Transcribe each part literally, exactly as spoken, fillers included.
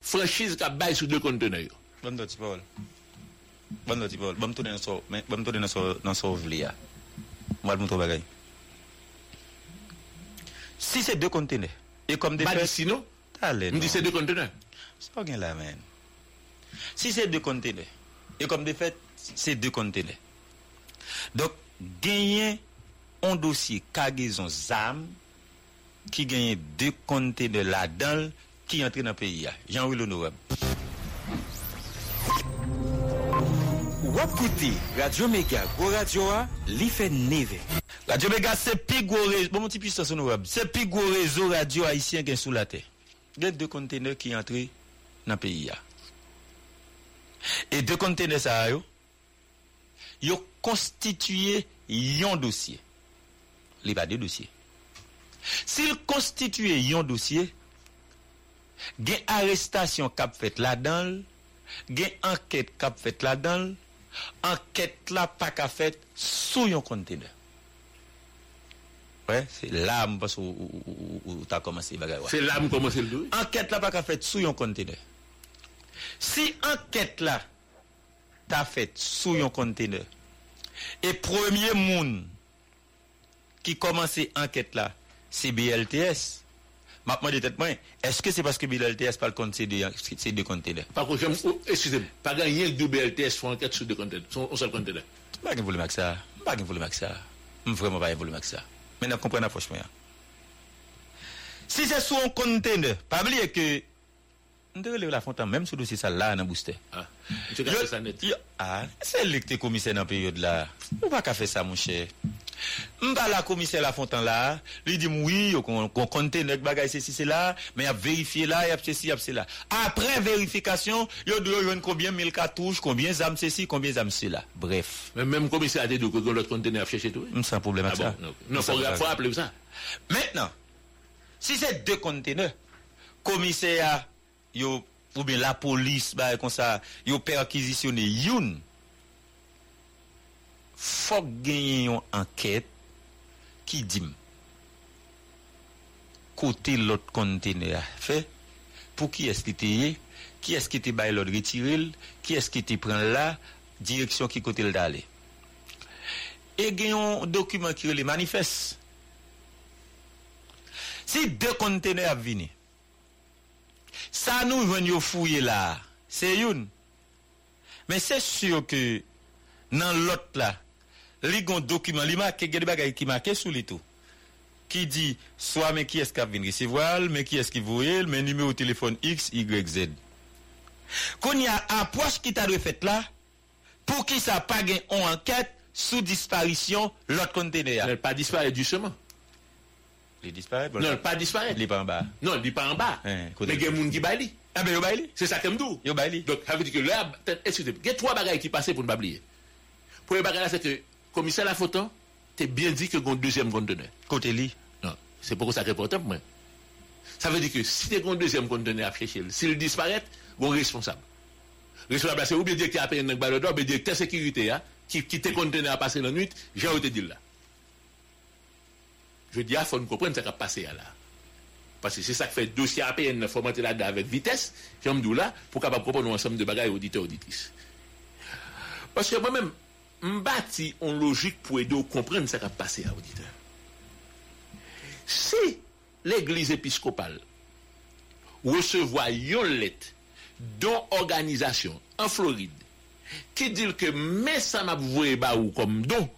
Franchise qui a baillé sur deux conteneurs. Bon, tu parles. Bon, tu parles. Bon, tu donnes ça. Bon, tu donnes ça dans ce ouvrier. Moi, je me trouve bagay. Si c'est deux conteneurs et comme des bah, sinon, allez. On dit c'est deux conteneurs. C'est pas gain là, man. Si c'est deux conteneurs et comme des faits, c'est deux conteneurs. Donc, gagner un dossier cargaison Z A M qui gagne deux conteneurs là-dedans. Qui entre dans le pays. Jean-Louis Lenoir. Wapkouti, Radio Mega, Gros Radio A, l'I F E Neve. Radio Mega, c'est plus gros réseau. Bon, mon petit puissance, c'est plus gros réseau radio haïtien qui est sous la terre. Il y a deux conteneurs qui entrent dans le pays. Et deux conteneurs, ça, ils ont constitué un dossier. Il n'y a pas de dossier. S'ils constituent un dossier, gen arrestation cap fait là-dedans, gen enquête cap fait là-dedans, enquête là pas qu'a fait sous un conteneur. Ouais, c'est là me pense où tu as commencé bagaille. C'est là me commencer le enquête là pas qu'a fait sous un conteneur. Si enquête là t'as fait sous un conteneur et premier monde qui commencer enquête là, c'est B L T S. Maintenant, de tête, moi, est-ce que c'est parce que B L T S parle contre ces deux conteneurs? Par contre, excusez-moi, pas gagner deux B L T S font enquête sur deux conteneurs, sur un seul conteneur. Pas de volume avec ça, pas de volume avec ça. Vraiment pas de volume avec ça. Maintenant, comprenez l'approche. Si c'est sur un conteneur, pas oublier que. On devrait lever la fontaine, même sur le dossier ça là, dans booster. Ah, tu as fait ça net. Ah, c'est le commissaire dans la période là. On va pas faire ça, mon cher. M'ba la commissaire la Fontaine là, lui dit oui, on compte nèg bagay ceci c'est là, mais y a vérifié là, y a ceci, y a cela. Après vérification, yo doit joindre combien mille cartouches, combien zam ceci, combien zam cela. Bref. Même même commissaire a dit que l'autre conteneur a cherché tout. Sans problème à ça. Non, faut rappeler ça. Maintenant, si c'est deux conteneurs, commissaire yo ou bien la police bah comme ça, yo perquisitionné youn. Faut gagner une enquête qui dit côté l'autre conteneur fait pour qui est-ce qui était qui est-ce qui était bail l'autre retirer qui est-ce qui était prend là direction qui côté d'aller et gagner un document qui les manifeste si deux conteneurs venir ça nous venir fouiller là c'est une mais c'est sûr que dans l'autre là li gon document li marqué des bagages qui marqué sous li tout qui dit soit mais qui est-ce qui vient recevoir mais qui est-ce qui voyer mais numéro téléphone X Y Z qu'on y a approche qui t'a refait là pour qui ça pas gain en enquête sous disparition l'autre conteneur elle pas disparaît du chemin il disparaît non pas disparaît il pas en bas non il pas en bas mais gain monde qui baille ah ben yo baille c'est ça que me dou yo baille donc ça veut dire que là excusez-moi il y a trois bagages qui passaient pour ne pas oublier premier bagage là c'est que commissaire la photo t'es bien dit que gon deuxième conteneur côté li non c'est pourquoi ça important pour moi ça veut dire que si t'es gon deuxième conteneur à chercher s'il disparaît gon responsable responsable c'est ou bien directeur A P N dans balle d'or ou bien directeur sécurité hein qui qui t'es conteneur à passer la nuit j'ai ou te dit là je dis à faut nous comprendre ça qui a passé là parce que c'est ça qui fait dossier A P N formaté là avec vitesse j'aime dou là pour capable proposer un ensemble de bagages auditeurs auditrices parce que moi même m'bâti en logique pour aider à comprendre ce qui a passé à l'auditeur. Si l'église épiscopale recevait une lettre d'une organisation en Floride qui dit que mais ça m'a voué ba ou comme don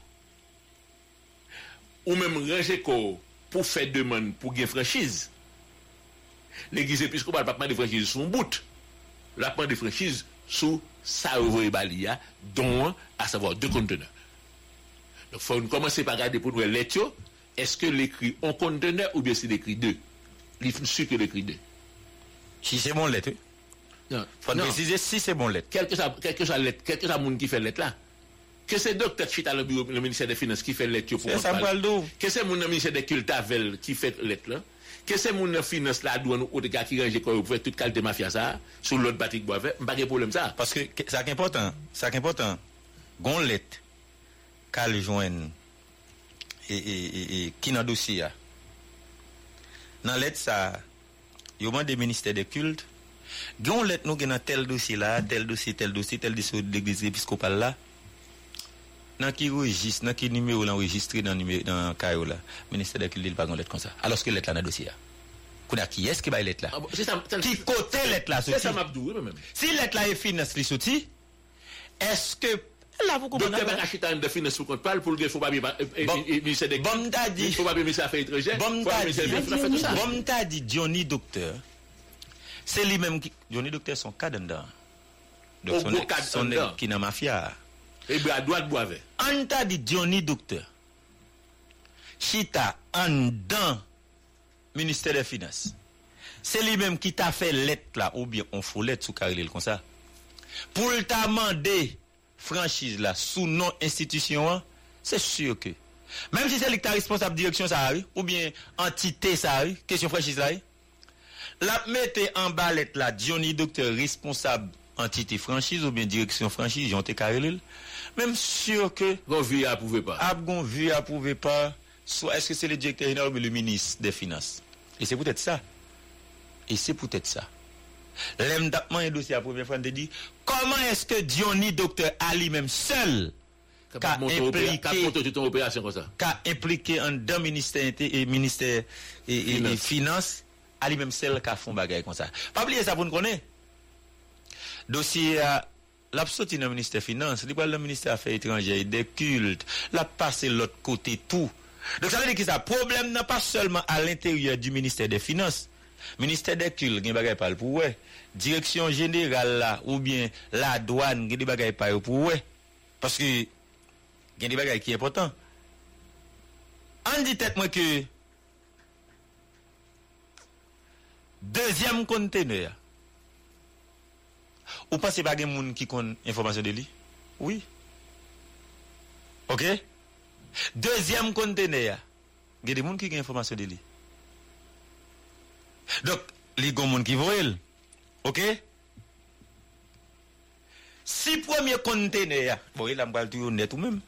ou même ranger corps pour faire demande pour gagner franchise. L'église épiscopale pas prendre de franchise sur bout. La prendre de franchise sous ça ouvre balia dont à savoir deux conteneurs. Donc faut commencer par regarder pour nous l'étio, est-ce que l'écrit un conteneur ou bien c'est l'écrit deux? Il faut sûr que l'écrit deux. Si c'est mon lettre. Il faut préciser si c'est bon lettre. Quelque chose, quelque chose, quelque chose qui fait lettre là. Que c'est docteur fit à le bureau le ministère des finances qui fait lettre pour ça parle d'où que c'est mon ministère des cultes avec qui fait lettre là que c'est mon finance là douane ou des gars qui range quoi pour toute carte de mafia ça sur l'autre batik bois vert pas de problème ça parce que ça qui important ça qui important gon lettre qu'elle joindre et et et qui dans dossier dans lettre ça yo mande ministère des cultes gon lettre nous dans tel dossier là tel dossier tel dossier tel dossier de l'église épiscopale là dans qui registre dans qui numéro l'enregistré dans numéro dans caillou là ministère de cultes il pas gon lettre comme ça alors que lettre là dans dossier là qu'on a qui est-ce qui bail lettre là qui côté lettre là c'est ça m'abdou même si lettre là est finance li sorti est-ce que là vous comprenez docteur Bakachita de finance pour compte parle pour le faut pas ministère de bon t'a dit faut pas ministère affaires étrangères bon t'a dit bon t'a dit Johnny docteur c'est lui même qui Johnny docteur son cadre dedans donc son qui dans mafia et bras droit boive. On t'a dit Johnny docteur. Chita en dans ministère des finances. C'est lui même qui t'a fait lettre là ou bien on faut lettre sous carré comme ça. Pour t'a mandé franchise là sous non institution, c'est sûr que même si c'est lui qui t'a responsable direction ça ou bien entité ça question franchise là. La mettez en bas lettre là Johnny docteur responsable entité franchise ou bien direction franchise ont carré même sûr que gon vu approuvé pas a gon vu approuvé pas soit est-ce que c'est le directeur général ou le ministre des finances et c'est peut-être ça et c'est peut-être ça l'aime d'apprend un dossier à première fois de dit comment est-ce que Diony docteur Ali même seul qu'a impliqué ton opération comme ça qu'a impliqué en dans ministère et ministère et finances Ali même seul qu'a font bagaille comme ça pas oublier ça pour nous connaître dossier à l'absorti dans le ministère des finances, le ministère des affaires étrangères, des cultes, la passe l'autre côté tout. Donc ça veut dire que ça problème n'est pas seulement à l'intérieur du ministère des finances, ministère des cultes, qui bagaille pas pour ouais, direction générale là ou bien la douane qui bagaille pas pour ouais, parce que il y a des bagailles qui est important. On dit peut-être moi que deuxième conteneur ou pensez pas qu'il y a des gens qui ont information de lui? Oui. Ok? Deuxième conteneur, il y a des gens qui ont information de lui. Donc, il y a des gens qui voient elle. Ok? Si premier conteneur, bon, il a un peu de net ou même.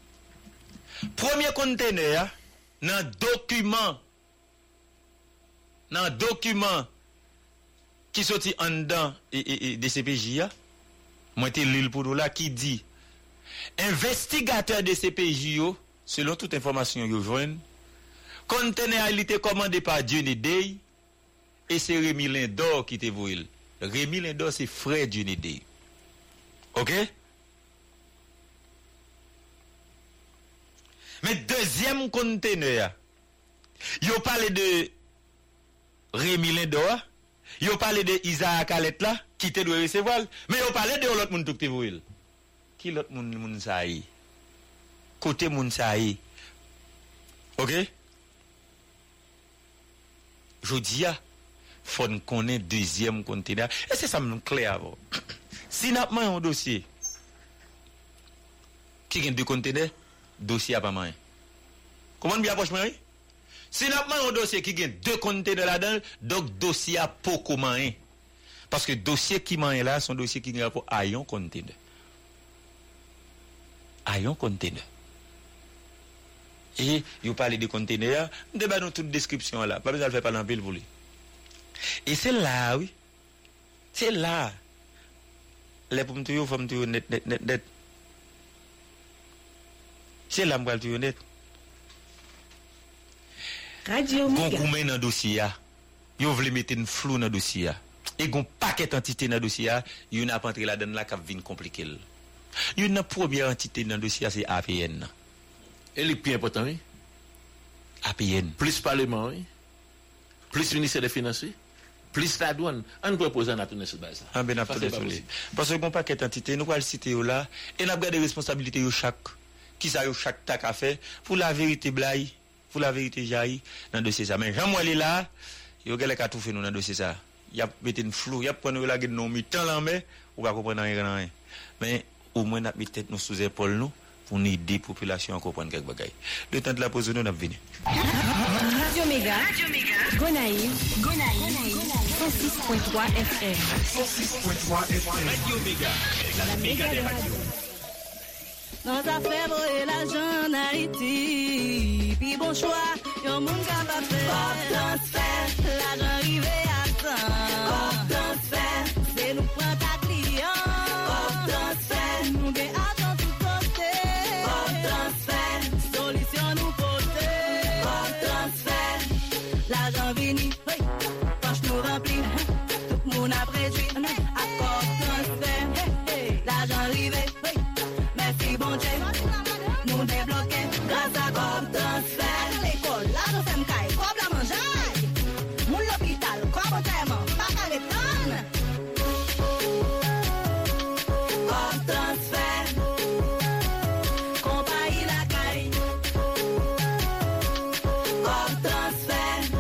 Premier conteneur, dans document, dans document, qui sorti en dedans et, et, et de C P J, moi te l'île pour là qui dit investigateur de C P J, selon toute information que joigne, conteneur il était commandé par Johnny Day et c'est Rémi Lindor qui te voile. Rémi Lindor c'est frère Johnny Day. OK? Mais deuxième conteneur, yo parle de Rémi Lindor. Yo parlé de Isaac Alet là qui te doit recevoir mais yo parlé de l'autre monde tout te voil qui l'autre monde monde ça y côté monde ça y OK jodia faut connait deuxième conteneur et c'est ça me clair avant si n'a pas un dossier qui gagne deux conteneurs dossier a pas main comment bien approche moi si n'a pas un dossier qui gagne deux conteneurs là-dedans, donc dossier a pas comment un. Parce que dossier qui mange là, son dossier qui gagne rapport à un conteneur. À un conteneur. Et vous parlez de conteneurs, débat dans toute description là, pas besoin de faire parler en pile pour lui. Et c'est là oui. C'est là. Les pommes tuyaux, femmes tuyaux net net net net. C'est là m'gal tuyaux net. Radio Mega. Gon goumen dans dossier. Yo vle mettre une flou dans dossier. Et gon paquet entité dans dossier, yo n'a pas entré la donne là qui vinn compliquer. Yo n'a première entité dans dossier c'est A P N. Et le plus important oui. A P N plus parlement oui. Plus ministère des finances, plus la douane. On propose à tourner sur base. Ah ben n'a pas désolé. Parce que gon paquet entité nous va le citer là et n'a garder responsabilité yo chaque qui ça yo chaque tac à faire pour la vérité blaye. Pour la vérité, j'ai dans le dossier ça. Mais quand moi, elle est là, il y a quelqu'un qui a tout fait dans le dossier ça. y a mis une flou, y a pris nous la gueule non mis tant là mais on va comprendre rien. Mais au moins n'a mis tête nous sous épaule nous pour nous aider population à comprendre quelque bagaille. Le temps de la pause nous n'a venir. Radio Mega, Radio Mega, Gonaïve, Gonaïve, cent six virgule trois F M, cent six virgule trois F M, Radio Mega, la méga des radios. Dans affaire et la jeune Haïti, puis bon choix, y'a un monde capable de faire. L'argent arrivé à temps. C'est nous prendre ta client. Nous gagnons à temps tout côté. Solution nous porter. L'argent vini, poche nous remplit. Tout le monde a préduit. Accord, l'argent arrivé. Nous débloquer grâce à Bob transfert. L'école, la nous sommes caille, Bob la mangeaille. Mon l'hôpital, quoi tellement, pas qu'à l'étonne. Bob transfert. Compagnie la caille. Bob transfert.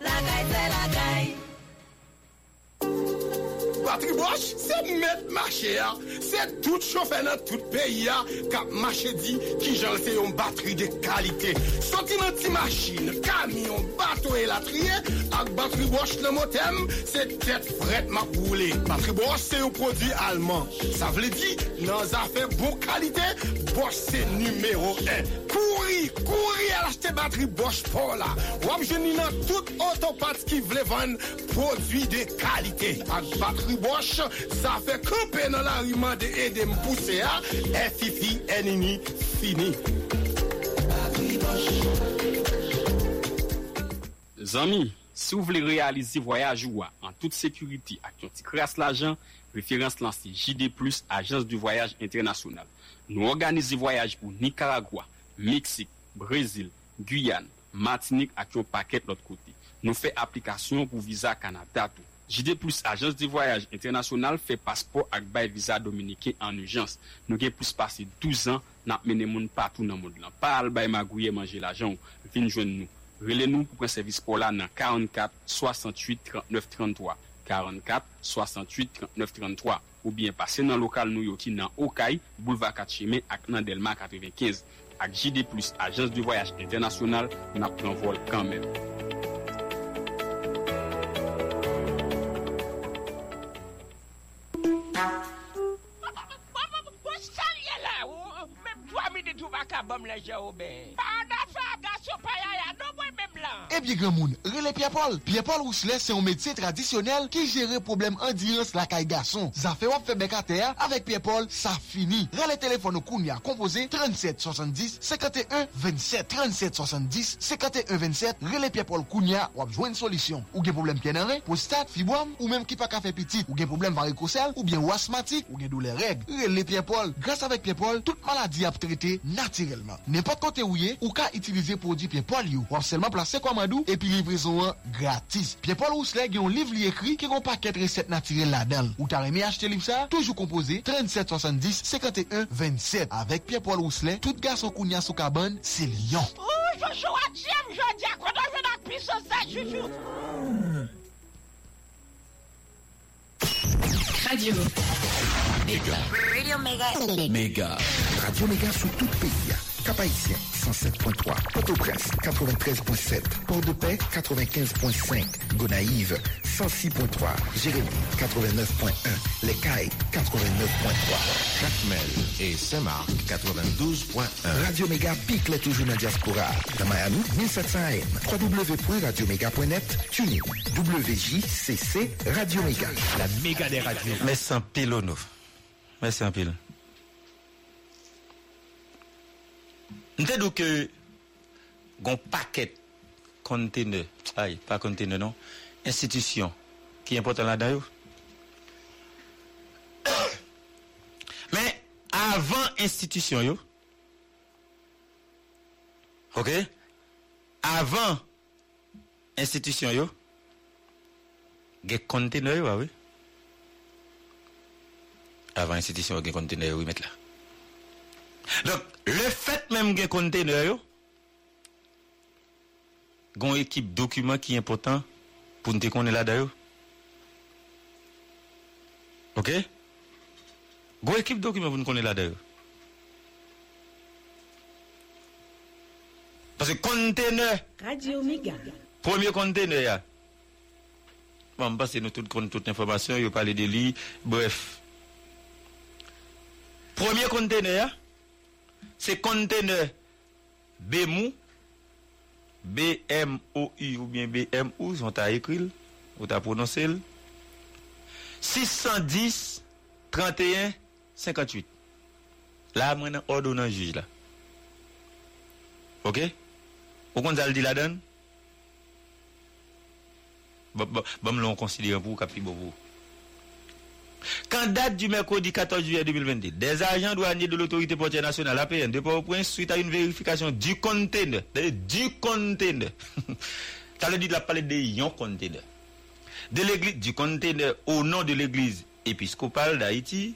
La caille, c'est la caille. Patrick Bosch, c'est mettre marché, hein. C'est tout chauffeur dans tout pays qui marché dit qui j'en sais une batterie de qualité. Sorti dans petite machine, camion, bateau et latrier, avec batterie Bosch le motem, c'est tête frette m'a brûlé. Batterie Bosch c'est un produit allemand. Ça veut dire dans affaire bonne qualité, Bosch c'est numéro un. Courir, courir à l'acheter batterie Bosch pour là. Ou je n'ai dans toute autopath qui veut vendre produit de qualité. Avec batterie Bosch, ça fait camper dans la rue de aider me pousser à F I F I Nini fini. Amis, si vous voulez réaliser voyage en toute sécurité avec un petit crasse l'argent, référence lancée J D plus, agence du voyage international. Nous organisons voyage pour Nicaragua, Mexique, Brésil, Guyane, Martinique avec un paquet de l'autre côté. Nous faisons application pour visa Canada tout. J D plus, agence de voyage international, fait passeport avec bail visa dominicain en urgence. Nous avons plus passé douze ans, nous avons mené moun partout dans le monde. Pas al bail magouye manger l'argent, venez joindre nous. Relez-nous pour un service pour là dans quarante-quatre soixante-huit trente-neuf trente-trois. quarante-quatre soixante-huit trente-neuf trente-trois. Ou bien passer dans le local nous yoti dans Okaï, boulevard Katchemé ak nan Delma quatre-vingt-quinze. Avec J D plus, agence de voyage international, nous avons pris un vol quand même. Eh bien, grand monde, relais Pierre-Paul. Pierre-Paul Rousselet, c'est un métier traditionnel qui gère problème endurance la caille garçon. Ça fait wap fait bec à terre avec Pierre-Paul, ça finit. Relais téléphone au Kounia, composé trente-sept soixante-dix cinquante et un vingt-sept. trente-sept soixante-dix cinquante et un vingt-sept. Relais Pierre-Paul Kounia, wap joue une solution. Ou bien problème pied d'enrée, prostate, fibome, ou même qui pas qu'à faire petit. Ou bien problème varicocèle, ou bien ou asthmatique, ou bien douleur règle. Relais Pierre-Paul. Grâce avec Pierre-Paul, toute maladie a traité naturellement. N'importe côté où y est, ou qu'à utiliser produit Pierre-Paul, ou seulement placer commandou et puis livraison gratis. Pierre-Paul Rousselet a un livre écrit qui a un paquet de recettes naturelles là-dedans. Ou t'as aimé acheter livre ça, toujours composé trente-sept soixante-dix cinquante et un vingt-sept. Avec Pierre-Paul Rousselet, tout garçon qu'on y a sous cabane, c'est lion. Oui, je suis à Diem, je dis à quoi je vais la puissance, je Radio. Mega. Radio Mega. Mega. Radio Mega sous tout pays. Cap-Haïtien, cent sept virgule trois. Port-au-Prince, quatre-vingt-treize virgule sept. Port-de-Paix, quatre-vingt-quinze virgule cinq. Gonaïve, cent six virgule trois. Jérémy, quatre-vingt-neuf virgule un. Les Cailles, quatre-vingt-neuf virgule trois. Jacmel et Saint-Marc, quatre-vingt-douze virgule un. Radio Mega pique les toujours dans Diaspora. Dans Miami, mille sept cents A M. w w w point radio mega point net. Tuning. W J C C Radio Mega. La méga des radios. Mais sans pile au neuf. Mais sans pile. Nous avons un paquet conteneur, aïe, pas conteneur non, institution qui est important là-dedans. Mais avant institution, yo, ok, avant institution, yo, des conteneurs, oui. Avant institution, des conteneurs, oui, mettre là. Donc, le fait même qu'il y ait un conteneur, il y a une équipe de documents qui est important pour nous déconner là-dedans. Ok? Go équipe document pour nous connaître là-dedans. Parce que conteneur. Radio Mega. Premier conteneur. Bon, parce que nous tout connaissons toute information, il parle de lui, bref. Premier conteneur, c'est conteneur B M O U, B M O U ou bien B M O U, ils ont à écrire, ou à prononcer. six cent dix, trente et un, cinquante-huit. Là, moi, je ordonne un juge là. Ok? Vous comprenez ça, le dit là-dedans? Bon, bon, l'on considère pour Capi Bobo. Quand date du mercredi quatorze juillet deux mille vingt-deux, des agents douaniers de l'autorité portière nationale A P N de Port-au-Prince suite à une vérification du conteneur, du conteneur, ça veut dire la palette de yon conteneur, de l'église, du conteneur au nom de l'église épiscopale d'Haïti,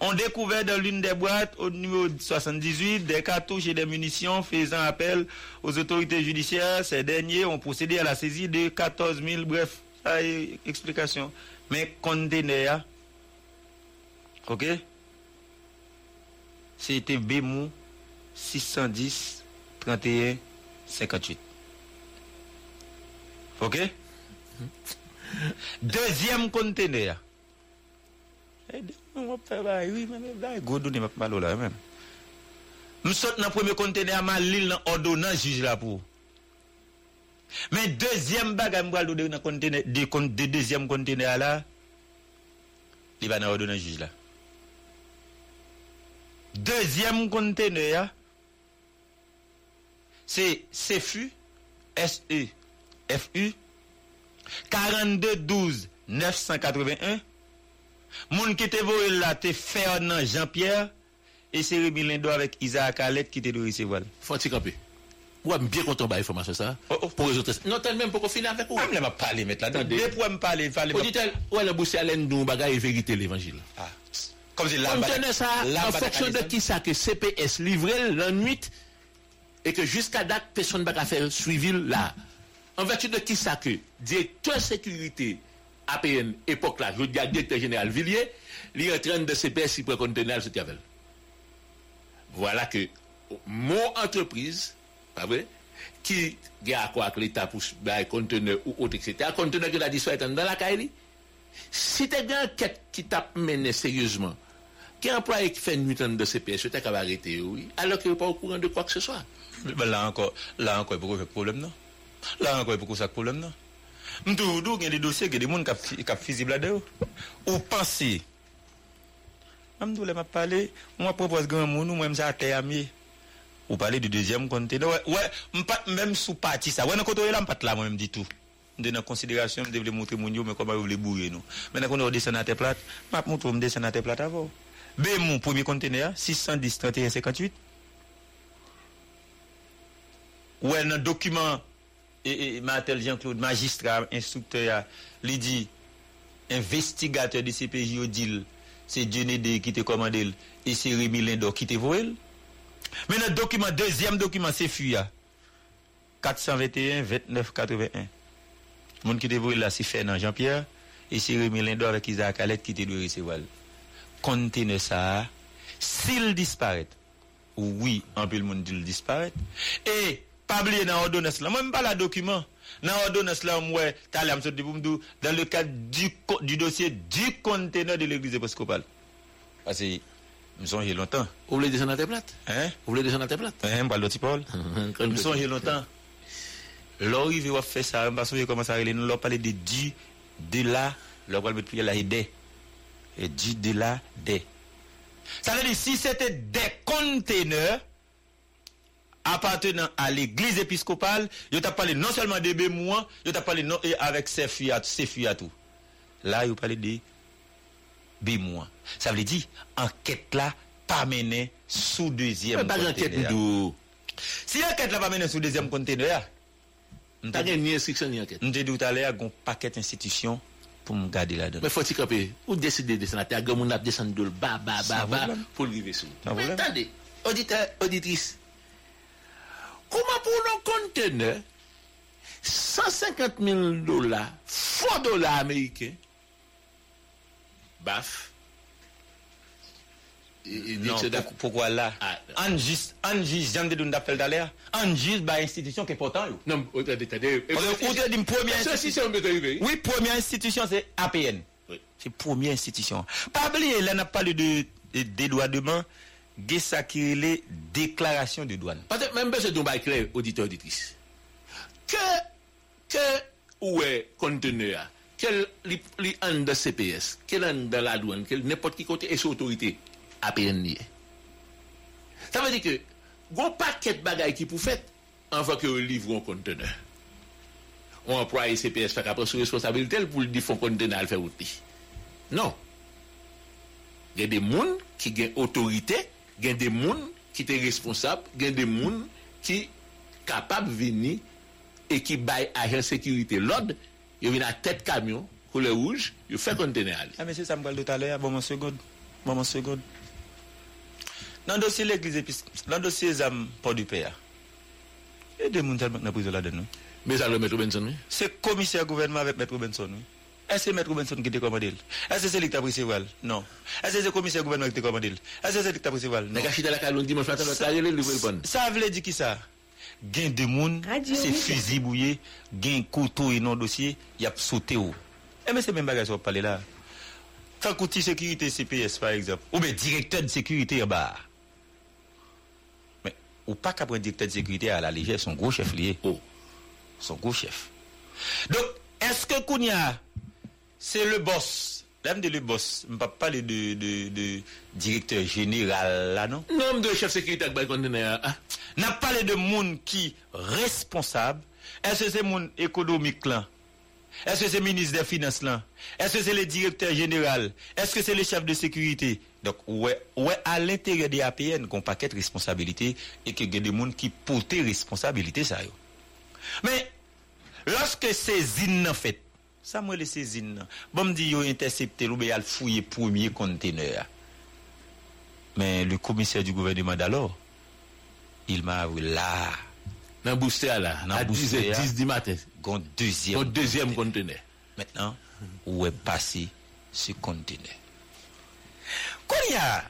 ont découvert dans l'une des boîtes au numéro soixante-dix-huit des cartouches et des munitions faisant appel aux autorités judiciaires. Ces derniers ont procédé à la saisie de quatorze mille, bref, explication. Mais conteneur, ok, c'était B M O U six cent dix, trente et un, cinquante-huit. Ok. Deuxième conteneur. On va faire là, oui, mais là, go donner ma malo là même. Nous sommes dans le premier conteneur, ma l'île ordonnance juge là pour. Mais deuxième bagage, moi le dans conteneur, de deuxième conteneur là, il va dans ordonnance juge là. Deuxième conteneur, c'est C F U, S E F U, quarante-deux douze neuf cent quatre-vingt-un. Moun qui te voye là, te Fernand Jean-Pierre, et c'est Rémi Lindo avec Isaac Alette qui te de recevoir. Faut-il camper? Ouais, bien content de l'information ça. Oh, oh. Pour résoudre ça. Non, t'as même pour finir avec vous. Ah, mais m'a parlé, mettre là-dedans. Des fois, m'a parlé, fallait. Vous dites, ouais, la bouche à l'aine, nous, bagaille, vérité, l'évangile. Ah. Comme si la bataille, ça, en fonction de qui ça que C P S livré l'ennui et que jusqu'à date, personne n'a fait suivi là. En vertu de qui ça que directeur sécurité A P N, époque là, je dis à directeur général Villiers, il est en train de C P S qui prend conteneur, c'est Javel. Voilà que mon entreprise, pas vrai, qui a quoi que l'État pour bah, conteneur ou autre, et cetera, conteneur que la dissuasion est dans la caille. Si tu as une enquête qui t'a mené sérieusement, qui est employé qui fait une nuit de C P S, tu as arrêté, oui, alors qu'il n'est pas au courant de quoi que ce soit. Mais là encore, là encore, pourquoi il y a problème, non? Là encore, pourquoi ça a problème, non? M'doudou, il y a des dossiers, il y a des gens qui sont visibles là-dedans. Ou pensez, m'doudou, m'a parlé, moi propose grand monde, moi-même, ça a été ami. Ou parlez du deuxième conteneur. Ouais, ouais, même sous parti ça. Ouais, non, quand on est là, m'pat là, moi-même, dit tout. De la considération, je devais montrer mon Dieu, mais comment vous voulez bourrer nous. Maintenant qu'on a descendu à tes plates, je montre qu'on descend à tes plates avant. Mais mon premier conteneur, six cent dix, trente et un, cinquante-huit. Ou un document, et, et Martel Jean-Claude, magistrat, instructeur, il dit, investigateur de C P J au deal, c'est Dieu Nédé qui te commandé, et c'est Rémi Lindo qui te voué. Mais le document, deuxième document, c'est F U A, quatre cent vingt et un, vingt-neuf, quatre-vingt-un. Moun qui te voye là, c'est Fernand Jean-Pierre, et c'est Rémi Lindo avec Isaac Alette qui te doit recevoir. Conteneur ça, s'il disparaît, oui, un peu le monde dit le disparaît, et pas oublier dans l'ordonnance là, moi même pas la document, dans l'ordonnance là, moi, t'as l'air de vous dire, dans le cadre du, du dossier du conteneur de l'église épiscopale. Parce que, nous sommes hier longtemps. Vous voulez descendre à tes plates? Hein? Vous voulez descendre à tes plates? Hein, pas l'autre Paul. Nous sommes hier longtemps. L'orive va faire ça, parce que commence à aller nous leur parler de Dieu de là, leur parler de prier là et des et Dieu de là des. Ça veut dire si c'était des conteneurs appartenant à l'église épiscopale, je t'a parlé non seulement de Bémois, je t'a parlé non et avec ses filles, ses filles à tout. Là, il parle de Bémois. Ça veut dire enquête là pas menée sous deuxième conteneur. Si enquête là pas menée sous deuxième conteneur, t'as ni instruction ni enquête. Nous tout à l'heure un paquet institution pour me garder là-dedans. Mais faut-il camper? Ou décider de sénateur, grand monde a descendre de bas bas bas bas pour arriver sous. Mais attendez, auditeur auditrice. Comment pour nos conteneurs cent cinquante mille dollars, faux dollars américains, B A F. Et, et non, pour, pourquoi là Angis, Angis, j'en ai donné appel d'aller. Angis, bah institution qui est pourtant. Non, attendez, attendez. Oui, première institution, c'est A P N. Oui. C'est première institution. Pas oublier, là, on a parlé de dédouanement, de, de, les déclarations de douane. Peut-être même besoin d'un bail clair, auditeur, auditrice. Que, que, ouais, conteneur, quel, li en de C P S, quel en de la douane, quel n'importe qui côté est sous autorité. A P N. Ça veut dire que, gros paquet de bagailles qui pour fait, avant que livre un conteneur. On emploie C P S, fait après sous responsabilité pour le dire font conteneur à le faire outil. Non. Il y a des gens qui ont autorité, il y a des gens qui sont responsables, il y a des gens qui sont capables de venir et qui baillent agent sécurité l'ordre, ils viennent à tête camion, couleur rouge, ils font conteneur. Ah, monsieur, ça me parle tout à l'heure, bon, mon seconde. Bon, mon seconde. Dans le dossier l'église épiscopale, dans le dossier examen port du P A. Et deux mouns dans la prison là-dedans. Mais ça le Maître Benson, oui. C'est commissaire gouvernement avec Maître Benson, oui. Est-ce que Maître Benson qui t'a commandé? Est-ce que c'est lui qui t'a pris Val? Non. Est-ce que c'est commissaire gouvernement qui t'a commandé? Est-ce que c'est lui qui t'a pris Val? Non. Gâchis de la calonne dimanche matin, le taille, le bon. Ça veut dire qui ça? Gain de moun, c'est fusil bouillé, gain couteau et non dossier, il y a sauté haut. Et mais c'est même bagage qu'on parle là. Tant que sécurité C P S par exemple, ou bien directeur de sécurité en bas. Mais ou pas qu'après directeur de sécurité à la légère, son gros chef lié. Oh. Son gros chef. Donc, est-ce que Kounia, c'est le boss? L'âme de le boss, je ne parle pas de, de, de, de directeur général là, non? Non, de chef sécurité avec Baïkondenéa. On a parlé de monde qui responsable. Est-ce que c'est monde économique là? Est-ce que c'est le ministre des Finances là? Est-ce que c'est le directeur général? Est-ce que c'est le chef de sécurité? Donc, ouais, ouais, à l'intérieur des A P N, qu'on paquet de responsabilité et qu'il y a des gens qui portent responsabilité, ça. Mais, lorsque ces in en fait, ça moi les saisines, bon me dit, ils ont intercepté, ou bien ils ont fouillé le premier conteneur. Mais le commissaire du gouvernement d'alors, il m'a avoué là. Dans booster là, à dix heures dix du matin. Gon deuxième. Gon deuxième conteneur. Maintenant, où est passé ce conteneur? Qu'on y a?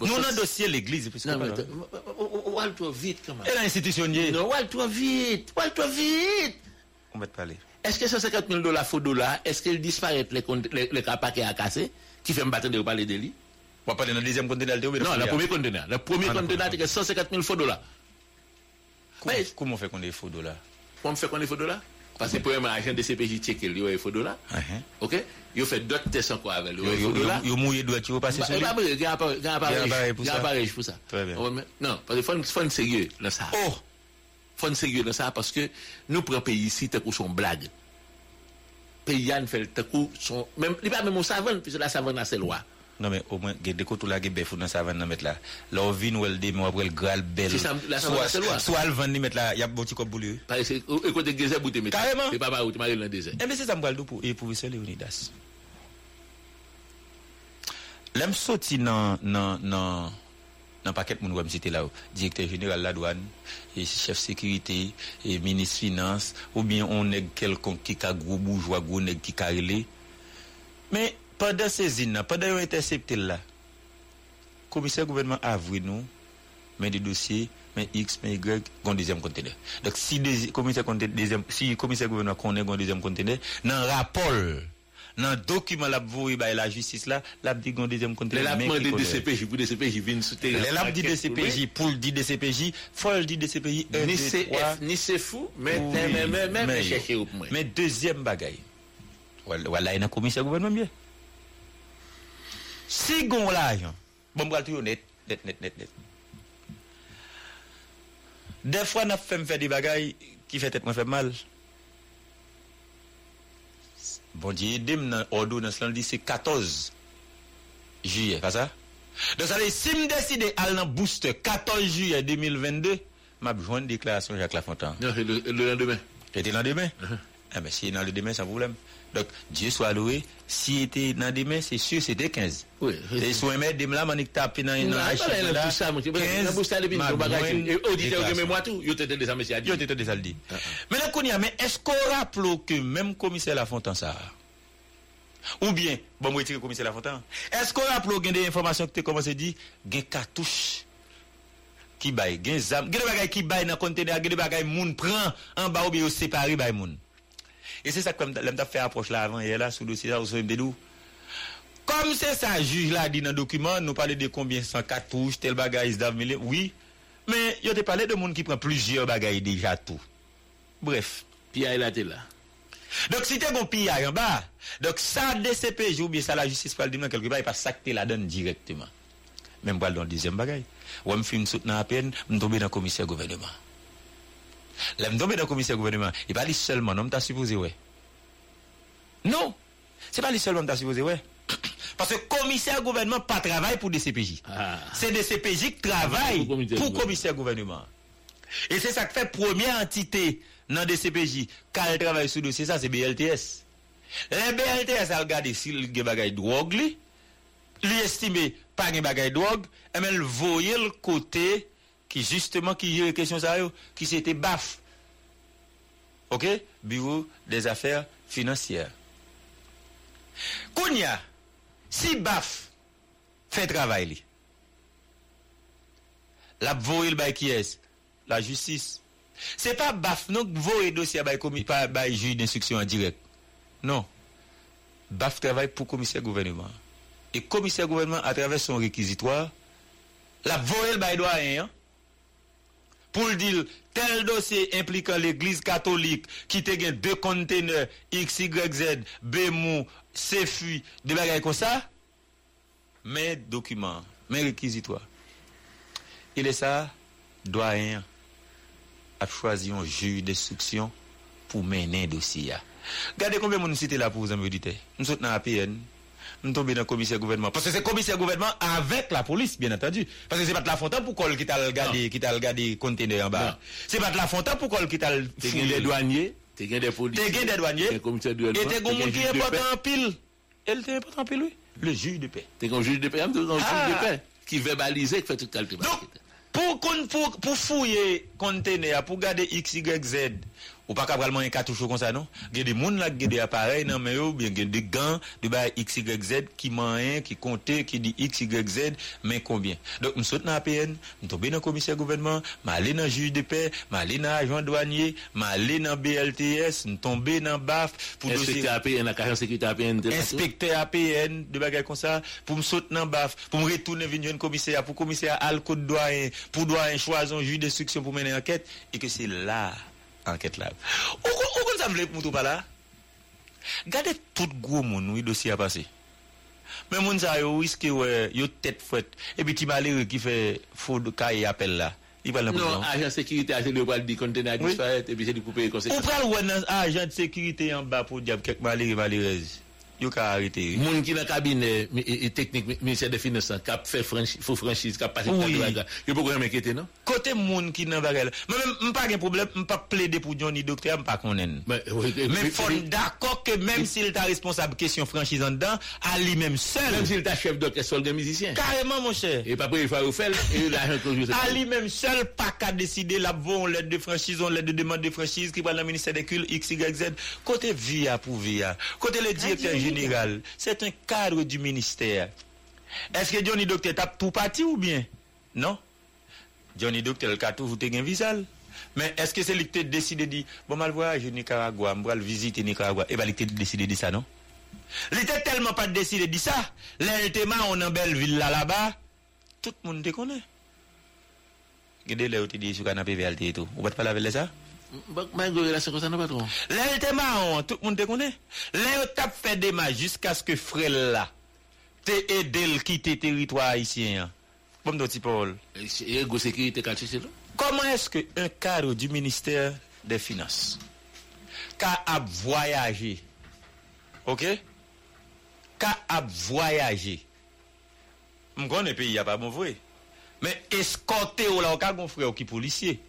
Nous on a dossier l'église parce que. Non mais, oual toi vite comment? Et l'institutionnier. Non, oual toi vite, oual toi vite. On va te parler. Est-ce que cent cinquante mille dollars faux dollars, est-ce qu'elle disparaît les les les paquets à casser qui fait me battre de parler de lui? On va parler dans le deuxième conteneur. Non, le premier conteneur. Le premier conteneur c'est cent cinquante mille faux dollars. Mais comment on fait qu'on est faux dollars? Comment on fait qu'on est faux dollars? Parce que pour un agent de C P J check il y a faux dollars. OK? Il fait d'autres tests encore avec le faux dollars. Il mouille doit tu passer sur. Il va il va appareil pour ça. Il appareil pour ça. Très bien. Non, parce que faut sérieux dans ça. Oh. Faut sérieux dans ça parce que nous prend pays ici tant qu'on son blague. Pays an fait tant qu'on son même il pas même on savane puisque la savane c'est loi. Non mais au moins des côtés là qui beffou dans savane mettre là là on vient ou elle dit moi après le gral belle soit soit elle vend mettre là il y a petit comme bouleux parce que côté désert bouté mettre et papa ou marie dans désert et mais c'est ça me parle pour et professeur Leonidas l'aime sorti dans dans dans dans paquet moun ou cité là directeur général la douane et chef sécurité et ministre finance ou bien on nèg quelqu'un qui ka gros bourgeois gros nèg qui carrelé mais pendant ces îles, pendant qu'on intercepté là, le commissaire gouvernement a avoué nous, mais des dossiers, mais X, mais Y, qu'on deuxième conteneur. Donc si le commissaire si commissaire gouvernement connaît qu'on deuxième conteneur, dans le rapport, dans le document la voué par la justice là, l'a dit qu'on deuxième conteneur. Les lapins de D C P J pour D C P J viennent soutenir. Les lapins de D C P J pour le D C P J, faut dit D C P J. Ni c'est ni c'est fou, mais mais mais mais chercher au moins. Mais deuxième bagaille. Voilà, il y a un commissaire gouvernement bien. Si gon l'argent, bon bral tout net, net, net, net, net. Des fois, n'a fait me faire des bagailles qui fait tête moi fait mal. Bon Dieu, dem nan ordonnance là dit c'est quatorze juillet, pas ça? Donc ça si me décider à l'an booster quatorze juillet deux mille vingt-deux, m'a joindre déclaration Jacques Lafontaine. Non, c'est le lendemain. C'était le lendemain. Ah mais si dans le lendemain, ça problème. Donc, Dieu soit loué, si était dans des mains, c'est sûr, c'était quinze. Oui. Et si on met des mains, on est tapé dans une hache. Mais est-ce qu'on rappelle que même commissaire Lafontaine, ça? Ou bien, bon, vous retirez le commissaire Lafontaine. Est-ce qu'on rappelle que des informations que tu as commencé à dire, des cartouches qui baillent, des armes, des bagailles qui baillent dans le conteneur, des bagailles qui moun prend en bas ou bien séparé par moun. Et c'est ça que l'on a fait approche là avant, et là, sous le dossier, là, sur M D D. Comme c'est ça, juge là, dit dans le document, nous parlons de combien cent quatre touches, tel bagage d'avmile, oui. Mais, il y a parlé de monde qui prend plusieurs bagages déjà tout. Bref. P I là, t'es là. Donc, si t'es un P I en bas, donc, ça, D C P J, ou bien ça, la justice, par le dimanche, quelque part, il passe ça que t'es là, donne directement. Même, pas dans le deuxième bagage. Ou, on me fait une soutenant à peine, on tombe dans le commissaire gouvernement. Là, je tombe dans le commissaire gouvernement. Il ne parle pas seulement, non, je supposé, ouais. Non, ce n'est pas seulement, je supposé, ouais. Parce que le commissaire gouvernement pas travaille pour D C P J. Ah. C'est D C P J qui travaille pour le commissaire, commissaire gouvernement. Et c'est ça que fait première entité dans D C P J. Quand elle travaille sur le dossier, ça, c'est B L T S. Les B L T S, elle regarde si le bagage de drogue, elle estime pas le bagage de drogue, elle voit le côté. Qui justement qui y a une question ça qui c'était B A F, ok, bureau des affaires financières. Kounia, si B A F fait travail li, la voie le bail qui est la justice. C'est pas B A F non voie dossier bail commis pas bail juge d'instruction en direct. Non, B A F travaille pour commissaire gouvernement et commissaire gouvernement à travers son réquisitoire la voie le bail doyen. Pour dire, tel dossier impliquant l'église catholique, qui te gagne deux conteneurs, X, Y, Z, Bémou, C F U, de bagaille comme ça, mes documents, mes réquisitoires. Il est ça, doyen a choisi un juge d'instruction pour mener un dossier. Regardez combien de cité là pour vous en méditer. Nous sommes dans A P N. Nous tombons dans le commissaire gouvernement. Parce que c'est le commissaire gouvernement avec la police, bien entendu. Parce que c'est pas de la fontaine pour qu'on qui t'a regardé, qui t'a regardé conteneur en bas. C'est pas de la fontaine pour qu'on qui t'a des douaniers, t'es des policiers, t'es des douaniers, et t'es des gens qui est pas en pile. Elle t'es pas en pile, oui. Le juge de paix. T'es un juge de paix, un juge de paix qui verbalisait, qui fait tout le temps. Pour pour pour fouiller conteneur, pour garder X, Y, Z. Ou pas qu'à vraiment un cartouche comme ça, non? Il y a des gens là, qui ont des appareils, non, mais ou bien, il y a des gants, de bah, X, Y, Z, qui mangent, qui comptent, qui dit X, Y, Z, mais combien? Donc, je suis dans A P N, je suis dans le commissaire gouvernement, je suis allé dans le juge de paix, je suis allé dans l'agent douanier, je suis allé dans B L T S, je suis tombé dans B A F, pour inspecteur A P N, la carrière sécurité A P N, inspecteur A P N, de bagaille comme ça, pour me sauter dans B A F, pour me retourner venir dans commissaire, pour commissaire à l'alcool douanier, pour douanier choisir un juge d'instruction pour mener l'enquête, et que c'est là. Enquête là. Où qu'on ça voulait pour tout pas là? Gardez tout gros monde oui dossier à passer. Mais monde ça yo risque ouais, yo tête fouette et puis qui malheureux qui fait faux de cahier appel là. Il va non, agent sécurité agent de bal dit conteneur disparaître et puis c'est de couper conséquence. On prend ouais agent de sécurité en bas pour diable quelque malheureux malheureuse. Yo ka arrêté. Monde qui dans cabinet et technique ministère des finances qui fait franchise faut franchise qui passer quatre yo pas rien inquiéter non côté monde qui dans bagage même pas de problème pas plaider pour Johnny docteur pas connaître mais faut d'accord que même s'il t'a responsable question franchise en dedans à lui même seul même s'il t'a chef docteur soldat musicien carrément mon cher et pas préfère au faire et l'agent toujours à lui même seul pas qu'à décider la bonne lettre de franchise on lettre de demande de franchise qui va dans ministère des cultes X Y Z côté via pour via côté le directeur général, c'est un cadre du ministère. Est-ce que Johnny Docteur tape tout parti ou bien? Non. Johnny Docteur, le catou, vous avez un visa. Mais est-ce que c'est lui qui a décidé de dire, bon, mal voyage au Nicaragua, je vais visiter Nicaragua. Eh bien, il a décidé de ça, non? Il n'était tellement pas décidé de ça. L'Eltema, on a une belle ville là-bas. Tout le monde te connaît. Regardez là où tu dis, sur le canapé, V L T et tout. Vous ne pouvez pas laver ça? L'Eltema, tout le monde te connaît. L'Eltema fait des matchs jusqu'à ce que Frel là t'ait aidé le quitter le territoire haïtien. Comme d'autres Paul. Comment est-ce qu'un cadre du ministère des Finances, qui a voyagé, ok, qui a voyagé, je ne connais pas le pays, il n'y a pas bon vrai, mais escorté ou là, au cas où on frère qui policier.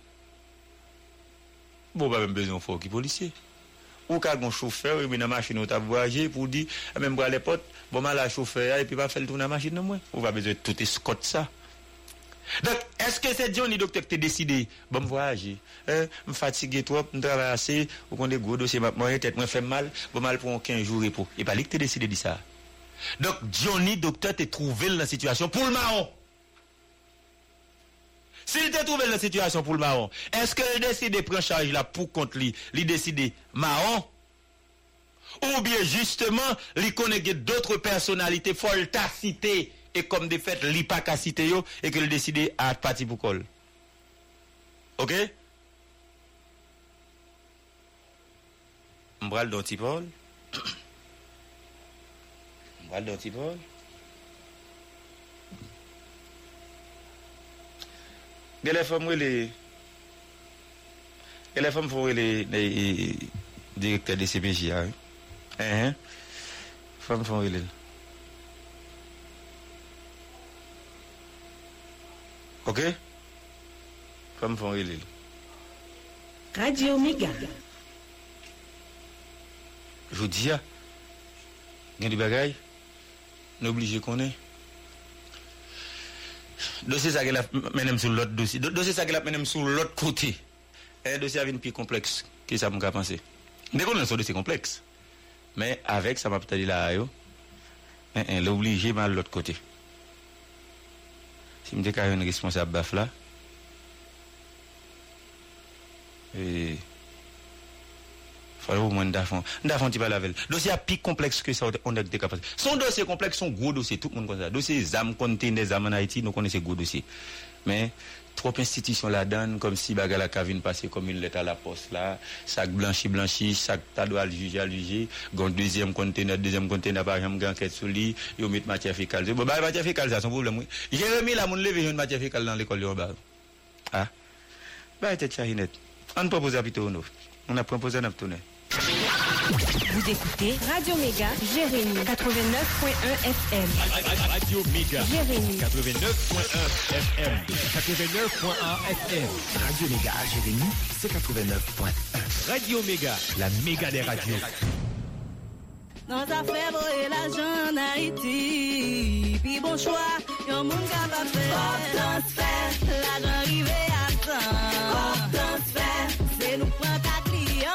Bon, pas même besoin de faire qui policier. ou qu'a un chauffeur et dans machine ou t'a voyager pour dire même pour les potes bon mal à chauffeur et puis pas faire le tour dans machine non moi ou va besoin tout escorte ça. Donc est-ce que c'est Johnny docteur qui t'a décidé bon voyager hein me fatigué trop me travailler assez ou qu'on des gros dossiers m'a tête moi fait mal bon mal pour quinze jours repos et pas lui qui t'a décidé de ça. Donc Johnny docteur t'est trouvé dans la situation pour le marron. S'il te trouvé dans la situation pour le marron, est-ce qu'il décide de prendre charge là pour contre lui, il décide marron ou bien justement, il connaît d'autres personnalités folles ta cité et comme de fait, il pas qu'à cité yo et qu'il décide à partir pour col. OK? M'bral dont il parle. M'bral dont il parle. Les femmes les les femmes font les les directeurs de C P J hein hein femmes font les OK femmes font les Radio Mega je vous dis gagne du bagaille n'obligez qu'on est dossier ça qu'elle menem sur l'autre dossier dossier ça qu'elle menem sur l'autre côté un dossier avec une plus complexe que ça me qu'a penser dès qu'on est sur dossier complexe mais avec ça m'a peut-être là yo hein l'obligé mal l'autre côté si me déclarer un responsable baf là et alors moi d'avant d'avant tu vas laver dossier à pic complexe que ça on est capable son dossier complexe son gros dossier tout le monde connaît ça dossier zam conteneur zam en Haïti nous connaissons gros dossier mais trop institutions la donne comme si baga la cavine passer comme une lettre à la poste là sac blanchi blanchi sac ta doit le juger à juger gon deuxième conteneur deuxième conteneur par exemple enquête sur lui yo met matière fécale bon bah matière fécale ça son problème oui Jérémy la monde lever une matière fécale dans l'école yo bas ah bah était chahinette on propose à plutôt nous on a proposé un tourner. Vous écoutez Radio Mega Jérémy quatre-vingt-neuf virgule un F M. Radio Mega Jérémy quatre-vingt-neuf virgule un F M. quatre-vingt-neuf virgule un F M. Radio Mega Jérémy c'est quatre-vingt-neuf virgule un. Radio Mega la méga des radios. Dans ta fèvre et la jeune Haïti, puis bon choix, y'a un monde capable de faire. La jeune arrivée à temps. Transfert, c'est nous prendre ta client.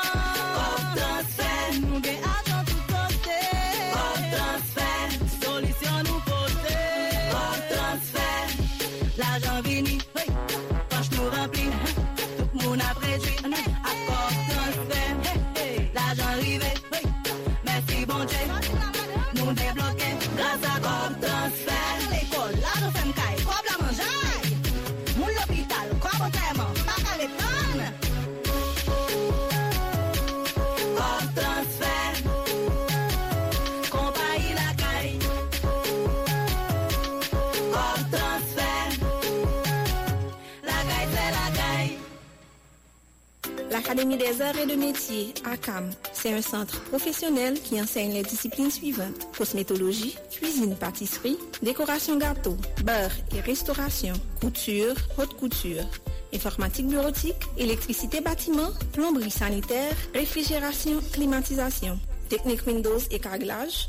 L'Académie des arts et de métiers, A C A M, c'est un centre professionnel qui enseigne les disciplines suivantes. Cosmétologie, cuisine, pâtisserie, décoration gâteau, beurre et restauration, couture, haute couture, informatique bureautique, électricité bâtiment, plomberie sanitaire, réfrigération, climatisation, technique Windows et carrelage.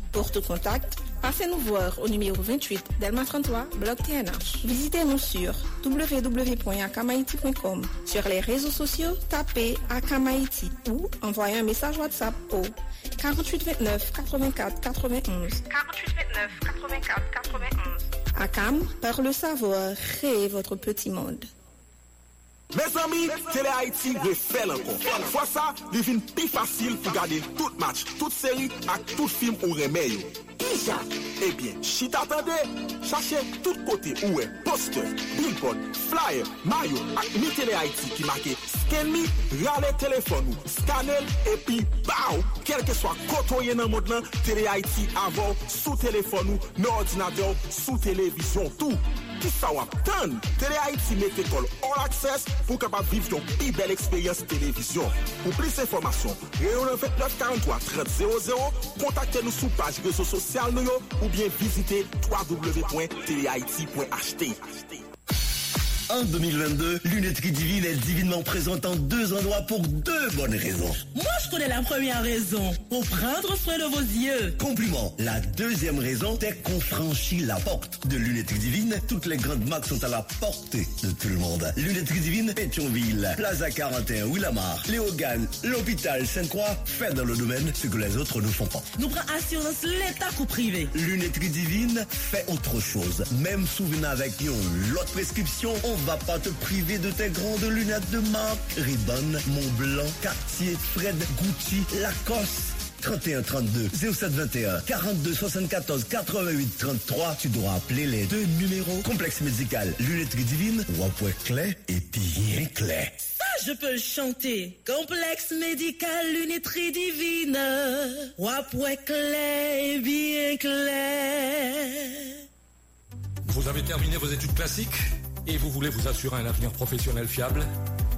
Pour tout contact, passez nous voir au numéro vingt-huit, Delma trente-trois, Bloc T N H. Visitez-nous sur w w w point a c a m haïti point com. Sur les réseaux sociaux, tapez A C A M Haïti ou envoyez un message WhatsApp au quarante-huit vingt-neuf quatre-vingt-quatre quatre-vingt-onze. quarante-huit vingt-neuf quatre-vingt-quatre quatre-vingt-onze. A C A M, par le savoir, créez votre petit monde. Mes amis, Télé Haïti refait encore. Fois ça, il devient plus facile pour garder tout match, toute série et tout film ou remède. Déjà, eh bien, si t'attendais, cherchez tout côté où est poster, billboard, flyer, maillot et mi Télé Haïti qui marquait scanner, râler téléphone, scanner et puis bao. Quel que soit côtoyer dans le monde, Télé Haïti avant, sous téléphone, nos ordinateurs, sous télévision, tout. Qui ça va attendre? Télé Haïti met école all access pour capable vivre une plus belle expérience télévision. Pour plus d'informations, zéro neuf, quarante-trois, trente, zéro zéro, contactez-nous sur page réseau social ou bien visitez w w w point télé haïti point h t. En deux mille vingt-deux, Lunetterie Divine est divinement présente en deux endroits pour deux bonnes raisons. Moi, je connais la première raison, pour prendre soin de vos yeux. Compliment. La deuxième raison, c'est qu'on franchit la porte de Lunetterie Divine. Toutes les grandes marques sont à la portée de tout le monde. Lunetterie Divine, Pétionville, Plaza quarante et un, Ouilamar, Léogane, l'hôpital Sainte-Croix, fait dans le domaine ce que les autres ne font pas. Nous prenons assurance l'État ou privé. Lunetterie Divine fait autre chose. Même souvenir avec une autre prescription, on va pas te priver de tes grandes lunettes de marque. Ray-Ban, Montblanc, Cartier, Fred, Gucci, Lacoste. trente et un trente-deux, zéro sept vingt et un, quarante-deux soixante-quatorze, quatre-vingt-huit trente-trois. Tu dois appeler les deux numéros. Complexe médical, Lunetterie Divine, Wapoué Clé et Pillé Clé. Ça, je peux chanter. Complexe médical, Lunetterie Divine, Wapoué Clé et Pillé Clé. Vous avez terminé vos études classiques ? Et vous voulez vous assurer un avenir professionnel fiable?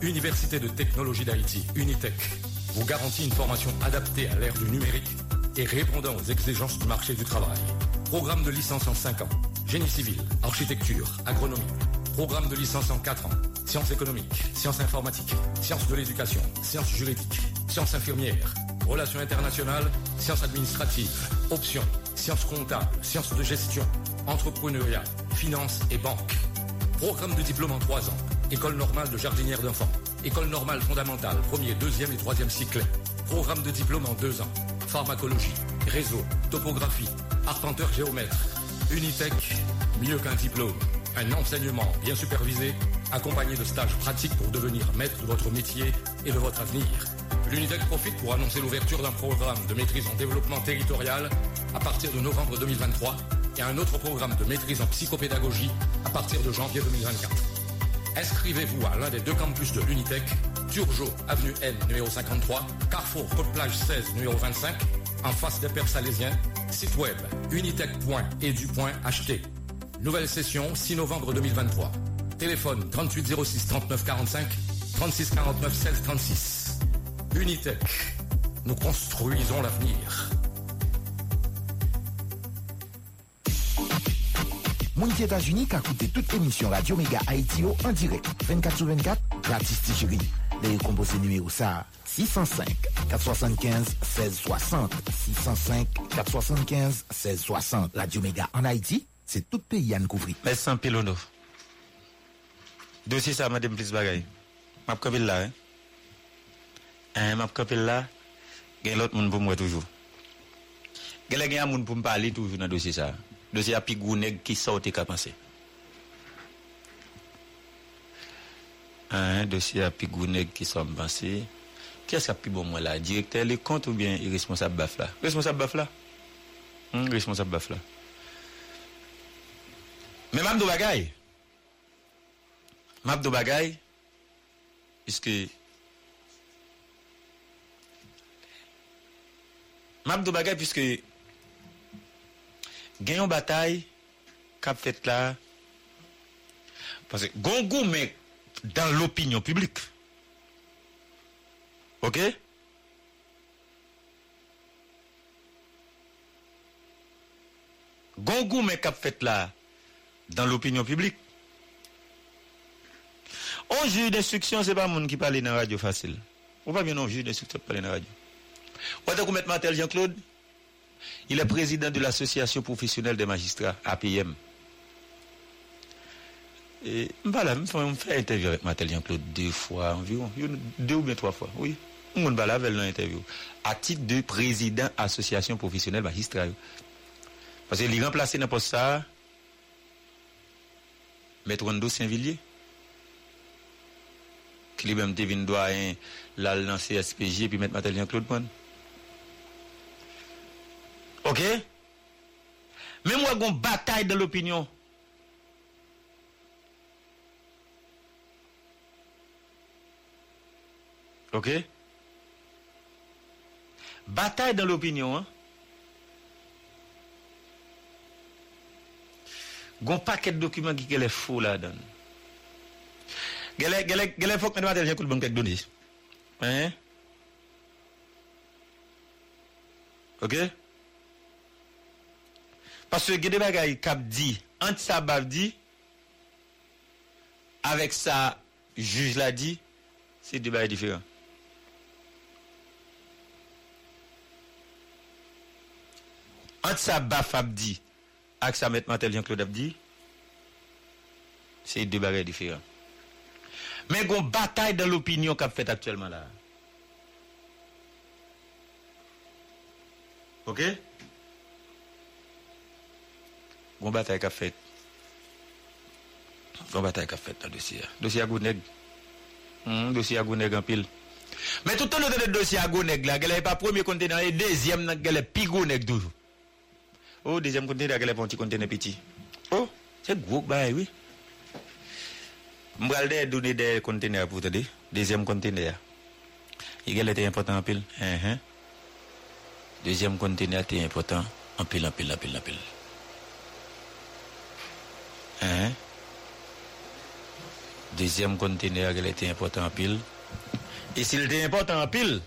Université de technologie d'Haïti, Unitech, vous garantit une formation adaptée à l'ère du numérique et répondant aux exigences du marché du travail. Programme de licence en cinq ans, génie civil, architecture, agronomie. Programme de licence en quatre ans, sciences économiques, sciences informatiques, sciences de l'éducation, sciences juridiques, sciences infirmières, relations internationales, sciences administratives, options, sciences comptables, sciences de gestion, entrepreneuriat, finance et banque. Programme de diplôme en trois ans. École normale de jardinière d'enfants. École normale fondamentale, premier, deuxième et troisième cycle. Programme de diplôme en deux ans. Pharmacologie, réseau, topographie, arpenteur géomètre. Unitech, mieux qu'un diplôme. Un enseignement bien supervisé, accompagné de stages pratiques pour devenir maître de votre métier et de votre avenir. L'Unitech profite pour annoncer l'ouverture d'un programme de maîtrise en développement territorial à partir de novembre deux mille vingt-trois et un autre programme de maîtrise en psychopédagogie à partir de janvier deux mille vingt-quatre. Inscrivez-vous à l'un des deux campus de l'Unitech, Turgeot, avenue N, numéro cinquante-trois, Carrefour, Côte-Plage seize, numéro vingt-cinq, en face des Pères Salésiens, site web unitech point e d u point h t. Nouvelle session, six novembre deux mille vingt-trois. Téléphone trente-huit zéro six, trente-neuf quarante-cinq, trente-six quarante-neuf, seize trente-six. Unitech, nous construisons l'avenir. Mounit États-Unis qui a coûté toute émission Radio Mega Haïti en direct vingt-quatre sur vingt-quatre gratis Tigérie. Les composés numéro ça six zéro cinq, quatre sept cinq, un six six zéro, six zéro cinq, quatre sept cinq, un six six zéro. Radio Mega en Haïti, c'est tout pays à nous couvrir. Merci en Pilono. Dossier ça madame plus bagaille. M'a copé là. Hein m'a copé là. Gain l'autre monde pour moi toujours. Gain gain monde pour me parler toujours dans dossier ça. Dossier à pigou nèg qui sortait qu'a penser. Un dossier à pigou nèg qui sort penser. Qui est-ce qui a pi bon moi là, directeur les comptes ou bien responsable B A F là? Responsable B A F là. Hum, responsable B A F là. Mais m'a do bagay. M'a do bagay puisque m'a do bagay puisque gagne une bataille qu'a fait là parce que gongou mais dans l'opinion publique. OK? Gongou mais qu'a fait là dans l'opinion publique. On juge d'instruction c'est pas monde qui parle dans radio facile. Ou pas bien on juge d'instruction parler dans radio. Ou t'as qu'on met Martel Jean-Claude. Il est président de l'association professionnelle des magistrats, A P M. Et voilà, on fait interview avec Martel Jean-Claude deux fois environ, deux ou bien trois fois, oui. On va là avec l'interview. À titre de président association professionnelle magistrats. Parce qu'il est remplacé dans le poste ça, Maître Wando Saint-Villiers, qui est même devenu doyen, là, dans C S P J, puis Maître Martel Jean-Claude. OK? Mais moi, j'ai une bataille de l'opinion. OK? Bataille dans l'opinion. Hein? Gon paquet de documents qui est faux là-dedans. Gele gele gele faut que nous devions coupler quelques données. Hein? OK? Parce que gede bagay cap dit, anti ça bab dit avec ça juge l'a dit, c'est deux bagay différents. Anti ça baf abdi avec ça met Martel Jean-Claude abdi, c'est deux bagay différents. Mais gon bataille dans l'opinion qu'a fait actuellement là. OK? Gon bataille qu'a fait. Gon bataille qu'a fait dans le dossier. Dossier à Gounèg. Hum, dossier à Gounèg en pile. Mais tout le temps le dossier à Gounèg là, qu'elle est pas premier conteneur et deuxième dans qu'elle est pigonèg toujours. Oh, deuxième conteneur qu'elle est petit conteneur petit. Oh, c'est gros bail oui. M'bral de donner des conteneurs pour te dire, deuxième conteneur. Il était important en pile. Uh-huh. Deuxième conteneur était important en pile en pile en pile en pile. Uh-huh. Deuxième conteneur il était important en pile. Et s'il était important en pile,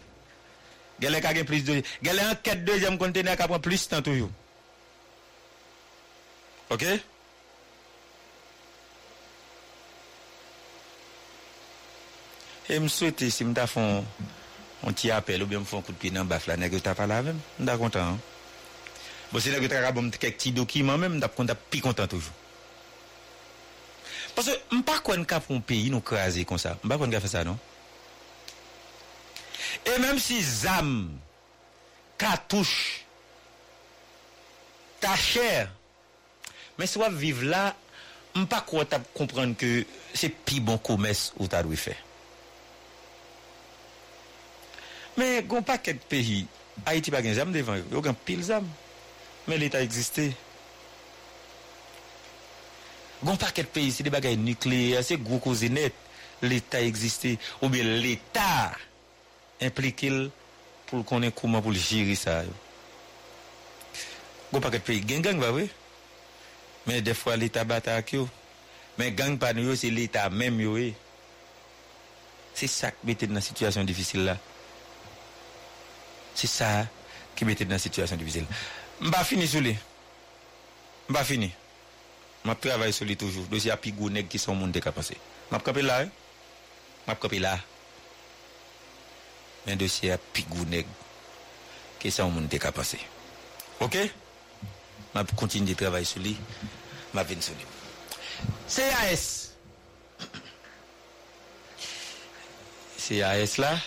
il a gagné plus de il a enquête deuxième conteneur qui prend plus temps toujours. OK? Et me souhaiter si me ta font on t'y appelle ou bien me font coup de pied dans baf là nèg t'a pas la même m'ta content bon c'est nèg t'a bon quelques petits documents même m'ta content pi content toujours parce que m'pa connait ka font pays nous craser comme ça m'pa connait ka faire ça non et même si zam cartouche ta chair mais soit vivre là m'pa croit t'a comprendre que c'est pi bon commerce ou t'a dû faire. Mais gon pas quelques pays Haïti pas gen zam devant yo gen pile zam mais l'état existé gon pas quelques pays c'est des bagages nucléaires c'est gros cause net l'état existé ou bien l'état impliqué pour connait comment pour gérer ça gon pas quelques pays gen gang va oui mais des fois l'état batak yo mais gang pa yo c'est l'état même yo oui c'est ça qui mette dans situation difficile là. C'est ça qui mettait dans situation difficile. M'pa fini sur lui. M'pa fini. M'a travaille sur lui toujours. Dossier à pigou nèg qui sont monde de passé. M'a camper là. Hein? M'a camper là. Mais dossier à pigou nèg qui sont monde de passé. OK? M'a continuer de travailler sur lui. M'a venir sur lui. C A S. C A S là.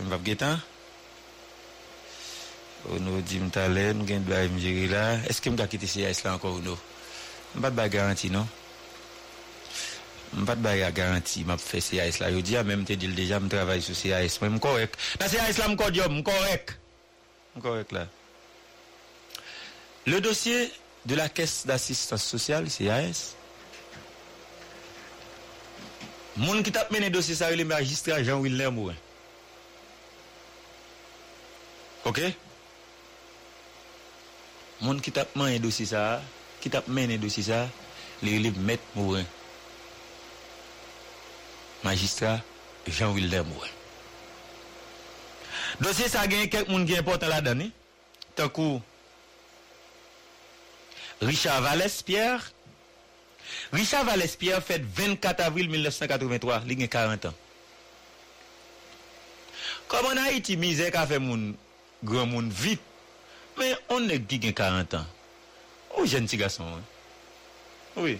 M'va guetan. Ono dit m'talè nous gagne doit gérer là est-ce que m'ta quitter C A S là encore ono m'pas pas garantie non m'pas pas garantie m'a fait C A S là je dis même te dit déjà me travaille sur C A S même correct dans C A S là m'co job m'correct m'correct là le dossier de la caisse d'assistance sociale C A S moun qui t'a mené dossier ça le magistrat Jean-Wilner Morin. OK. Moun qui tape main dossier ça, qui tape mener dossier ça, les relève maître Morin. Magistrat Jean-Wilder Morin. Dossier ça gagne quelques moun qui important là-dedans, hein. Tant que Richard Valès Pierre. Richard Valès Pierre fait vingt-quatre avril mille neuf cent quatre-vingt-trois, il a quarante ans. Comme en Haïti misère qu'a fait moun grand monde vite. Mais on est qui a quarante ans. Oh, jeune petit garçon. Oui.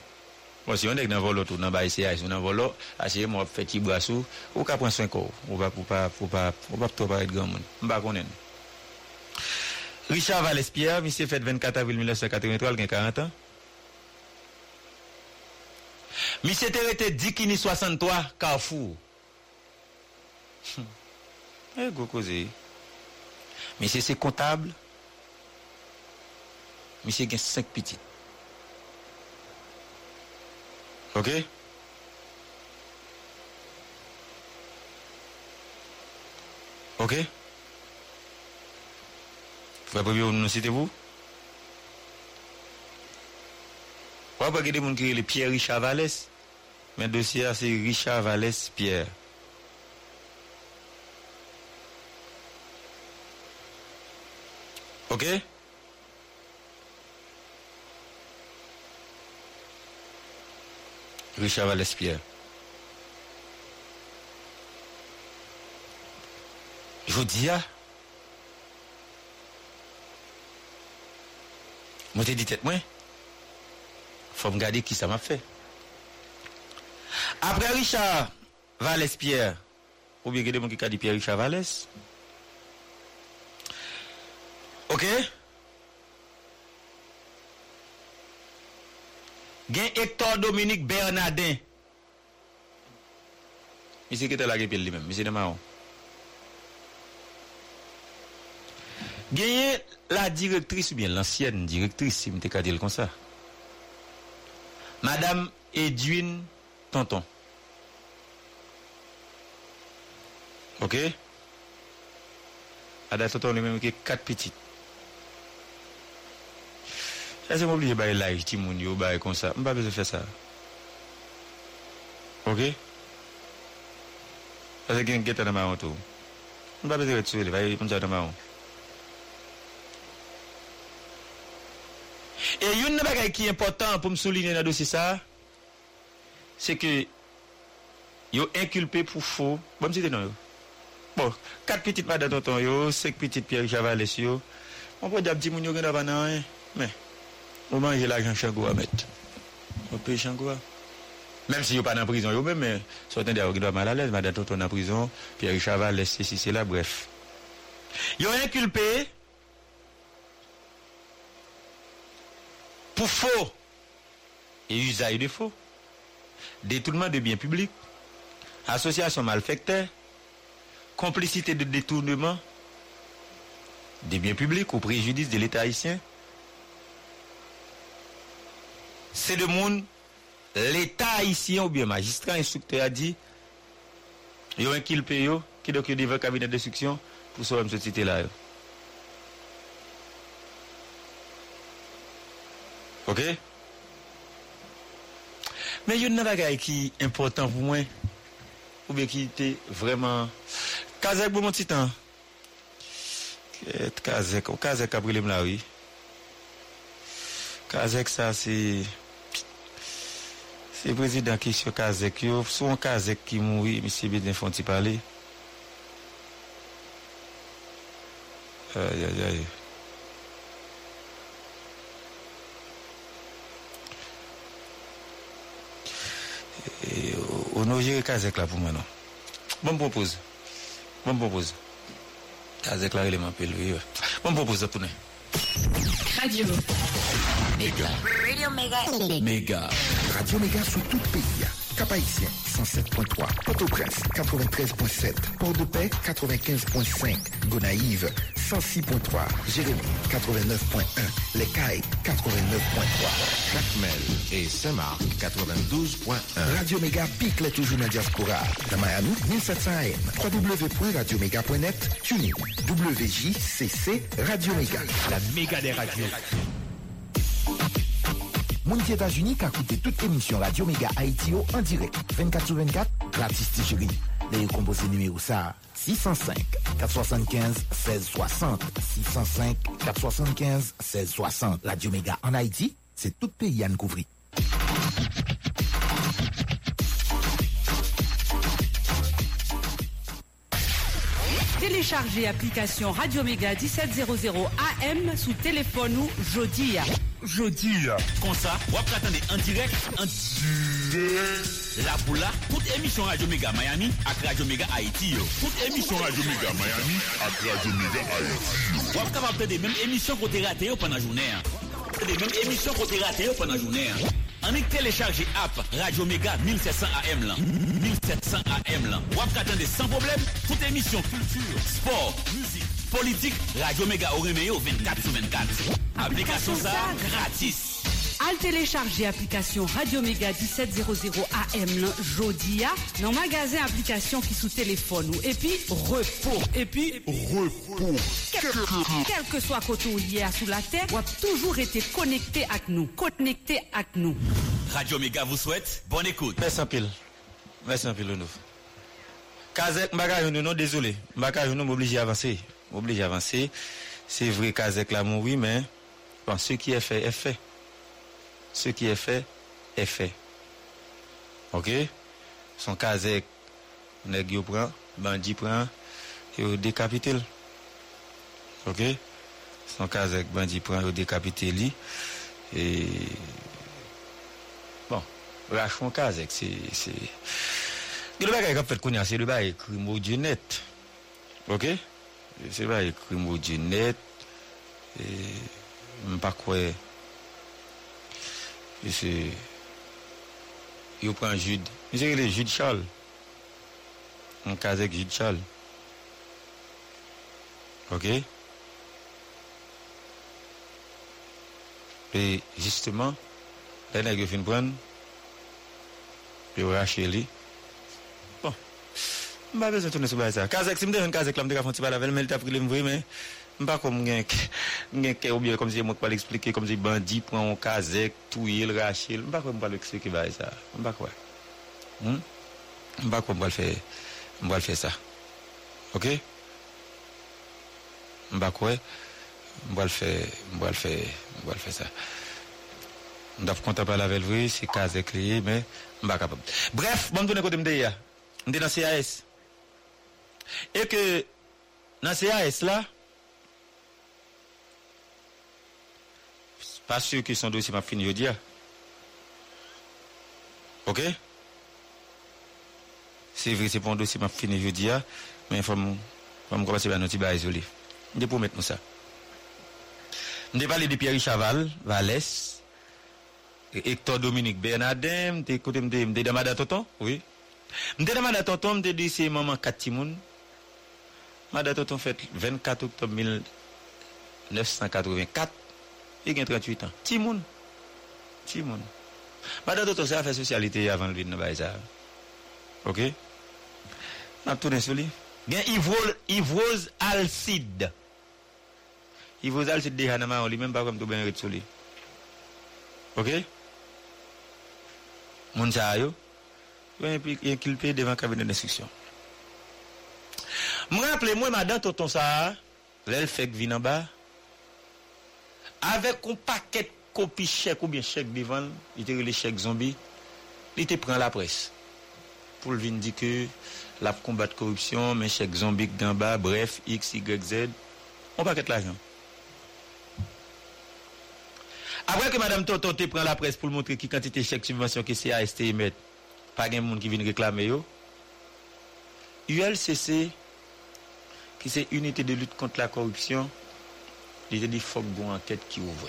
Moi, si on est dans volo, tout dans bail C H, dans volo, assez moi fait petit brassou, ou qu'a prendre soin corps. On va pour pas pour pas on va trop paraître grand monde. On va connaître. Richard Valespierre, monsieur fait vingt-quatre avril mille neuf cent quatre-vingt-trois, il a quarante ans. Monsieur était Dikini soixante-trois Carrefour. Eh go causé. Monsieur c'est comptable. Monsieur gagne cinq petites. OK? Ok? Frère Premier, vous nous citez vous? Vous avez regardé mon qui est Pierre Richard Vallès? Mais le dossier, c'est Richard Vallès Pierre. Ok? Richard Vallès Pierre. Je vous dis, je te dis tête moi, faut me garder qui ça m'a fait. Après Richard Vallès Pierre, ou bien quelqu'un qui a dit Pierre Richard Vallès. Ok? Gen Hector Dominique Bernardin. Monsieur qui était là qui lui-même, monsieur de Mahon. Gagne la directrice ou bien l'ancienne directrice, si m'te ka dire comme ça. Madame Edwin Tonton. OK? Madame Tonton lui-même qui quatre petites. Ça c'est obligé bail live ti moun yo bail comme ça. M'pa besoin faire ça. OK? Ça c'est gagne geta na ma auto. M'pa besoin de tuer, va y penser dans ma auto. Et une chose qui est importante pour me souligner dans le dossier, c'est que ils ont inculpé pour faux. Bon, c'est non. Bon, quatre petites madame Tonton, cinq petites Pierre Javalès. On peut dire que les gens ne sont pas là. Mais, on mange l'argent Chango à mettre. On paye Chango. Même si ils ne sont pas en prison, mais certains d'entre eux doivent mal à l'aise. Madame Tonton en prison, Pierre Javalès, c'est c'est là, bref. Ils ont inculpé. Pour faux et usage de faux, détournement de biens publics, association malfecteur, complicité de détournement des biens publics au préjudice de l'État haïtien. C'est de monde, l'État haïtien ou bien magistrat, instructeur a dit, il y a un kill payo qui doit devant le cabinet d'instruction pour sauver cette cité-là. Ok? Mais il y a une bagaille qui est importante pour moi, ou bien qui était vraiment. Kazek pour mon titan. Kazek, Kazek a brûlé la oui. Kazek, ça c'est. C'est le président qui est sur Kazek. Son Kazek qui mourit, monsieur Bédin Fonti parler. Aïe, aïe, aïe. On a géré Kazek là pour moi non. Bon propose. Bon propose. Kazek là il m'appelle oui. Bon propose pour nous. Radio Mega. Radio Mega. Mega. Radio Mega sur tout pays. Cap-Haïtien cent sept point trois, Port-au-Prince quatre-vingt-treize point sept, Port-de-Paix quatre-vingt-quinze point cinq, Gonaïves cent six point trois, Jérémy quatre-vingt-neuf point un, Les Cayes quatre-vingt-neuf point trois, Jacmel et Saint-Marc quatre-vingt-douze point un. Radio Mega pique les toujours dans la diaspora. Dans Miami mille sept cents A M, w w w point radio mega point net, Tunis, W J C C, Radio Mega. La méga des radios. Moun États-Unis a coûté toute émission Radio Mega Haïti en direct vingt-quatre sur vingt-quatre gratis Tigéri. Les composés numéro ça six cent cinq, quatre cent soixante-quinze, seize cent soixante, six cent cinq, quatre cent soixante-quinze, seize cent soixante. Radio Mega en Haïti, c'est tout pays à nous couvrir. Téléchargez l'application Radio Mega dix-sept cents A M sous téléphone ou jeudi. Jeudi. Comme ça, vous attendez en direct, en direct. La boula, toute émission Radio Mega Miami à Radio Mega Haïti. Toute émission Radio Mega Miami à Radio Mega Haïti. Vous pouvez attendre des mêmes émissions qu'on a ratées pendant la journée. Des mêmes émissions qu'on a ratées pendant la journée. On est téléchargé app Radio Mega mille sept cents A M là. mille sept cents A M là. Vous attendez sans problème toute émission culture, sport, musique, politique. Radio Mega Oremeo vingt-quatre sur vingt-quatre. Application ça gratis. Al télécharger application Radio Mega dix-sept cents A M lan jodi a dans magasin application qui sous téléphone ou et puis repos et puis repos quel que soit côté hier sous la terre, ou toujours été connecté avec nous, connecté avec nous. Radio Mega vous souhaite bonne écoute. Merci en pile. Merci en pile neuf. Kazek bagage non désolé, bagage non m'obligé avancer, obligé avancer. C'est vrai Kazek là mon oui mais bon, ce qui est fait est fait. Ce qui est fait est fait. OK? Son Kazek nèg yo prend, bandit prend et décapité. OK? Son Kazek bandit prend et décapité lui et bon, rachon Kazek c'est c'est il le bagage qu'a fait connait c'est le bagage crime net. OK? C'est pas écrit mot du net et pas quoi et c'est il prend Jude c'est le Jude Charles on Kazek Jude Charles OK et justement les nègres fin prendre puis racher lui bon m'a besoin tourner sur bazar Kazek si me donne Kazek là me faire petit balle mais il t'a pris le vrai mais m'pas comme gain gain ou bien comme si moi pas l'expliquer comme si bandit prend un Kazek touyer le racher m'pas comme pas l'expliquer bazar m'pas quoi hum m'pas comme va faire on va faire ça OK m'pas quoi on va le faire on va le faire on va le faire ça on doit compter pas la vrai c'est Kazek lié mais m'pas capable bref bon donner côté me dire on est dans C A S et que dans C A S là pas sûr que son dossier m'a fini aujourd'hui OK c'est vrai c'est pour un dossier m'a fini aujourd'hui mais faut faut me commencer par notre bail isolé on pour mettre nous ça on est parlé de Pierre Chaval Valès Hector Dominique Bernardin t'es côté me me demande Tonton oui me demande à Tonton me dit c'est maman Katimoun Madame Tonton fait vingt-quatre octobre mille neuf cent quatre-vingt-quatre. Il a trente-huit ans. Timoun. Timoun. Madame Tonton ça fait socialité avant lui dans bazar. OK? On tourne sur lui. Gen Ivroz Ivroz Alcide. Ivroz Alcide déjà dans ma on lui même pas comme tout bien sur lui. OK? Mon ça yo. Inculpé devant cabinet d'instruction. Me rappelez moi madame Tonton ça elle fait vin en bas avec un paquet copie chèque ou bien chèque devant il était les chèques zombie il était prend la presse pour venir dire que la combattre corruption mais chèque zombie en bas bref x y z on paquet l'argent après que madame Tonton te prend la presse pour montrer qui quantité chèque subvention que c'est A S T émet pas gen moun ki vinn réclamer yo U L C C qui c'est unité de lutte contre la corruption il dit faut bon enquête qui ouvre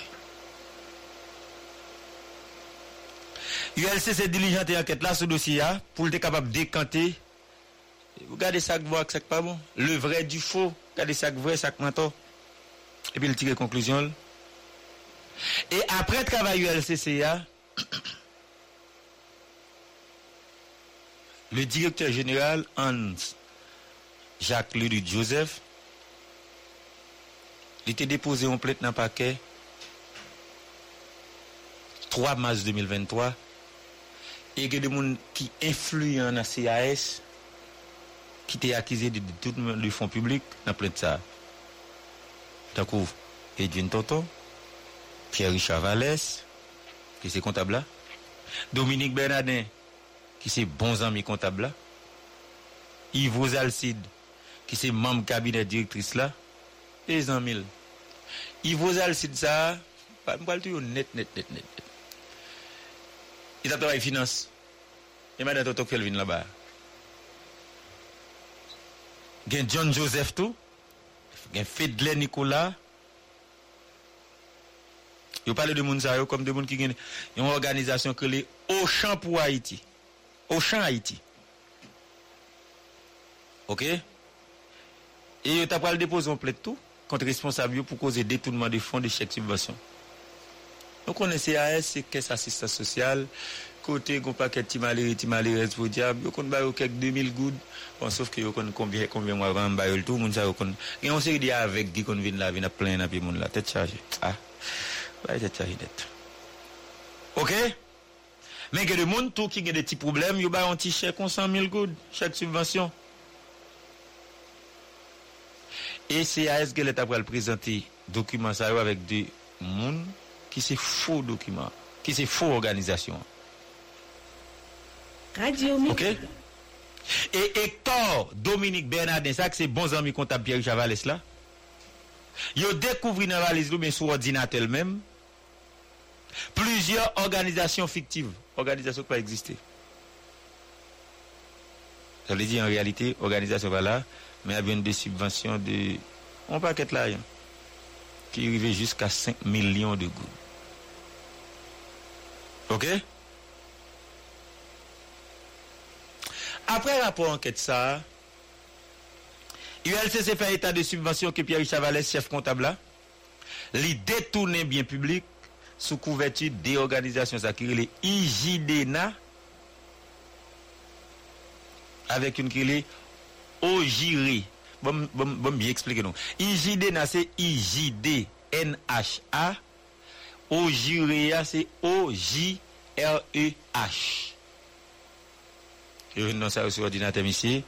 U L C C diligente enquête là sur dossier a pour être capable décanter regardez ça que voir que c'est pas bon le vrai du faux regardez ça que vrai ça que menton et puis il tire conclusion et après travail U L C C a le directeur général Hans Jacques Louis Joseph il était déposé en plainte dans paquet trois mars deux mille vingt-trois et que des monde qui influent dans C A S qui était accusé de tout le fonds public dans plainte ça d'accord Edwin Tonton Pierre Richard Valès qui c'est comptable là Dominique Bernardin qui c'est bons amis comptables là Yves Alcide qui c'est membre cabinet directrice là et en mille Yves Alcide ça pas me parle tout net net net net il a travaillé finance et madame Toto Kelvin là-bas gen John Joseph tout gen Fedler Nicolas yo parle de monde ça yo comme de monde qui gen une organisation que les Auchan pour Haïti Auchan Haïti. OK? Et yo t'a pas le déposer en plainte tout contre responsable pour causer détournement de fonds de chèque subvention. Nous connaissons C A S, c'est caisse assistance sociale. Côté gon paquet ti malheureux ti malheureux pour diable yo kon ba yo quelques deux mille goud bon sauf que yo kon combien combien moi avant ba yo tout moun sa yo kon et on série dit avec dit kon vinn la vinn plein na puis moun la tête chargée ah ba tête chargée net OK mais que le monde tout qui a des petits problèmes yo ba un petit chèque on cent mille goud chèque subvention et C A S que l'état va présenter document ça avec des moun qui c'est faux document qui c'est faux organisation Radio Mega. OK. Et Hector Dominique Bernardin, ça c'est bons amis comptable Pierre Chavalès là. Yo découvri dans valise mais sur ordinateur même plusieurs organisations fictives, organisations qui pas existé. Ça veut dire en réalité organisation pas là, mais il y a des subventions de on paquet là hein, qui arrivait jusqu'à cinq millions de gourdes. OK? Après rapport enquête ça, U L C C fait état de subvention que Pierre Chavalès, chef comptable là, lui détourner bien public sous couverture des organisations qui I J D N A avec une qui O J R I. Bon bon bon bien expliquer nous. I J D N A c'est I J D N H A, O J R I A c'est O J R E H. Ils ont ça sur ordinateur ici.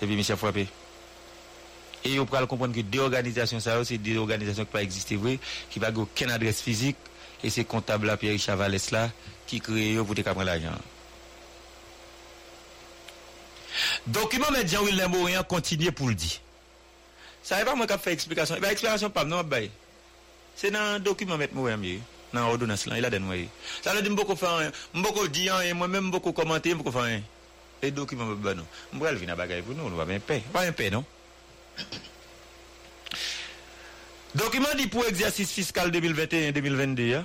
Et puis monsieur frappé. Et on peut comprendre que deux organisations ça c'est deux organisations qui pas existé vrai, qui pas aucune adresse physique et c'est comptable là Pierre Chavalès là qui créé pour te prendre l'argent. Document M. Jean-William Morien continue pour le dire. Ça n'est pas moi qui fait explication, il va explication pas non bail. C'est dans document M. Morien non ordonnance là il a donné ça le dit beaucoup faire beaucoup dire et moi même beaucoup commenter beaucoup faire et document ba non on va venir bagaille pour nous on va bien payer pas un payer non document dit pour exercice fiscal deux mille vingt et un deux mille vingt-deux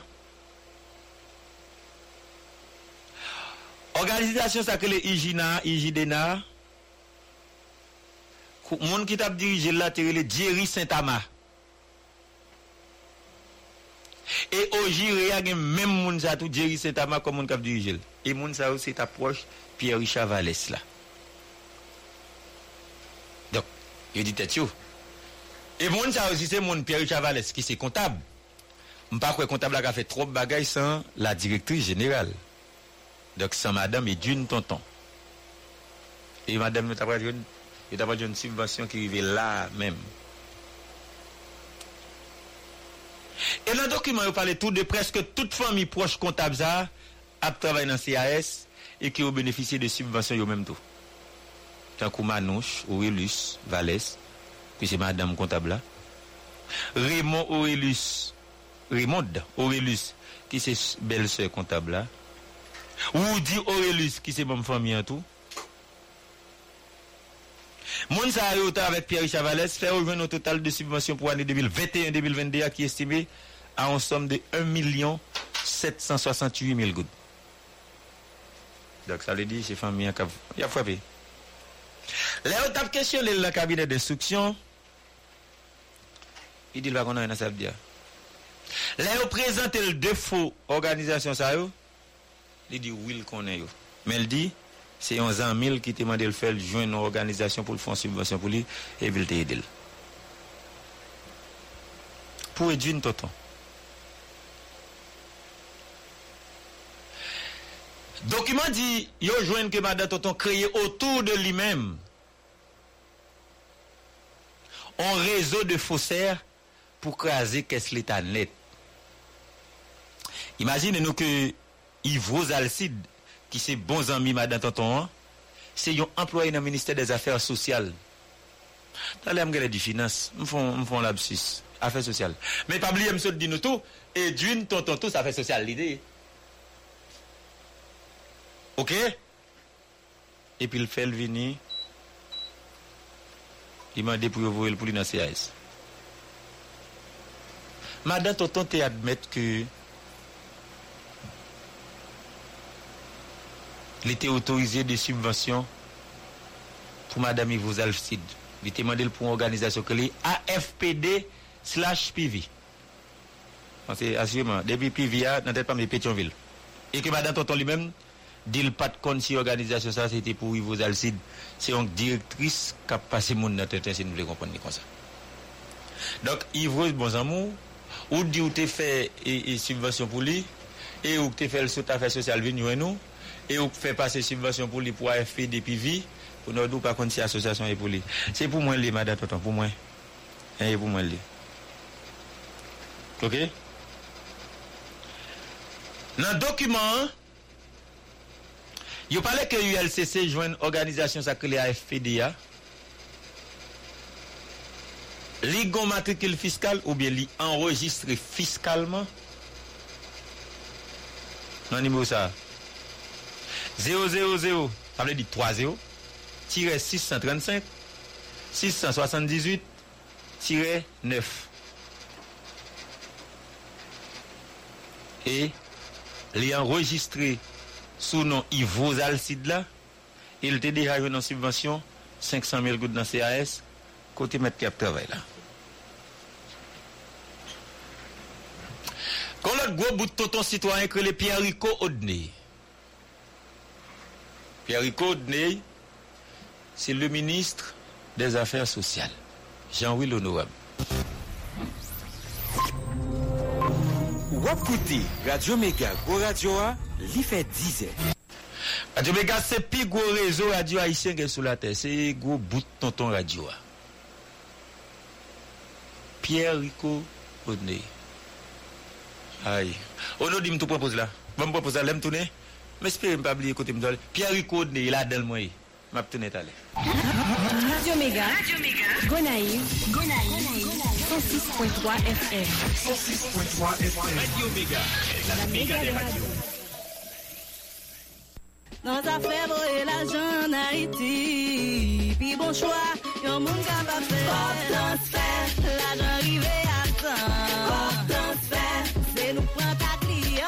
organisation ça que les I J N A I J D N A monde qui t'a dirigé là c'est le Jerry Saint-Ama et aujourd'hui il y a même moun ça tout Jerry Saint-Ama comme moun cap diriger et moun ça c'est approche Pierre Chavalès là donc il dit tête yo et moun ça aussi c'est moun Pierre Chavalès qui c'est comptable on pas quoi comptable qui a fait trop bagaille sans la directrice générale donc sans madame et d'une tonton et madame t'a pas jeune il t'a pas une subvention qui arrive là même. Et dans le document, on parle tout de presque toute famille proche comptable ça a travaillé dans C A S et qui ont bénéficié de subventions eux même tout. Tant que Manouche, Aurélus, Valès, puis c'est madame comptable là. Raymond Aurélus, Raymond Aurélus qui c'est belle-sœur comptable là. Woody Aurélus qui c'est bonne famille en tout. Moun sa yo ta avec Pierre Chavalès fait rejoindre un total de subventions pour l'année deux mille vingt et un deux mille vingt-deux qui est estimé à une somme de un million sept cent soixante-huit mille goud. Donc ça le dit, c'est famille qui a frappé. Là on t'a questionné le cabinet d'instruction. Il dit va qu'on a ça dire. Là on présente le deux faux organisation ça yo. Il dit oui, il connaît yo. Mais il dit c'est onze mille qui demandé le faire joindre une organisation pour le fonds subvention pour lui et il t'aider. Pour aider une tonton. Document dit yo joindre que madame tonton créé autour de lui-même un réseau de faussaires pour craser qu'est-ce l'état net. Imaginez-nous que Yves Alcide qui c'est bons amis madame tonton hein? C'est un employé dans le ministère des affaires sociales dans les m'gale du finance me font me font l'absus affaires sociales mais pas oublier m'sot dit nous tout et d'une tonton tout ça fait social l'idée OK et puis il fait le venir il m'a dit pour voir pour lui dans C A S madame tonton te admettre que il était autorisé des subventions pour madame Yves Alcide. Il était demandé pour une organisation que les A F P D slash P V. c'est assurément depuis P V A dans tête pas mes Pétionville. Et que madame Tonton lui-même dit le pas de compte si organisation ça c'était pour vous Alcide, c'est une directrice qui a passé mon dans tête si nous voulons comprendre comme ça. Donc Yves bon amour ou dit ou t'es fait et, et subvention pour lui et ou t'es fait le saut affaire sociale venir nous et ou fait passer subvention pour lui pour A F P depuis vie pour nous dou pas compte si association et pour lui. C'est pour moi les madame Tonton pour moi. Et pour moi les. OK. Dans le document, il parlait que U L C C joint organisation sacrée A F P D A. Li gon matricule fiscale ou bien li enregistré fiscalement. Dans numéro ça. zéro zéro zéro, ça veut dire trente, six cent trente-cinq six cent soixante-dix-huit neuf. Et les enregistré sous nom Yvos Alcide là, il t'a déjà eu une subvention cinq cent mille gouttes dans C A S côté mettre cap travail là. Quand l'autre gros bout de tonton citoyen que les Pierre Rico Odney. Pierre Rico Odney, c'est le ministre des Affaires sociales, Jean-Louis Honorable. Écoutez, Radio Mega, gros radio a, li fait dix ans. Radio Mega, c'est plus gros réseau radio haïtien qui est sur la terre. C'est gros bout de tonton radio a. Pierre Rico Odney. Aïe. On nous dit me tout propose là. Je me propose là, je me tourner. Mais espérez pas oublier côté me doit. Pierre Rico Odney, il a dans le moi. M'a tourner t'aller. Radio Mega. Radio Mega. Gonaïve. Gonaïve. cent six virgule trois F M cent six virgule trois F M Radio Mega, la méga des radios. Dans ta frère, et la jeune Haïti. Puis bon choix, y'a un monde capable de faire. La jeune arrivée à temps. C'est nous prendre ta client.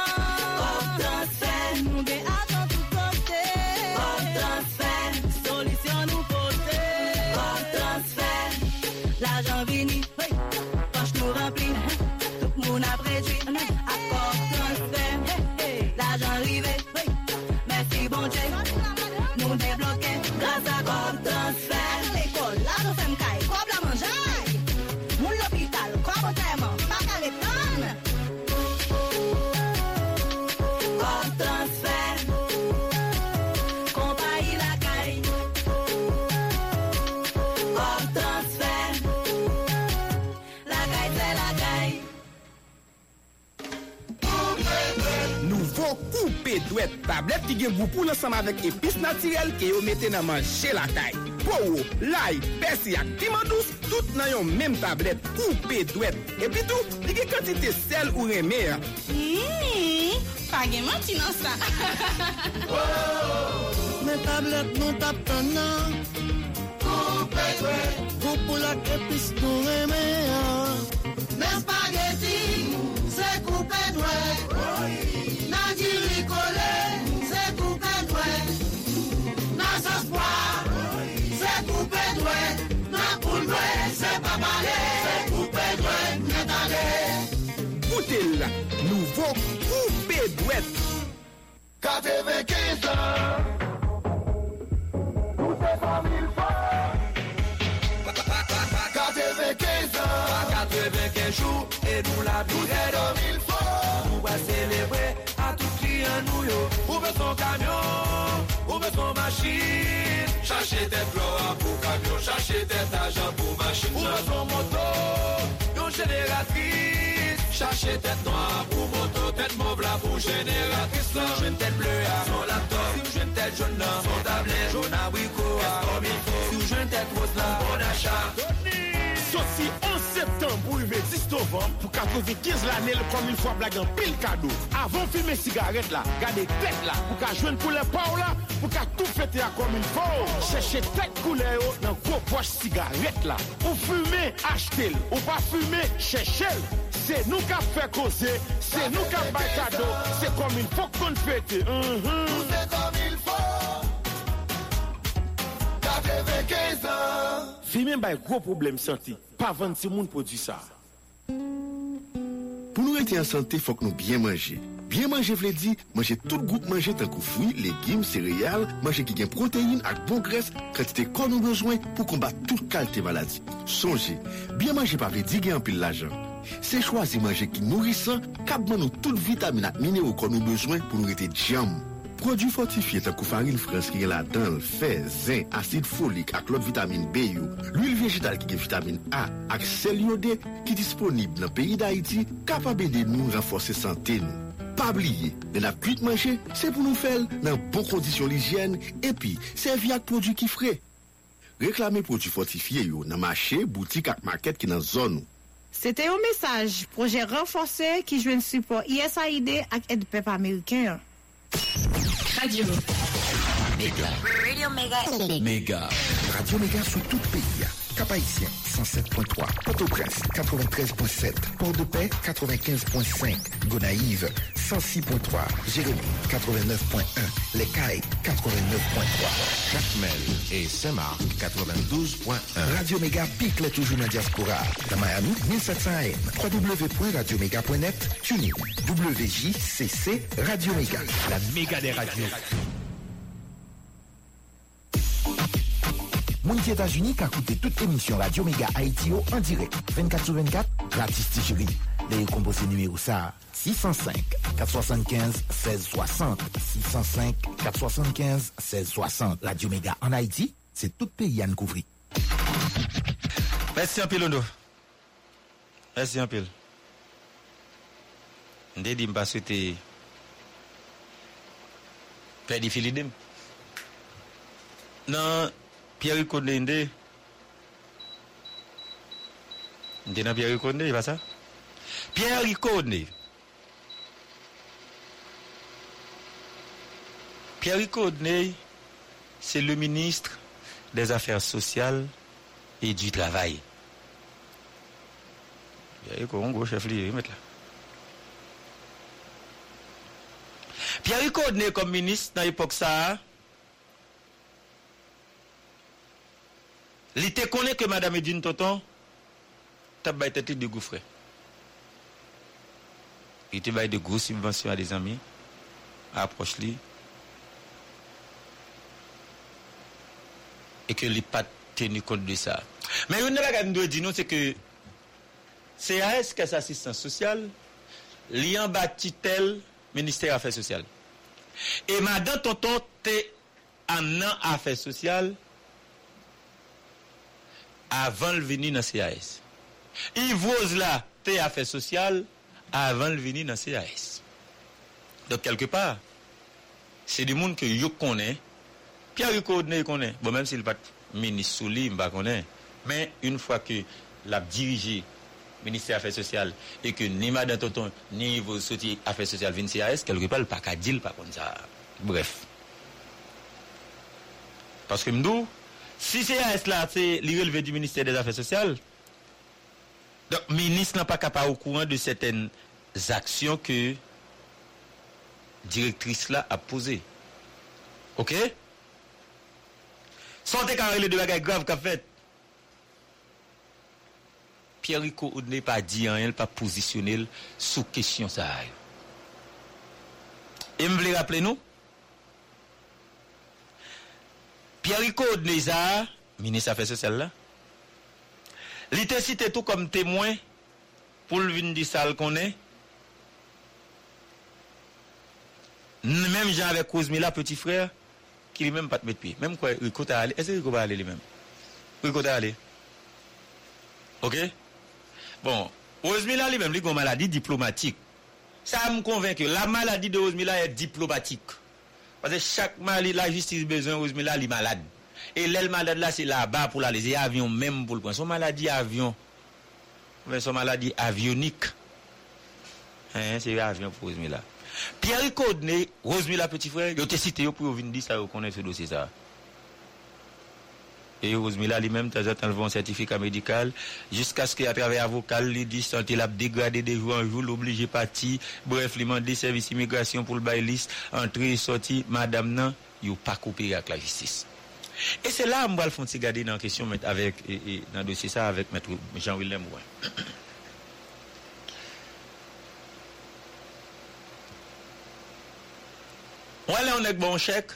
Nous des attend tout côté. Solution nous porter. La jeune vini. Douette tablette qui gagne pour l'ensemble avec épices naturelles que vous mettez dans manger la taille. Powo, l'ail, persil et piment douce, toutes dans une même tablette coupée douette. Et puis tout, il y a quantité sel ou remède. Hum, pas de menti dans ça. Mes tablettes nous tapent dans. Coupée douette. Pour la épice nous remède. Mes spaghettis, c'est coupé douette. Nadiri Colé, c'est coupé doué. Nasa Spoir, c'est coupé doué. Napoule doué, c'est pas malé, c'est coupé doué. N'attendez. Goûtez-la, nouveau coupé doué. quatre-vingt-quinze ans, nous c'est trois mille francs. quatre-vingt-quinze ans, quatre-vingt-quinze jours, et nous la bouillée de mille francs. Nous va célébrer. Où veut son camion, où veut son machine. Cherchez des fleurs pour camion, cherchez des agents pour machine. Où veut son moto, une génératrice. Cherchez tête noire pour moto, tête mauve là pour génératrice. Je une tête bleue à son laptop, je une tête jaune là, son tablette, jaune à Wico à Comico. Je une tête rose là, on achète. Sorti onze septembre pour arriver dix novembre pour quatre-vingt-quinze l'année comme une fois blague en pile cadeau. Avant fumer cigarette là, garder tête là pour qu'à joindre pour les pauvres là, pour qu'à tout fêter à comme il faut. Cherchez tête couleur dans gros poche cigarette là. Ou fumer, achetez-le. Ou pas fumer, cherchez-le. C'est nous qui avons fait causer, c'est nous qui avons fait cadeau. C'est comme il faut qu'on fête. C'est comme il faut. quatre-vingt-quinze ans. Filmer un gros problème santé. Pas vingt-six personnes produisent ça. Pour nous rester en santé, il faut que nous bien manger. Bien manger, je veux dire, manger tout groupe manger, tant que fruits, légumes, céréales, manger qui gagne protéines avec bon graisse, quantité qu'on a besoin pour combattre toute qualité maladie. Songez, bien manger pas veut dire gagner en pile l'argent. C'est choisir manger qui nourrissant, capable nous toutes vitamines et minéraux qu'on a besoin pour nous rester jam. Produits fortifiés, tant que farine France qui est là-dedans, le fer, zinc, acide folique, avec l'autre vitamine B, l'huile végétale qui est vitamine A, avec celle iodée qui est disponible dans le pays d'Haïti, capable de nous renforcer la santé. Pas oublier, mais la cuite manger, c'est pour nous faire dans bonnes conditions d'hygiène et puis servir avec produits qui frais. Réclamer produits fortifiés dans marché, boutique et market qui est dans la zone. C'était un message, projet renforcé qui joue un support I S A I D et aide peuple américain. Radio Mega. Radio Mega. Mega. Radio Mega sur tout pays. Cap-Haïtien, cent sept point trois. Port-au-Prince, quatre-vingt-treize point sept. Port-de-Paix, quatre-vingt-quinze point cinq. Gonaïves, cent six point trois. Jérémy, quatre-vingt-neuf point un. Les Cailles, quatre-vingt-neuf point trois. Jacmel et Saint-Marc, quatre-vingt-douze point un. Radio Mega pique les toujours dans la diaspora. Dans Miami, mille sept cents A M. w w w point radio mega point net. Tunis, W J C C, Radio Mega. La méga des radios. Moun États-Unis qui a coûté toute émission Radio Mega Haïti en direct vingt-quatre sur vingt-quatre gratis Tigérie. Les composés numéro ça six zéro cinq, quatre sept cinq, un six six zéro. six zéro cinq, quatre sept cinq, un six six zéro. Radio Mega en Haïti, c'est tout pays à nous couvrir. Merci en pile, Ondo. Merci en pile. Ndé dim pas souhaiter faire des filidim. Non. Pierre Condé ndé ndé na Pierre Condé va ça Pierre Condé Pierre Condé c'est le ministre des Affaires sociales et du travail. Pierre Condé chef li mettre là. Pierre Condé comme ministre dans l'époque ça il te connaît que madame Edine Tonton t'a baï tête de gouffre. Il te baï de grosses subventions à des amis. Approche-li. Et que li pas tenu compte de ça. Mais une bagarre nous dit non c'est que C A S C A S assistance sociale li en bâti tel ministère affaires sociales. Et madame Tonton t'es en affaires sociales avant le venir dans C A S. Yvose là, tes affaires sociales avant le venir dans C A S. Donc quelque part, c'est du monde que yo connaît, Pierre yo connaît, connaît. Bon même s'il pas ministre Souli, m'pa connaît, mais une fois que l'a dirigé ministère affaires sociales et que ni madame Tonton ni Yvose sorti affaires sociales venir C A S, quelque part le pas ka deal pas comme ça. Bref. Parce que m'dou si C A S là, c'est le relevé du ministère des Affaires sociales. Donc, le ministre n'a pas capable au courant de certaines actions que directrice là a posées. OK? Sans déclarer les deux bagages graves qu'a fait. Pierre Rico n'est pas dit rien, il pas positionné sous question ça. Et me voulez rappeler nous? Pierre-Rico Odneza, ministre affaires sociales là. Il était cité tout comme témoin pour le vin du sale qu'on est. Même Jean avec Cosmila petit frère qui lui même pas te mettre pied. Même quoi Rico t'a allé, est-ce que Rico va aller lui-même? Rico t'a allé. OK? Bon, Cosmila lui-même lui a une maladie diplomatique. Ça me convainc que la maladie de Cosmila est diplomatique. Parce que chaque mal, la justice besoin, Ousmila, il est malade. Et l'elle malade là, c'est là-bas pour la laisser avion, même pour le prendre. Son maladie avion. Mais son maladie avionique. Hein, c'est avion pour Ousmila. Pierre Codney, Ousmila, petit frère, il a été cité pour venir dire ça, reconnaître ce dossier ça. Et Ousmila, lui-même, t'as attendu un certificat médical, jusqu'à ce qu'à travers avocat, il dit, santé l'a dégradé de jour en jour, l'obligé parti, bref, il m'a dit, service immigration pour le bail, entrée et sortie, madame, non, il n'a pas coupé avec la justice. Et c'est là, moi, le fond, c'est garder dans la question, avec, et, et, dans le dossier ça, avec maître Jean-Willem Ouin. Moi, là, on est bon chèque.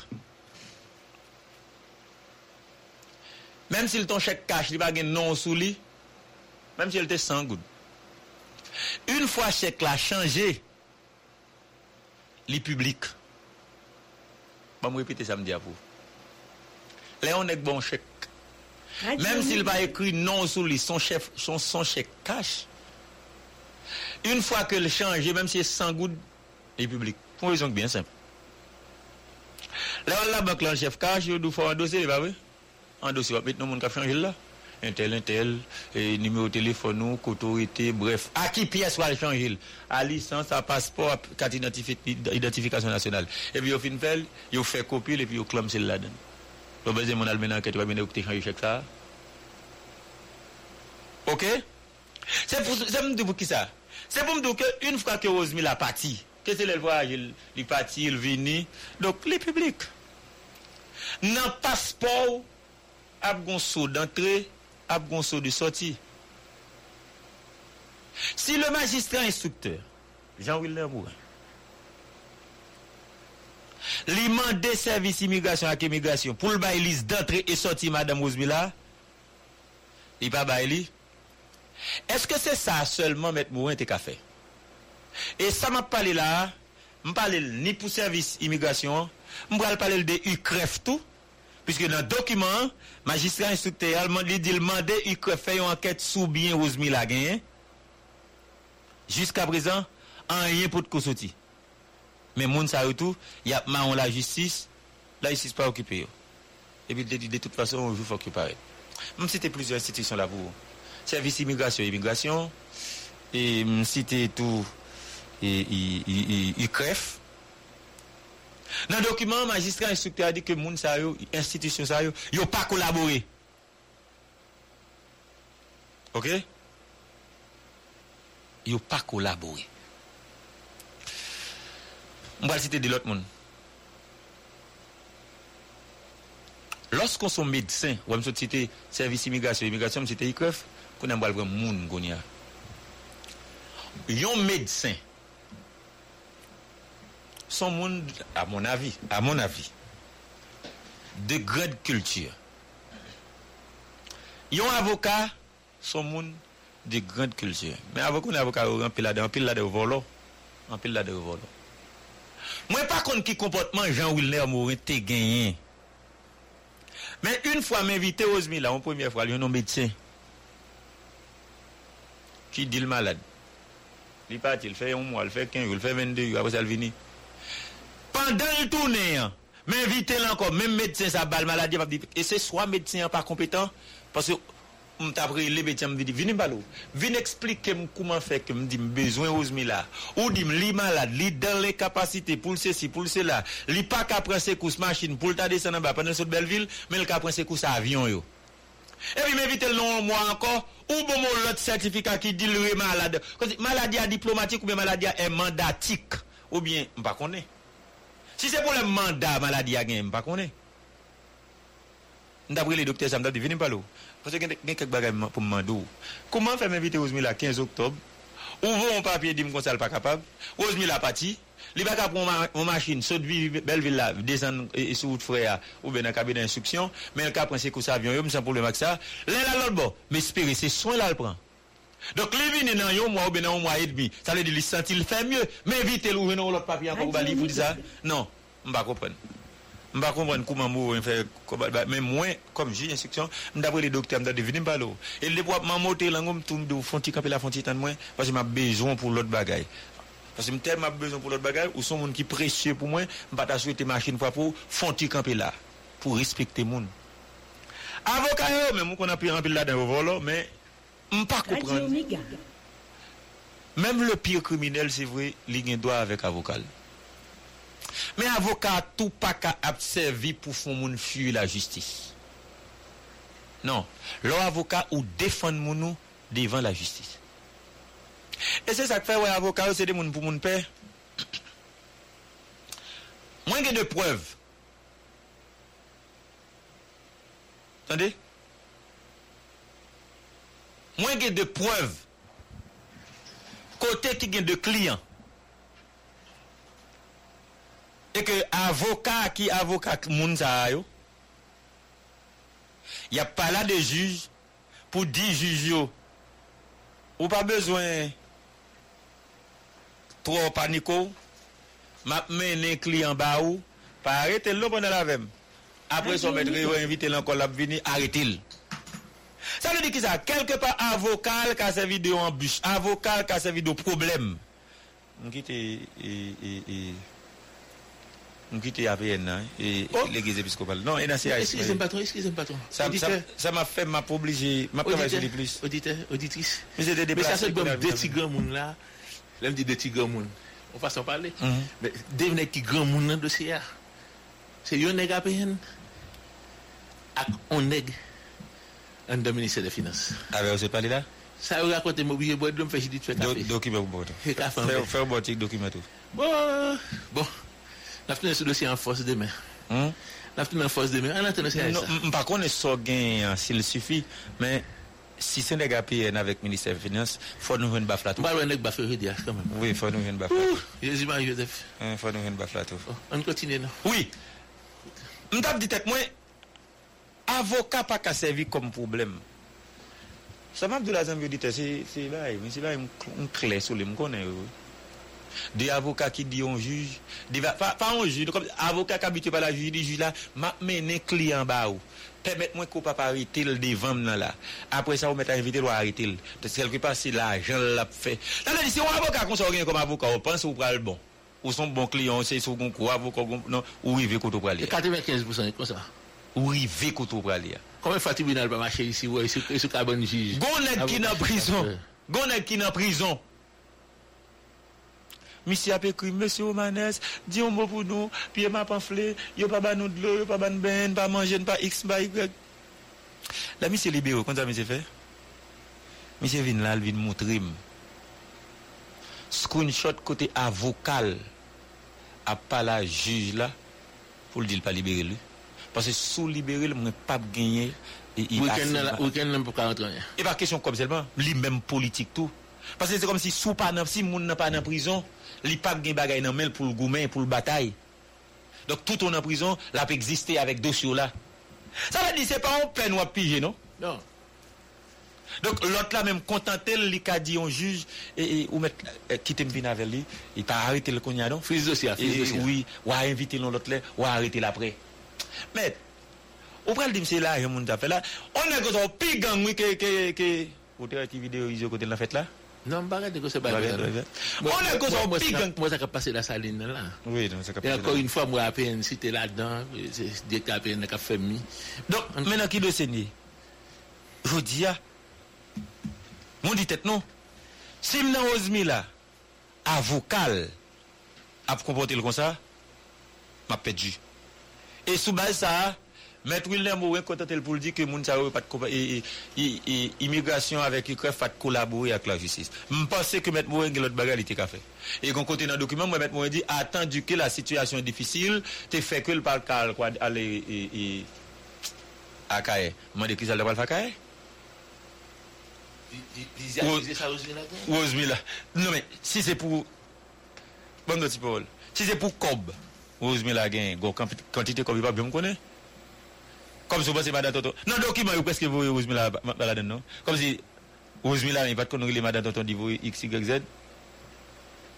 Même si ton chèque cash, il n'y a pas de nom sous lui. Même si il était sans goud. Une fois chèque là changé, les publics. Je vais répéter ça, me dire à vous. Là, on est bon chèque. Même s'il va écrit non sous lui, son chèque son, son chèque cash. Une fois que le change, même si c'est sans goud, les publics. Pour une raison bien simple. Là, la banque, le chef cash, il faut endosser, il va oui. Endosser, il va mettre changer là. Un tel, un tel, numéro de téléphone, autorité, bref. À qui pièce va le changer? À licence, à passeport, carte d'identification nationale. Et puis, au fin de il fait copier et puis il clame celle-là. Donc, vous avez mon almanach, tu vas bien écouter changer chèque ça. Ok? C'est pour c'est pour qui ça? C'est pour me dire qu'une fois que Rosemi la partie, que c'est le voyage, il parti, il vini, donc le public. Dans passeport, a bon saut d'entrée, a bon saut de sortie. Si le magistrat instructeur, Jean-Wilner Mourin, lui mande des services immigration à immigration pour le bail d'entrée et sortie, Madame Rosemi la, il pas bail. Est-ce que c'est ça seulement mettre Mourin te café? Et ça m'a parlé là, m'a parlé ni pour service immigration, m'a parlé de U C R E F tout, puisque dans le document, magistrat instructeur allemand lui dit demander U C R E F fait une enquête sous bien Rosemi la gagne. Jusqu'à présent, rien pour te sorti. Mais moun ça tout, y a maon la justice, la justice pas occupée. Et puis de toute façon, on joue faut que paraît. Même si c'était plusieurs institutions là pour service immigration, immigration, et citer tout U C R E F. Dans le document, magistrat instructeur a dit que moun sa yo, institution sa yo, yo pas collaboré. Ok? Yo pas collaboré. On va citer de l'autre monde. Lorsqu'on sont médecins, on va citer service immigration, immigration, on citer U C R E F. Qu'on a besoin de moun gonia. Yon médecin. Son monde, à mon avis, à mon avis, de grande culture. Yon avocat, son monde de grande culture. Mais avocat, on avocat en pile là-dedans, en pile là-dedans volo, en pile là-dedans volo. Moi pas contre qui comportement Jean-Wilner Morin te gagné. Mais une fois m'invité Rosemi là, en première fois, yon non médecin. Qui dit le malade. Il part, il fait un mois, il fait quinze, il fait vingt-deux, après ça il vient. Pendant le tournée, m'inviter là encore, même médecin ça balle maladie, et c'est soit médecin pas compétent, parce que on t'a pris les médecins me dit venez balou, venez expliquer comment faire que me dit besoin Rosemi là, ou dit li malade, li dans les capacités pour ceci, pour cela, li pas qu'à prendre ses courses machine pour le ta descendre en bas pendant sur Belleville, mais le qu'à prendre ses courses avion yo. Et puis m'invite le nom moi encore ou bon l'autre certificat qui dit le malade. Maladie à diplomatique ou bien maladie à mandatique ou bien on pas connaît. Si c'est pour le mandat maladie à gain on pas connaît. D'après les docteurs ça me dit venez pas là parce que gain quelques bagages pour mandou. Comment faire m'inviter Rosemi la quinze octobre ou vont papier dit me ça pas capable. Rosemi la parti, il va prendre une machine saute Belleville là descendre sur route frère ou bien dans cabinet d'instruction mais le cas prend c'est que ça avion sans problème avec ça là là l'autre bon mais espérer c'est soin là le prend donc les vini dans un mois ou bien dans un mois et demi ça veut dire il sentit il fait mieux mais vite le revenir l'autre papier encore bali pour ça non on va comprendre on va comprendre comment moi faire même moi comme j'ai instruction d'après les docteurs me deviner pas là et les propre monter là comme tout de fonti camper la fonti tant moi parce que m'a besoin pour l'autre bagaille. Parce que je n'ai besoin pour l'autre bagage, ou sont gens qui précieux pour moi, je ne vais pas souhaiter machine pour font ils camper là, pour respecter les gens. Avocat, même qu'on a pu remplir là dans le volant, mais je ne peux pas comprendre. Même le pire criminel, c'est vrai, il a un droit avec avocat. Mais avocat, tout pas qu'à observer pour faire les gens fuir la justice. Non, l'avocat ou défendre les gens devant la justice. Et c'est ça que fait ouais avocat c'est des moun pour moun père. Moins que de preuves. Attendez. Moins que de preuves. Côté qui gagne de clients. et que avocat qui avocat moun sa yo y a pas là de juge pour dix juges yo ou pas besoin trop panico m'a mené client ba ou pas arrêter l'eau pendant la vem après son maître va inviter l'encore l'a venir arrêter. Ça veut dire que ça quelque part avocat qui a servi de embûche, avocat qui a servi de problème. On quitte et et on quitte A P N et l'église épiscopale. Non, et dans ces excusez-moi patron, excusez-moi patron. Ça ça m'a fait m'a obligé, m'a travaillé de plus. Auditeur, auditrice. Mais c'était des places de petits grands monde là. L'aime dit des petits grands monde. On va s'en parler. Mais devenez qui grand monde dans dossier. C'est un nèg A P N. On nèg un de ministère des finances. Ah ben, vous avez parlé là? Ça vous raconte, moi, je vais vous faire des documents. Document pour moi. Faire un bon petit document. Bon, bon. La fin de ce dossier en force demain. La fin en force demain. On attend ça. Non, par contre, ça gagne, s'il suffit, mais si c'est des P N avec le ministère des finances, il faut nous faire une baffe là. Oui, il faut nous faire une baffe là. Jésus-Marie Joseph. Il faut nous faire une baffe là. On continue, non? Oui. Je vais vous dire que moi, avocat pas qu'à servir comme problème. Ça m'a dit la zambie dit c'est c'est là, mais c'est là on clé sur les me connaît. Des avocats qui dit on juge, pas pas on juge comme avocat qui habitué par la juge, dit juge là, m'a mené client ba ou. Permettez-moi qu'on pas arrêter le devant là. Après ça on met à inviter ou arrêter. Parce quelque part c'est l'argent l'a fait. Là si on avocat qu'on s'organise comme avocat, on pense ou pral bon. Ou son bon client, c'est son concours avocat non, ou rive qu'on pour aller. quatre-vingt-quinze pour cent comme ça. Ou rive qu'on pour aller. Comment fait tribunal pas marcher ici ouais sur sur carbone juge. Gonnet qui en prison. Gonnet qui en prison. Monsieur a écrit monsieur Omanès, dis un mot pour nous, puis m'a pamflé, yo pas ban nous de l'eau, yo pas ban ben, pas manger, pas x by y. La monsieur libéré, comment ça monsieur fait? Monsieur vient là, il vient montrer screenshot côté avocat à pas la juge là pour dire pas libérer lui. Parce que sous libérer le pas gagner et il et pas question comme seulement lui même politique tout parce que c'est comme si sous pas dans si monde n'a pas en prison il pas gagner bagaille dans mail pour le goumen pour le bataille donc tout on en prison l'a pas exister avec dossier là ça veut dire c'est pas en peine ou piger non non donc l'autre là même contenté li ka di on juge et ou mettre quitter venir avec lui il pas arrêter le cognac non frise dossier oui ou inviter l'autre là ou arrêter l'après. Mais, au pral dim c'est là, je m'en fait là. On a gosé au pire gang, oui, que, que, que. Vous avez une vidéo, ils ont côté de la fête là? Non, pas de gosé, pas de gosé. On a gosé au pire gang. Moi, ça a passé la saline là. Oui, non, ça a passé. Et encore une fois, moi, A P N, si t'es là-dedans, c'est directeur A P N qui a fait mi. Donc, maintenant, qui le saigne? Je dis, ah. Mon dit tête, non? Si m'en osmi là, avocat, à comporter le comme ça, m'a perdu. Et sous base ça, maître William Morin contenté pour dire que moun sa pas immigration avec Ukraine fait collaborer avec la justice. Je pensais que maître Morin l'autre bagarre était qu'a fait. Et qu'on côté dans document moi maître Morin dit attendu que la situation est difficile, tu fait que le parc quoi aller et à Kaé. Moi dit que ça le pas faire Kaé. Rosmila. Non mais si c'est pour bon petit Paul, si c'est pour Cobb Rosemila gagne, quantité comme il va bien me connaître. Comme si vous Madame Toto. Non, document, vous presque vous Rosemila balade, non? Comme si Rosemila, il va te connaître Madame Toto niveau X, Y, Z.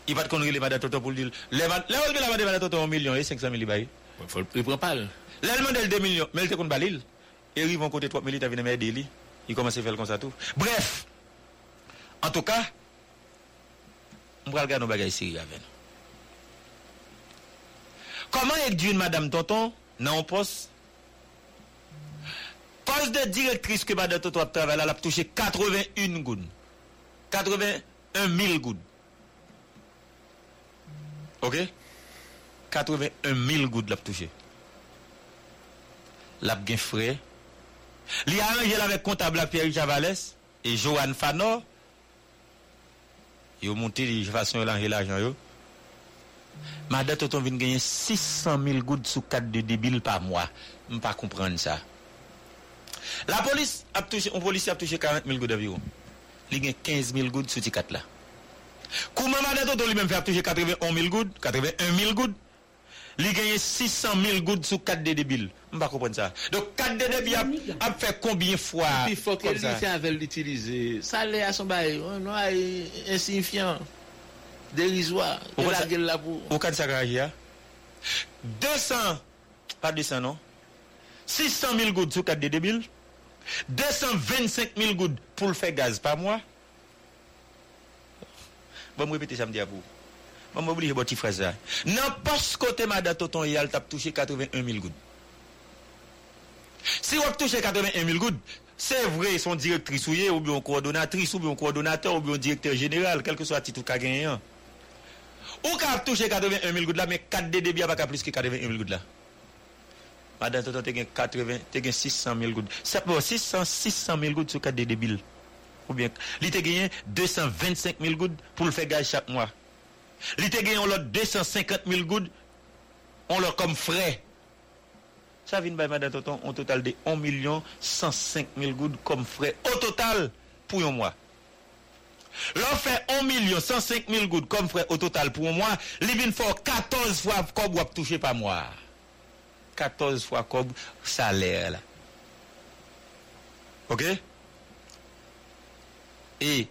Il va te connaître Madame Toto pour dire, la Rosemila va demander Toto un million et cinq cent mille libérés. Il prend pas. L'Allemand elle deux millions, mais elle te compte pas l'île. Et ils vont compter trois millions, ils viennent aider lui. Ils commencent à faire comme ça tout. Bref, en tout cas, on va regarder nos bagages ici avec nous. Comment est d'une Madame Tonton dans un poste? Poste de directrice que Madame Tonton a travaillé, elle a touché quatre-vingt-un gouttes. quatre-vingt-un mille gouttes. Ok? quatre-vingt-un mille gouttes l'a touché. L'a bien frais. Li arrangé avec comptable Pierre Javalès et Johan Fano. Ils ont monté de façon à l'argent l'argent. Madame Tonton vient gagner six cent mille gouttes sous quatre de débile par mois. Je ne peux pas comprendre ça. La police a touché, on police a touché quarante mille gouttes environ. Il gagne quinze mille gouttes sous quatre là. Comment Madame Tonton lui-même fait toucher quatre-vingt-un mille gouttes, quatre-vingt-un mille gouttes. Li gagne six cent mille gouttes sous quatre de débile. On va comprendre ça. Donc quatre de débile a fait combien fois il faut que l'utiliser avec l'utiliser. Ça l'est à son bail, non insignifiant, dérisoire. On la gueule là pour. Au cas de ça deux cents pas deux cents non. six cent mille gouttes sous quatre de débile. deux cent vingt-cinq mille gouttes pour le faire gaz par mois. Bon, je répéter ça me dit à vous. Je vais oublier votre phrase. N'importe côté, madame Toton, il a touché quatre-vingt-un mille gouttes. Si vous touchez quatre-vingt-un mille gouttes, c'est vrai, son directrice ou bien coordonnatrice, ou bien coordonnateur, ou bien directeur général, quel que soit le titre qu'a gagné. Ou qu'a touché quatre-vingt-un mille gouttes là, mais quatre de débit pas plus que quatre-vingt-un mille gouttes là. Madame Toton, tu as quatre-vingts, six cent mille gouttes. C'est bon, six cent mille gouttes sur quatre de débile. Ou bien, il te gagne deux cent vingt-cinq mille gouttes pour le faire gage chaque mois. Il te gagne, on l'a deux cent cinquante mille gouttes, on l'a comme frais. Ça vient de madame Tonton, on total de un million cent cinq mille gouttes comme frais. Au total, pour un mois. L'on fait un million cent cinq mille gouttes comme frais au total pour un mois, il vient faire quatorze fois comme on touché par mois. quatorze fois comme salaire là. OK? Et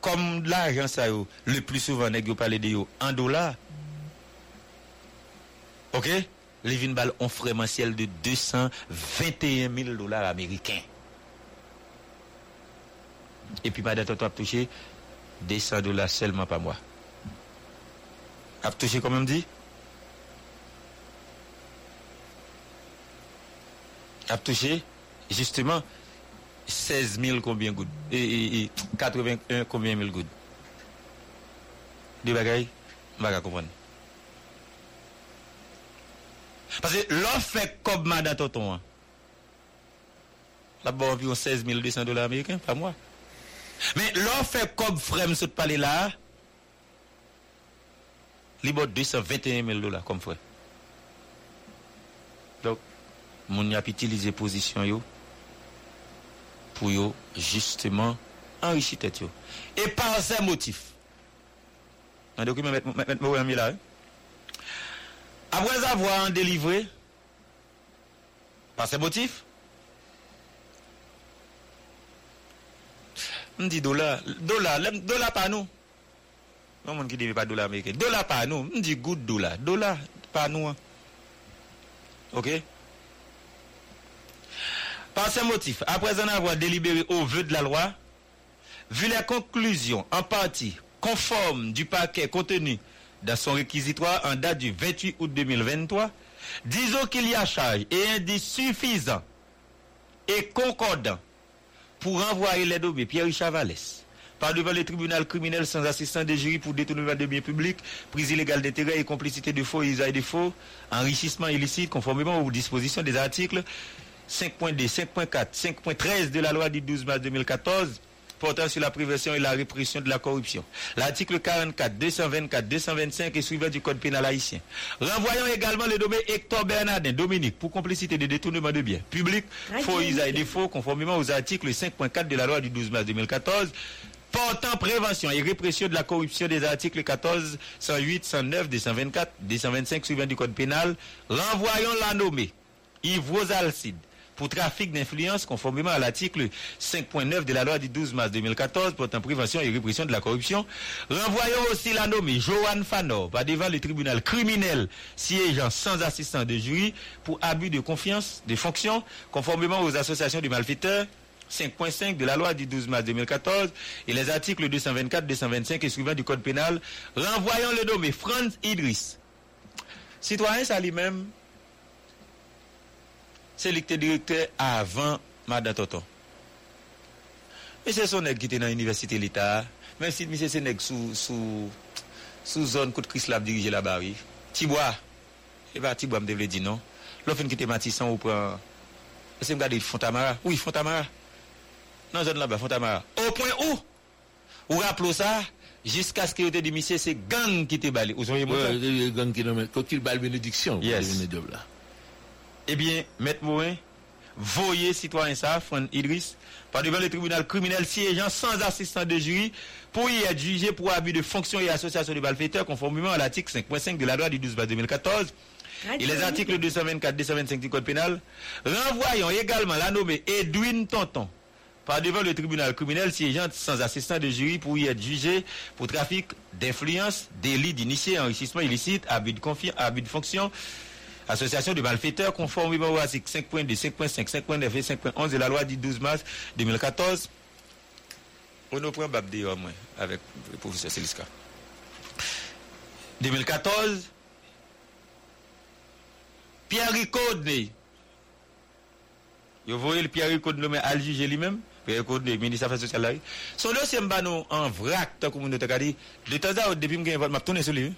comme l'argent ça yo, le plus souvent nèg yo parler de yo en dollars. OK? Les vins bal ont frémentiel de deux cent vingt et un mille dollars américains. Et puis madame Toto a touché deux cents dollars seulement par mois. A touché comme on dit? A touché justement seize mille combien gouttes et, et, et quatre-vingt-un combien mille gouttes de bagaille m'a comprendre parce que l'offre fait comme madame Tonton là-bas environ seize mille deux cents dollars américains par mois mais l'offre fait comme frère m'saute parler là li bon deux cent vingt et un mille dollars comme frère donc mon y a utilisé position yo pour yo justement enrichir tête yo et par ces motifs un document mettre mettre moi ami là après avoir délivré par ces motifs on dit dollar dollar dollar par nous non monde qui devait pas dollar américain dollar par nous on dit good dollar dollar par nous OK. Par ce motif, après en avoir délibéré au vœu de la loi, vu les conclusions en partie conformes du paquet contenu dans son réquisitoire en date du vingt-huit août deux mille vingt-trois, disons qu'il y a charge et indice suffisant et concordant pour envoyer les dommés Pierre-Richard Vallès par devant le tribunal criminel sans assistance de jury pour détournement de biens publics, prise illégale d'intérêt et complicité de faux et usage de faux, enrichissement illicite conformément aux dispositions des articles cinq point deux, cinq point quatre, cinq point treize de la loi du douze mars deux mille quatorze portant sur la prévention et la répression de la corruption. L'article quarante-quatre, deux cent vingt-quatre, deux cent vingt-cinq et suivant du Code pénal haïtien. Renvoyons également le domaine Hector Bernardin, Dominique, pour complicité de détournement de biens publics, faux usage et défaut, conformément aux articles cinq point quatre de la loi du douze mars deux mille quatorze portant prévention et répression de la corruption des articles quatorze, cent huit, cent neuf, deux cent vingt-quatre, deux cent vingt-cinq suivant du Code pénal. Renvoyons la nommée Yves Rosalcide, pour trafic d'influence conformément à l'article cinq point neuf de la loi du douze mars deux mille quatorze portant prévention et répression de la corruption. Renvoyons aussi la nommée Joanne Fanor par devant le tribunal criminel siégeant sans assistance de jury pour abus de confiance, de fonction, conformément aux associations de malfaiteurs cinq point cinq de la loi du douze mars deux mille quatorze et les articles deux cent vingt-quatre, deux cent vingt-cinq et suivants du Code pénal. Renvoyons le nommé Franz Idriss, citoyen ça lui-même. C'est le directeur avant madame Tonton. Mais c'est son nèg qui était dans l'université l'État, même si monsieur c'est nèg sous sous sous zone côte Chrislab dirigé la barre. Tibois. Et bah Tibois me devait dire non. L'offre qui était Matisson ou prend c'est me garder Fontamara. Oui, Fontamara. Dans zone là-bas Fontamara. Au point où ou rappelons ça jusqu'à ce que vous te dit monsieur c'est gang qui était balé. Vous voyez moi gang qui quand il balle bénédiction, yes. Là. Eh bien, maître Morin, voyez citoyen ça, Franck Idriss, par devant le tribunal criminel siégeant sans assistance de jury pour y être jugé pour abus de fonction et association de malfaiteurs conformément à l'article cinq point cinq de la loi du douze mars deux mille quatorze Et les articles deux cent vingt-quatre deux cent vingt-cinq du Code pénal, renvoyons également la nommée Edwin Tonton par devant le tribunal criminel siégeant sans assistant de jury pour y être jugé pour trafic d'influence, délit d'initié, enrichissement illicite, abus de, confi- abus de fonction, association de malfaiteurs, conformément aux articles cinq point deux, cinq point cinq, cinq point neuf et cinq point onze de la loi du douze mars deux mille quatorze. On nous prend Babdé au moins avec le professeur Seliska. deux mille quatorze, Pierre Ricodney. Vous voyez le Pierre Ricodney, mais al juger lui-même. Pierre Ricodney, ministre des Affaires sociales. Son dossier m'bano en vrac, tant que vous nous avez dit. De temps à autre, depuis que je vais tourner sur lui.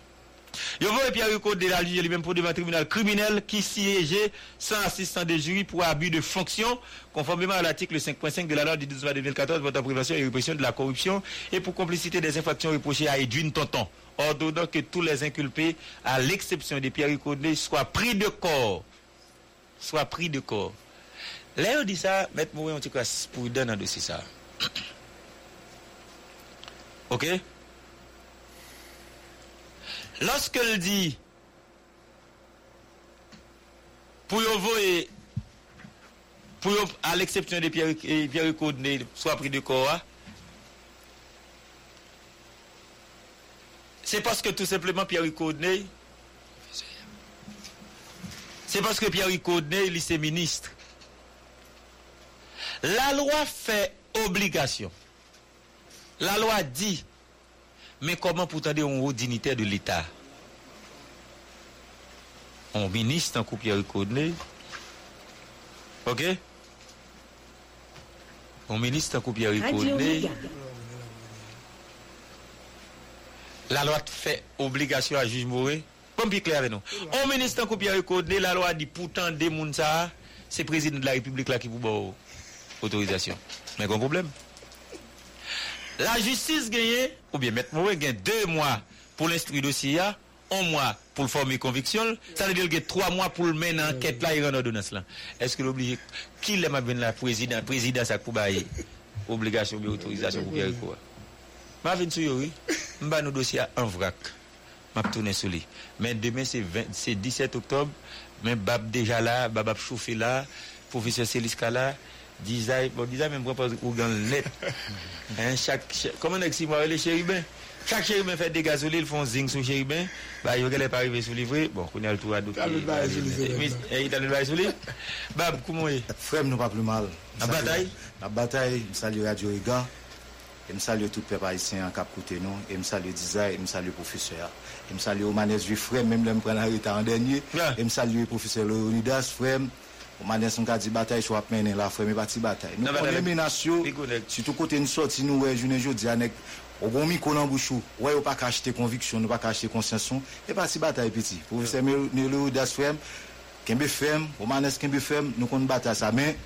Vous voyez Pierre Ricodney, al juger lui-même pour devant un tribunal criminel qui siégeait sans assistant de jury pour abus de fonction, conformément à l'article cinq point cinq de la loi du douze mars deux mille quatorze pour la prévention et répression de la corruption et pour complicité des infractions reprochées à Edwin Tonton. Ordonnant que tous les inculpés, à l'exception de Pierre Ricodney, soient pris de corps. Soient pris de corps. Là, on dit ça, mettre moi en tout cas pour donner un dossier ça. Ok? Lorsqu'elle dit, pour yon voye, pour yon, à l'exception de Pierre, Pierre Ricodney, soient pris de corps, c'est parce que tout simplement Pierre Ricodney, c'est parce que Pierre Ricodney, il est ministre. La loi fait obligation. La loi dit, mais comment pour t'aider un haut dignitaire de l'État? Un ministre en coup Pierre Ricodney. Ok? Un ministre en coup Pierre Ricodney. La loi fait obligation à juge Moré. Bon, bien clair avec nous. Au ministre en Pierre Ricodney, la loi dit pourtant des mounsa, c'est président de la République là qui vous donne autorisation. Mais grand problème. La justice gagne, ou bien maître Moré gagne deux mois pour l'instruire dossier, un mois pour le former conviction, ça veut dire qu'il y a trois mois pour le mener en enquête là et rendre ordonnance là. Est-ce que l'obligé, qui l'aime bien la président, président ça pour bailler obligation ou autorisation pour Pierre Ricodney? Ma venue sur oui, m'a nos dossiers en vrac. M'a tourné sur lui. Mais demain c'est dix-sept octobre, mais bab déjà là, babab chauffé là, professeur Seliska là, disait bon disait même pas ou dans lettre. Hein chaque comment on dit moi les chérubins. Chaque chérubin fait des gasolés, ils font zing sur chérubin, bah il est pas arrivé sur livrer. Bon, on a le tour à d'autres. Et il a le bail sur lui. Bab comment est frère nous pas plus mal. La bataille, la bataille salut Radio Mega. Je salue tout le peuple haïtien en cap côté nous, et je salue Dizay, et je salue le professeur. Je salue Omanès du frère, même là je prends la retard en dernier. Je salue le professeur Leonidas, frère. Omanès on a dit bataille, je vais mener la frère, mais pas de bataille. Nous sommes des nations, surtout côté nous sortis, nous, je ne dis pas, au bon micro dans bouchou, ouais, on pas acheter conviction, on pas acheter conscience, et pas de bataille petit. Professeur Leonidas, frère, Kembe Femme, Omanès Kembe Femme, nous comptons battre ça, mais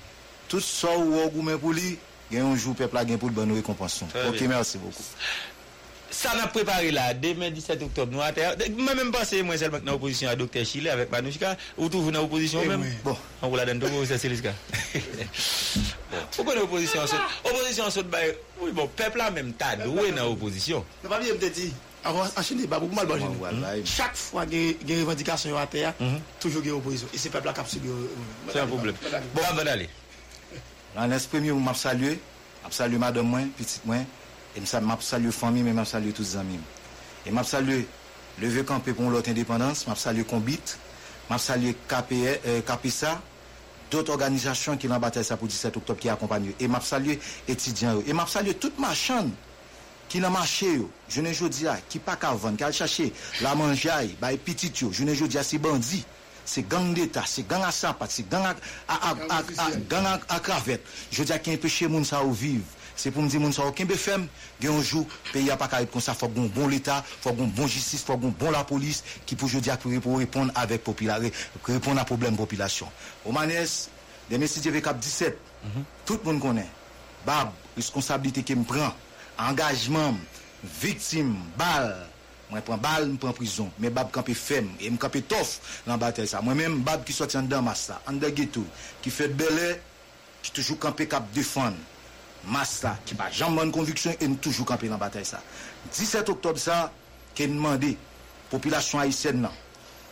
tout ça, on a pour lui. Il y a un jour, peuple a gagné pour le bonne récompense. Ok, merci beaucoup. Ça n'a préparé là, demain dix-sept octobre, nous avons même passé, moi, c'est maintenant opposition à Docteur Chile avec Manouchka, ou tout, vous n'avez opposition même. Bon, on vous la donne, vous, c'est Seliska. Pourquoi l'opposition en saute? Opposition en saute, oui, bon, peuple a même tas doué dans l'opposition. Je ne vais pas bien me dire, avant, enchaîner, pas beaucoup mal, chaque fois qu'il y a une revendication à terre, toujours il y a une opposition. Et c'est peuple qui a subi. C'est un problème. Bon, on va aller. En premier, je salue, je salue madame, moi, petite moi, et je salue famille, mais je salue tous les amis. Et je salue le vieux campé pour l'autre indépendance, je salue Combit, je salue K P S A, d'autres organisations qui ont battu ça pour dix-sept octobre qui accompagnent. Et je salue étudiants. Et je salue toute marchande qui n'a marché, je ne dis pas, qui n'a pas vendu, qui a cherché la mangeaille, les petits, je ne dis pas, c'est bandit. C'est gang d'État, c'est gang à sapat, c'est gang à cravette. Je dis à qui empêche les gens de vivre. C'est pour me dire que les gens qui ont fait un jour, le pays n'a pas qu'à être comme ça. Il faut un bon l'État, il faut une bonne justice, il faut une bonne la police qui pour répondre avec populaire, répondre à problème population. Au Manès, des messieurs de cap dix-sept, tout le monde connaît. Bab, responsabilité qui me prend, engagement, victime, balle. Moi prends balle, je prends prison, mais bab camper ferme et me camper tof dans bataille ça. Moi même bab qui sorti en damas ça, en ghetto, qui fait belé, qui toujours camper cap défendre. Massa qui pas jamais bonne conviction et toujours camper dans bataille ça. dix-sept octobre ça, qui demandé population haïtienne là.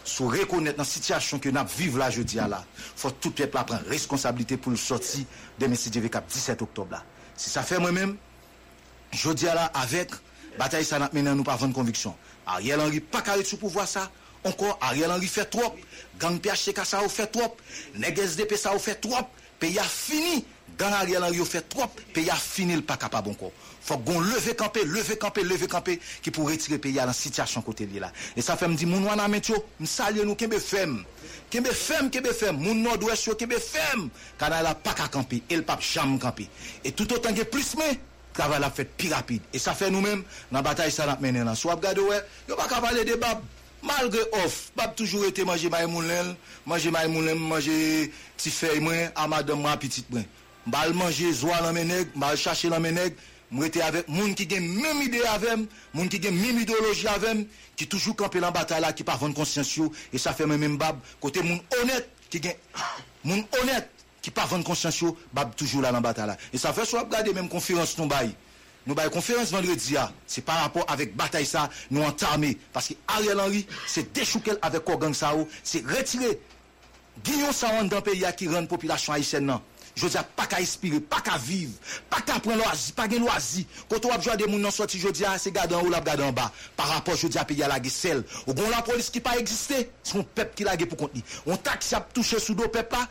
sous reconnaître la situation que nous vivons là, jeudi à là, faut tout peuple prendre responsabilité pour le sortir de M C D V Cap dix-sept octobre là. Si ça fait moi-même, jeudi à là, avec bataille ça n'a mené nous pas vendre conviction. Ariel Henry pas carré sous pouvoir ça. Encore, Ariel Henry fait trop. Gang P H C K ça fait trop. Nèg S D P ça fait trop. Pays a fini. Gang Ariel Henry fait trop. Pays a fini le pas capable encore. Faut qu'on lever camper, lever camper, lever camper qui pour retirer pays à la situation côté là. Et ça fait me dit moun wana metio, me salue nous kembe femme. Kembe femme, kembe femme, moun nord-ouest yo kembe femme. Canal a pas qu'à camper, il pas jamais camper. Et tout autant que plus mais travail la fait plus rapide. Et ça fait nous-mêmes dans bataille ça n'a mené là. Soit regarder ouais, yo pas parler de bab malgré off. Bab toujours été manger maïmounel, manger maïmounel, manger petit feuille moins à madame moi petite moins. Bal manger zoa la menèg, mal chercher la menèg. Moi j'étais avec moun qui gen même idée avec moun qui gen même idéologie avec qui toujours camper dans bataille là qui pas vendre conscience et ça fait même bab côté moun honnête qui gen moun honnête qui pas vendre conscience bab toujours là dans bataille là et ça fait soit regarder même conférence nous bail nous bail conférence vendredi là c'est par rapport avec bataille ça nous entamé parce que Ariel Henry c'est déchouquel avec gang ça c'est retirer guillon ça en dans pays qui rend population haïtienne non je dis pas qu'à inspirer, pas qu'à vivre, pas qu'à prendre l'oasis, pas qu'à l'oasis. Quand on a besoin de moun non sorti, je dis, c'est garde en haut, la garde en bas. Par rapport, je dis, à payer la guesselle. Ou bon, la police qui pas existé, c'est un peuple qui l'a gué pour contenir. On taxe à toucher sous dos peuple là,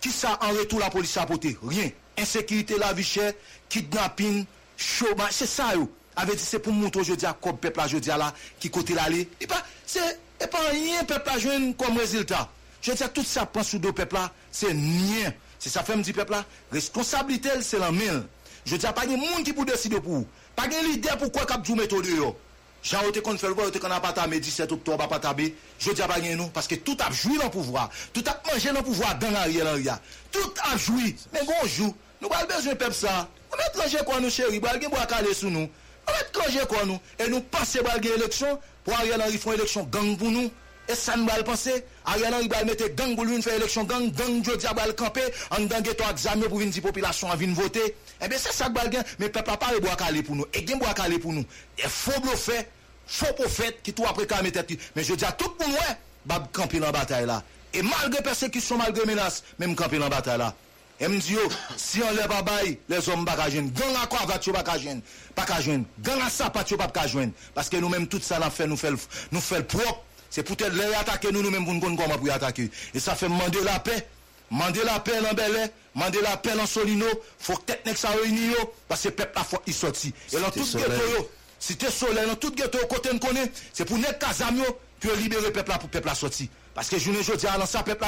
qui ça en retour la police a apporté? Rien. Insécurité, la vie chère, kidnapping, chômage, c'est ça, yo. Avec dit, c'est pour montrer, je dis, à quoi peuple là, je dis, là, qui côté l'aller. Et pas, c'est, et pas rien, peuple là, jeune, comme résultat. Je dis, tout ça prend sous dos peuple là, c'est rien. C'est ça fait me dit peuple là, responsabilité c'est la mienne. Je dis pas de monde qui pour décider pour vous. Pas de leader pour quoi cap dou méthode yo. Jean oté kon fait voir oté kon appartement dix-sept octobre appartement. Je dis pas rien nous parce que tout a joui dans pouvoir, tout a mangé dans pouvoir dans l'arrière l'arrière. Tout a joui. Mais bon joue, nous pas besoin peuple ça. On met clonger quoi nous chéri, bal gen bois caler sous nous. On met clonger quoi nous et nous passer bal gen élection pour Ariel Henry font élection gang pour nous. Et ça ne va pas penser, Ariel Henry va mettre gang pour lui faire élection gang, gang Jodi va le camper, en gang et toi examen pour venir population à venir voter. Eh bien c'est ça que va gain, mais peuple pas bois caler pour nous, et gain bois caler pour nous. Et faux bluffeur, faux prophète qui tout après qu'à mettre mais je dis à tout le monde ouais, va camper dans bataille là. Et malgré persécution, malgré menace, même camper dans bataille là. Et me dit si on lève pas bail, les hommes pas gagner, gang à quoi va tu pas gagner, pas gagner, gang à ça pas tu pas gagner parce que nous même tout ça là fait nous fait nous fait propre. C'est pour peut-être les attaquer nous, nous-mêmes, pour nous connaître comment pour attaquer. Et ça fait demander la paix. Demander la paix en Bel Air, demander la paix en Solino. Faut que peut-être ça réunisse, parce que le peuple, faut qu'il sorte. Et dans tout ghetto, si tu es soleil, dans tout ghetto, côté nous connaît, c'est pour n'être Casamio que libérer le peuple pour le peuple sortir. Parce que je ne dis pas, dans ça, peuple,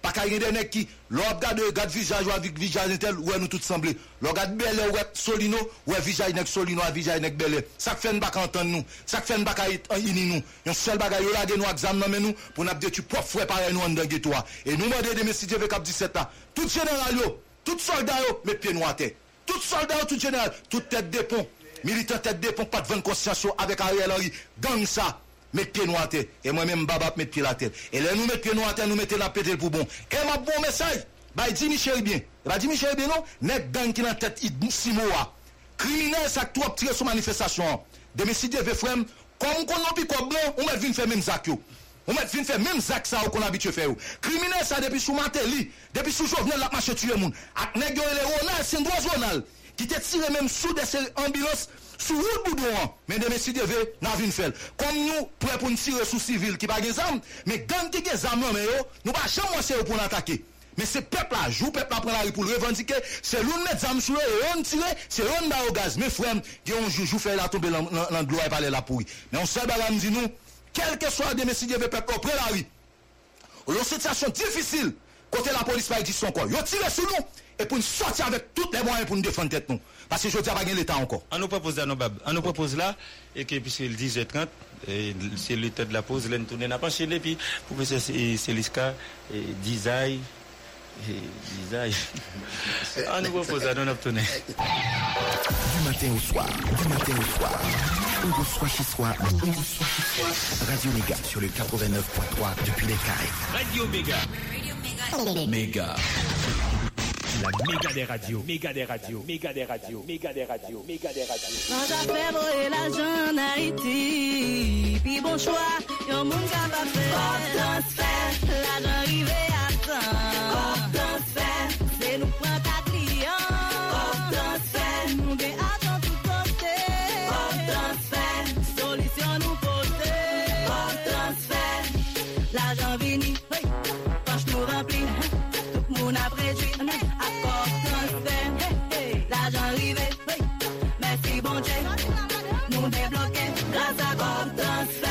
pas qu'il y a des gens qui, l'on garde le visage avec visage tel, ou nous tous semblés. L'on garde Bel Air, ou Solino, ou visage avec Solino, ou visage avec Bel Air. Ça fait une bac à entendre nous. Ça fait une bac à inni nous. Yon seul bac à yon la de nous, examen nous, pour nous dire tu propre frère pareil nous en dans ghetto. Et nous demandons de messieurs avec dix-sept ans. Tout général, tout soldat, met pieds nous à terre. Tout soldat, tout général, toute tête de pont. Militant tête de pont, pas de vendre conscience avec Ariel Henry. Gang ça. Mettre pied noir à terre. Et moi-même, babap, mettre pied la tête. Et là, nous mettons pied noir à terre, nous mettons la pételle pour bon. Et ma bon message, bah, dit Michel bien. Bah, dit Michel bien, non? Net gang qui la tête, il si mois. Criminel, ça, tout tiré sur manifestation. De mes sidés, frère, comme qu'on n'a plus quoi blanc, on met venir faire même zac, yo. On met venir faire même zac, ça, qu'on habitué faire, yo. Criminel, ça, depuis sous Martelly, depuis sous Jovenel, la marche tuer moun. Ak nèg yo le Ronald, c'est droit Ronald. Qui te tiré même sous des ambulances. Sous route boudouan, mais de messieurs devait n'a vu une felle. Comme nous, prêts pour nous tirer sous civil qui pas des armes, mais gang qui des armes, mais yo, nous pas jamais assez pour l'attaquer. Mais c'est peuple là, joue peuple là prend la rue pour le revendiquer, c'est l'un met des armes sur eux et on tire, c'est l'un bas au gaz. Mes frères, qui ont joue fait la tomber l'anglo et parler la pourrie. Mais on sait balance dit nous, quel que soit de messieurs devait peuple près la rue. Une situation difficile, côté la police pas dit son quoi. Yo tire sur nous. Et pour nous sortir avec tous les moyens pour nous défendre tête nous. Parce que je ne dis pas l'État encore. On nous propose là, on nous propose là, et que puisque le dix heures trente, c'est le temps de la pause, l'on tourne n'a pas chez les puis professeur Celiska, Dizaï, Dizaï. On nous propose là, on a tourné. Du matin au soir, du matin au soir, où vous soyez chez soi, où vous soyez chez soi. Radio Mega sur le quatre-vingt-neuf point trois depuis les Caraïbes. Radio Mega. Radio Mega. Méga des radios, méga des radios, méga des radios, méga des radios, méga des radios. Quand j'appelle l'argent en Haïti, puis bon choix. Yon moun ka pa fè. Kop transfer, l'argent arrivé à temps. Kop transfer, c'est nous prend ta client. Kop transfer, nous gen argent tout côté. Kop transfer, solution nous porter. Kop transfer, l'argent vini, poche nous rempli. Tout moun a préduit, à kop transfer. L'argent arrivé, merci bon Dieu, nous débloquer grâce à kop transfer.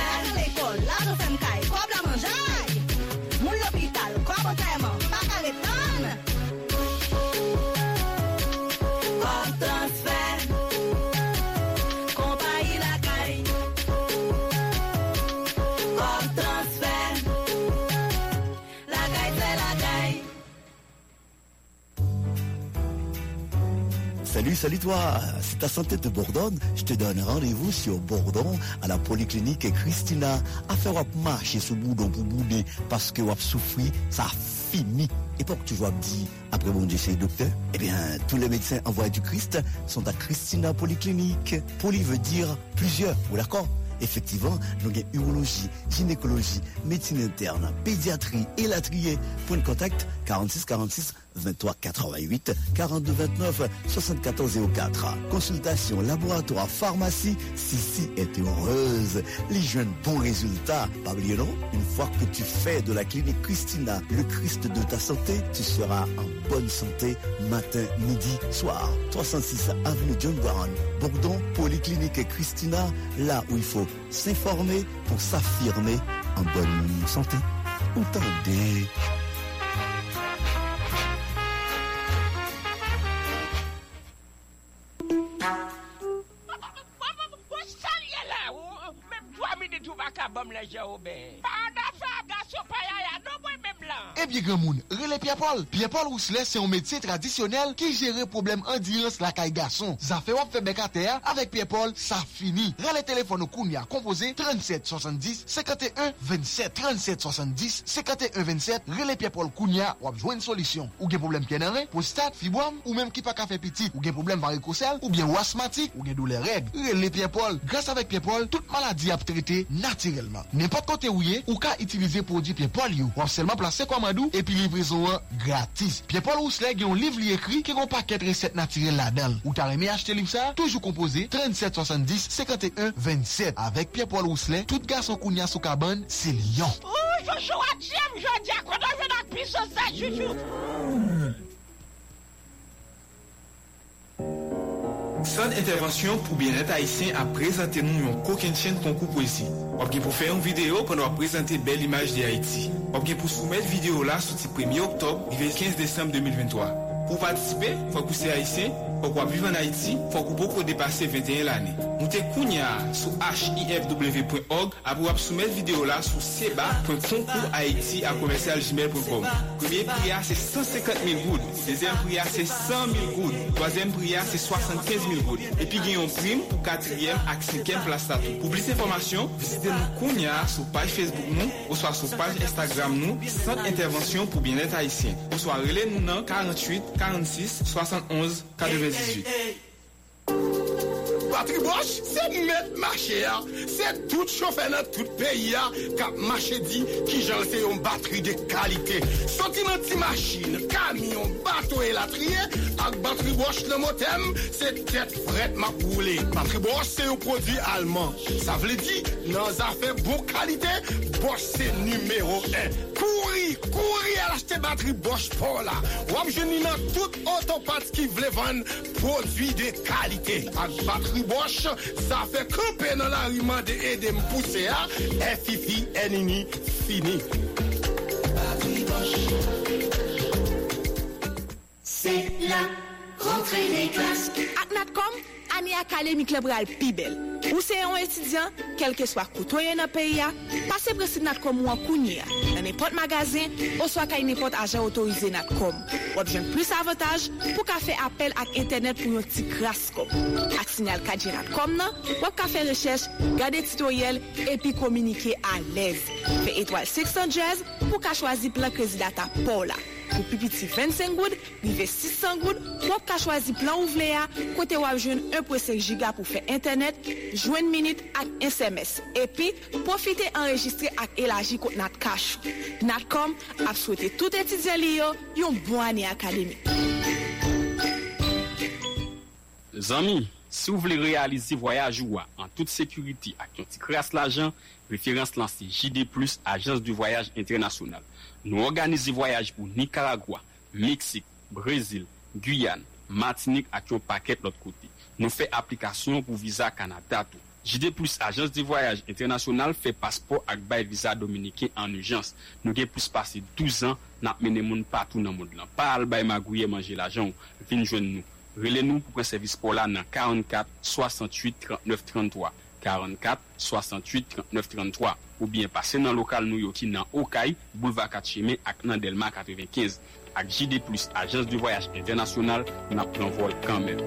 Salut, salut toi, si ta santé te bourdonne, je te donne rendez-vous sur Bourdon à la Polyclinique Christina. Affaire à marcher sous boudon pour bouder parce que wap souffri, ça fini. Et pour que tu vois dit, après bon Dieu chez docteur, eh bien, tous les médecins envoyés du Christ sont à Christina Polyclinique. Poly veut dire plusieurs, vous d'accord? Effectivement, nous avons urologie, gynécologie, médecine interne, pédiatrie et latrier. Point de contact quarante-six quarante-six vingt-trois quatre-vingt-huit quarante-deux vingt-neuf soixante-quatorze zéro quatre. Consultation, laboratoire, pharmacie. Si si est heureuse, les jeunes bons résultats. Pas oublier non, une fois que tu fais de la clinique Christina le Christ de ta santé, tu seras en bonne santé matin, midi, soir. trois cent six avenue John Brown, Bourdon, Polyclinique Christina, là où il faut s'informer pour s'affirmer en bonne santé. Entendez. Eh bien, grand monde, relais Pierre-Paul. Pierre-Paul Rousselet, c'est un métier traditionnel qui gère problème en direct la caille garçon. Ça fait wap fait bec à terre avec Pierre-Paul, ça finit. Relais téléphone au Kounia, composé trente-sept soixante-dix cinquante et un vingt-sept. trente-sept soixante-dix cinquante et un vingt-sept. Relais Pierre-Paul Kounia, wap joue une solution. Ou bien problème pied-neré, prostate, fibrome, ou même qui pas café petit. Ou bien problème varicocèle, ou bien ou asthmatique, ou bien douleur règle. Relais Pierre-Paul. Grâce avec Pierre-Paul, toute maladie a traité naturellement. N'importe côté où y est, ou qu'à utiliser produit Pierre-Paul, ou wap seulement placer comme et puis livraison gratis. Pierre-Paul Rousselet a un livre écrit qui a un paquet de recettes naturelles là-dedans. Ou t'as aimé acheter livre ça? Toujours composé trente-sept soixante-dix cinquante et un vingt-sept. Avec Pierre-Paul Rousselet, tout garçon qu'on y a sous cabane, c'est Lyon. Ouh, je suis à Dieu, je dis à quoi je vais dans la puissance. Son intervention pour bien-être haïtien a présenté nous un coquin chaîne concours poésie. On pour faire une vidéo pour nous présenter belle image de Haïti. On pour soumettre vidéo là sur le premier octobre et le quinze décembre deux mille vingt-trois. Pour participer, faut que vous haïtien, faut que vous vivez en Haïti, faut que vous beaucoup dépasser vingt et un l'année. Nous te kounya sur h i f w dot org à pour soumettre vidéo là sur seba dot concours haïti at commercial gmail dot com. Premier prière c'est cent cinquante mille goudes, deuxième prière c'est cent mille goudes, troisième prière c'est soixante-quinze mille goudes et puis gagne en prime pour quatrième et cinquième place là. Pour plus d'informations, visitez nous kounya sur page Facebook nous ou soit sur page Instagram nous Centre intervention pour bien-être haïtien. Ou soit relais nous dans quarante-huit quarante-six soixante et onze quatre-vingt-dix-huit. Patrick Bosch, c'est mettre marché, c'est tout chauffeur dans tout pays qui a marché dit qui j'en sais une batterie de qualité. Sentiment machine, camion, bateau et latrier, avec batterie Bosch le motem, c'est tête frette m'a poulet. Batterie Bosch, c'est un produit allemand. Ça veut dire, dans affaires bonne qualité, Bosch c'est numéro un. Courir, courir à l'acheter batterie Bosch pour là. Ou je n'ai dans toute autopath qui voulait vendre produit de qualité. Avec batterie Bosch, ça fait camper dans l'arriment de aider me pousser à F I F I Enini fini. Batterie Bosch. C'est la rentrée des classes. Avec Natcom, année académique le bral plus belle. Ou c'est un étudiant, quel que soit coutoyen dans le pays, passez presque Natcom ou en Kounia. N'importe magasin ou soit qu'il n'importe agent autorisé Natcom. Ou obtient plus avantage pour qu'à faire appel à internet pour un petit grascom. Ak signal quatre G Natcom nan, ou qu'à faire recherche, garder tutoriel et puis communiquer à l'aise. Fait étoile six cents jazz pour qu'à choisir plein crédit data pour là. Pour plus petit vingt-cinq gouttes, rive six cents gouttes, wap ka choisi plan ou vle a, kote wap jwenn un virgule cinq giga pour faire internet, joindre minute ak S M S. Et puis profiter enregistrer ak élargi kont Natcash. Natcom a souhaité tout étudiant li yo yon bon année académique. Les amis, si vous voulez réaliser voyage ou en toute sécurité avec un petit crasse l'argent, référence lancée J D plus, agence de voyage international. Nous organisons voyage pour Nicaragua, Mexique, Brésil, Guyane, Martinique et un paquet de l'autre côté. Nous faisons application pour visa Canada. J D plus, agence de voyage international, fait passeport et bail visa dominicain en urgence. Nous avons plus passé douze ans, nous avons mené monde partout dans le monde. Pas al bail magouiller manger l'argent, venez joindre nous. Relez-nous pour un service pour la dans quarante-quatre soixante-huit trente-neuf trente-trois. quarante-quatre soixante-huit trente-neuf trente-trois. Ou bien passer dans le local nous yoti dans Okaï, boulevard Katchemé ak nan Delma quatre-vingt-quinze. Ak J D plus, agence de voyage international, n'a pris vol quand même.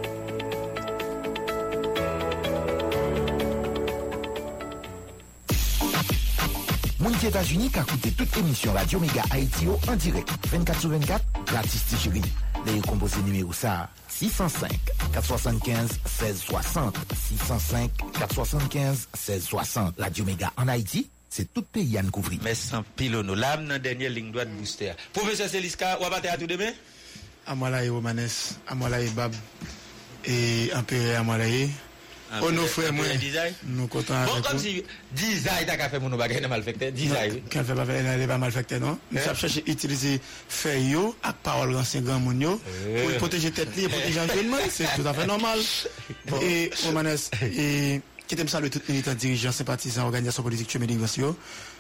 Mouni États-Unis ka koute toute émission Radio Mega Haïti en direct vingt-quatre sur vingt-quatre gratis tijeri. Les composés numéro ça six zéro cinq quatre sept cinq un six six zéro six zéro cinq quatre sept cinq un six six zéro. Radio Mega en Haïti, c'est tout pays à couvrir. Mais sans pilono, l'âme dans dernière ligne droite booster. Professeur Celiska, on va battre à tout demain. Amalaye Romanes, Amalaye Bab et Ampere Amalaye. Ono frère moi nous content avec comme si design ta ka fait mon bagay mal fait design qui fait pas elle pas mal fait non nous chercher utiliser fait yo ak parole ancien grand moun yo pour protéger tête et protéger environnement c'est tout à fait normal et Romanes et qui t'aime saluer tout militant dirigeant sympathisant organisation politique tu médiation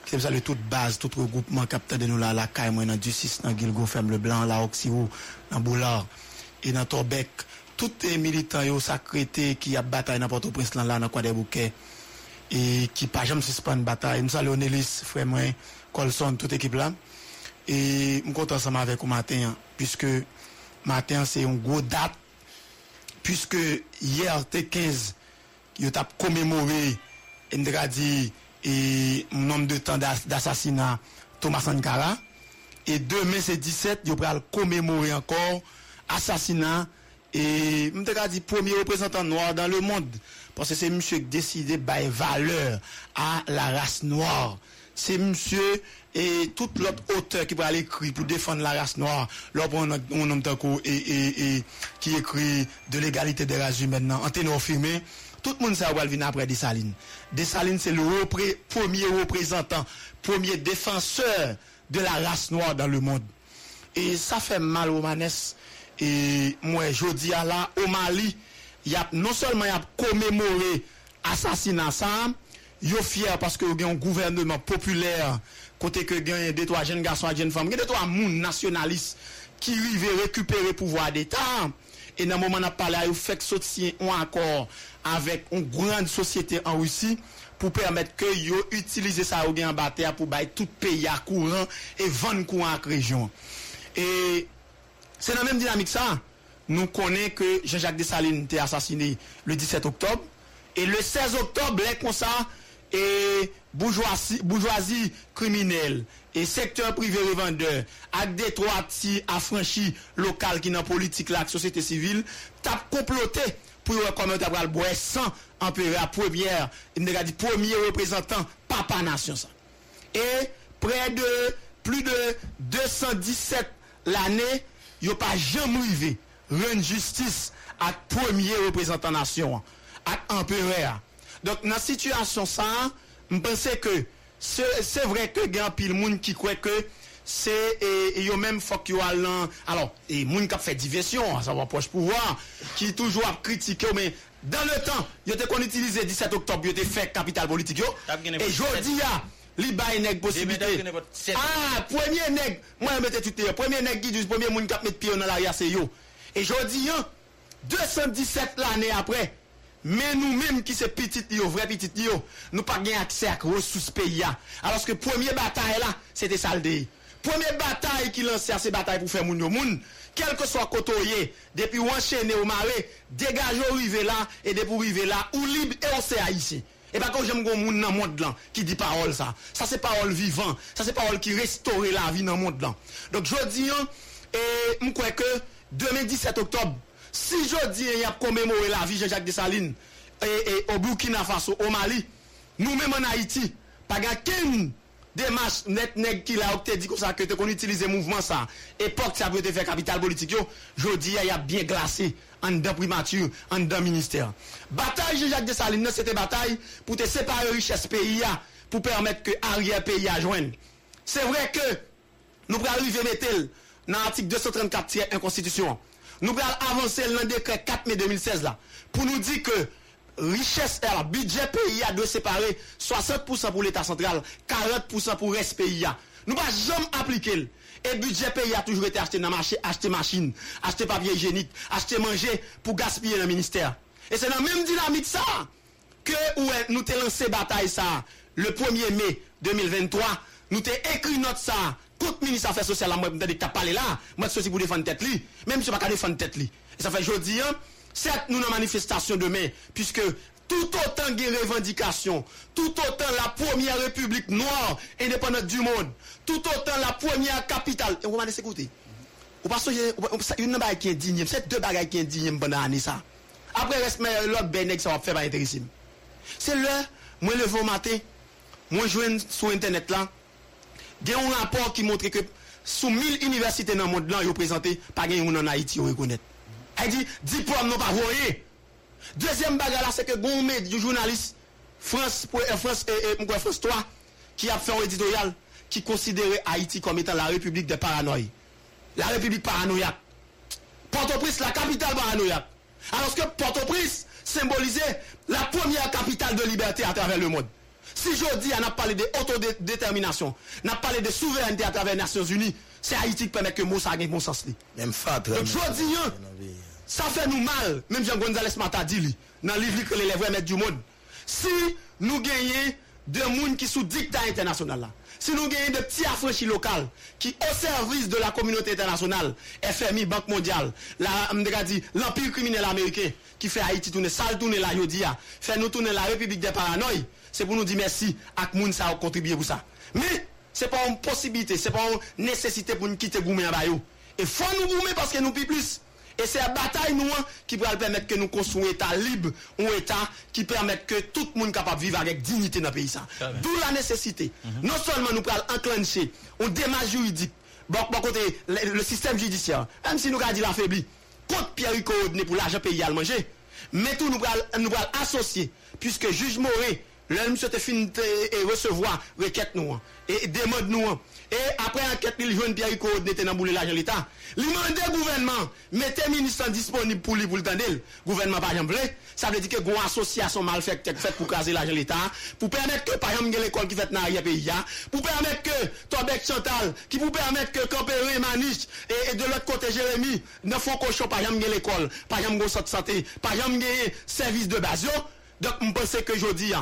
qui t'aime saluer toute base tout regroupement capteur de nous là la caille moi dans Ducis dans Gilgo Ferme le Blanc la Oxiro dans Boulard et dans Torbec. Tout les militants yo sacrété qui a bataille dans Port-au-Prince là dans quoi des bouquets et qui pas jamais suspendre bataille nous saluons Nélis frère moi Colson toute équipe là et on compte ensemble avec au matin puisque matin c'est une grosse date puisque hier T quinze yo t'a commémoré Ndradi et nombre de temps d'assassinat Thomas Sankara et demain c'est dix-sept yo pral commémorer encore assassinat et m'te ka dit premier représentant noir dans le monde parce que c'est monsieur qui décide bail valeur à la race noire c'est monsieur et tout l'autre auteur qui va l'écrire pour défendre la race noire leur on on nomme tankou et et et qui écrit de l'égalité des races humaines en ténor firmé tout le monde ça va venir après Dessalines Dessalines c'est le repré, premier représentant premier défenseur de la race noire dans le monde et ça fait mal aux manes. Et moi jodi à la au Mali, y a non seulement y a commémoré assassinat ça, yo fier parce que y a un gouvernement populaire côté que gagne deux trois jeunes garçons et jeunes femmes, deux trois moun nationalistes qui rive récupérer pouvoir d'état et dans moment n'a parlé yo fait soutien on accord avec une grande société en Russie pour permettre que yo utiliser ça au gain bataille pour bailler tout pays à courant et vendre courant à région. Et c'est dans la même dynamique ça. Nous connaissons que Jean-Jacques Dessalines était assassiné le dix-sept octobre et le seize octobre les comme ça et bourgeoisie bourgeoisie criminelle et secteur privé revendeur avec des trois petits affranchis local qui dans politique la société civile t'a comploté pour comment t'a pral boire sang en première il me dit premier représentant papa nation ça et près de plus de deux cent dix-sept l'année yo pas jamais arrivé rendre justice à premier représentant nation à empereur donc dans situation ça me penser que c'est vrai que grand pile monde qui croit que c'est et yo même faut que yo allant alors et monde qui fait diversion ça va proche pouvoir qui toujours a critiqué mais dans le temps yo te qu'on utiliser dix-sept octobre yo te fait capital politique yo et jodi a li bay nèg possibilité ah premier nèg moi mette tout premier nèg qui du premier moun k'ap met pied dans l'arrière c'est yo et jodi an deux cent dix-sept l'année après mais nous même qui c'est petit yo vrai petit yo nous pas gain accès à ressources pays alors que premier bataille là c'était saldé premier bataille qui lancer c'est bataille pour faire moun yo moun quel que soit côtoyer depuis ou enchaîner au marais dégager river là et depuis river là ou libre et on c'est haïtien Et pas quand j'aime qu'on monde dans monde là qui dit parole ça. Ça c'est parole vivant, ça c'est parole qui restaure la vie dans monde là. Donc jodi an et m crois que demain dix-sept octobre, si jodi y a commémorer la vie Jean-Jacques Dessalines et, et au Burkina Faso, au Mali, nous-mêmes en Haïti, pas gagne démarche net nèg qui la opté dit comme ça que te qu'on utiliser mouvement ça époque ça peut te faire capital politique yo jodi y a bien glacé en dedans primature en dedans ministère bataille Jean-Jacques Dessalines c'était bataille pour te séparer richesse pays a pour permettre que arrière pays a joindre c'est vrai que nous pour arriver mettre dans l'article deux cent trente-quatre tiret un constitution nous pour avancer dans décret quatre mai deux mille seize là pour nous dire que richesse et budget pays a doit séparer soixante pour cent pour l'état central, quarante pour cent pour reste pays a. Nous pas jamais appliquer et budget pays a toujours été acheté dans marché, acheter machine, acheter papier hygiénique, acheter manger pour gaspiller dans ministère. Et c'est dans même dynamique ça que nous t'ai lancé bataille ça le premier mai deux mille vingt-trois, nous t'ai écrit note ça contre ministre affaires sociales moi me dit que tu as parlé là, moi ceci pour défendre tête li, même si pas qu'à défendre tête li. Et ça fait jodi hein. Certes, nous avons manifestation demain, puisque tout autant des revendications, tout autant la première république noire indépendante du monde, tout autant la première capitale. Et vous m'avez écouté. Vous pensez une bagaille qui est indigne, c'est deux bagailles qui est indigne pendant l'année ça. Après, reste l'autre bénéfice, ça va faire pas intéressant. C'est là, moi le vos matin, moi joindre sur internet là, il y a un rapport qui montre que sous mille universités dans le monde là, ils ont présenté, pas gagné en Haïti, ils reconnaissent. Elle dit, diplôme non pas voyé. Deuxième bagarre là, c'est que bon média du journaliste France France et, et France trois qui a fait un éditorial qui considérait Haïti comme étant la République des paranoïaques. La République paranoïaque. Port-au-Prince, la capitale paranoïaque. Alors que Port-au-Prince symbolisait la première capitale de liberté à travers le monde. Si je dis, on a parlé d'autodétermination, on a parlé de souveraineté à travers les Nations Unies, c'est Haïti qui permet que mot ça gagne bon sens. Même fat. Donc je dis, ça fait nous mal, même Jean Gonzalez Mata dit, dans le livre que les vrais maîtres du monde. Si nous gagnons des gens qui sont sous dictat international, si nous gagnons des petits affranchis locaux qui au service de la communauté internationale, F M I, Banque mondiale, l'empire criminel américain qui fait Haïti tourner, sale tourner la Yodia, fait nous tourner la République des paranoïs, c'est pour nous dire merci à moun ça ont contribué pour ça. Mais c'est pas une possibilité, c'est pas une nécessité pour nous quitter Goumé en Bayou. Et faut nous Goumé parce que nous plus plus. Et c'est la bataille nous qui va permettre que nous construisons un État libre, un État qui permette que tout le monde soit capable de vivre avec dignité dans le pays. Ça. Ah ben. D'où la nécessité. Mm-hmm. Non seulement nous allons enclencher un démarche juridique, bon, bon, côté, le, le système judiciaire, même si nous avons dit l'affaibli, contre Pierre Coordonné pour l'argent pays à le manger, mais tout nous allons associer, puisque juge Moré, l'homme se finit et recevoir requête nous, et demande nous. Et après enquête, il joue Pierre Coordonné dans le boulot de l'argent de l'État. Il demande au gouvernement, mettez ministre disponible pour lui pour le tendre. Le gouvernement par exemple, ça veut dire que une association mal faite pour caser l'argent de l'État, pour permettre que par exemple l'école qui fait dans le pays, pour permettre que Tobek Chantal, qui pour permettre que Campéré Maniche et, et de l'autre côté Jérémy, ne font cochon par exemple l'école, par exemple de santé, par exemple service de base. Donc je pense que jeudi,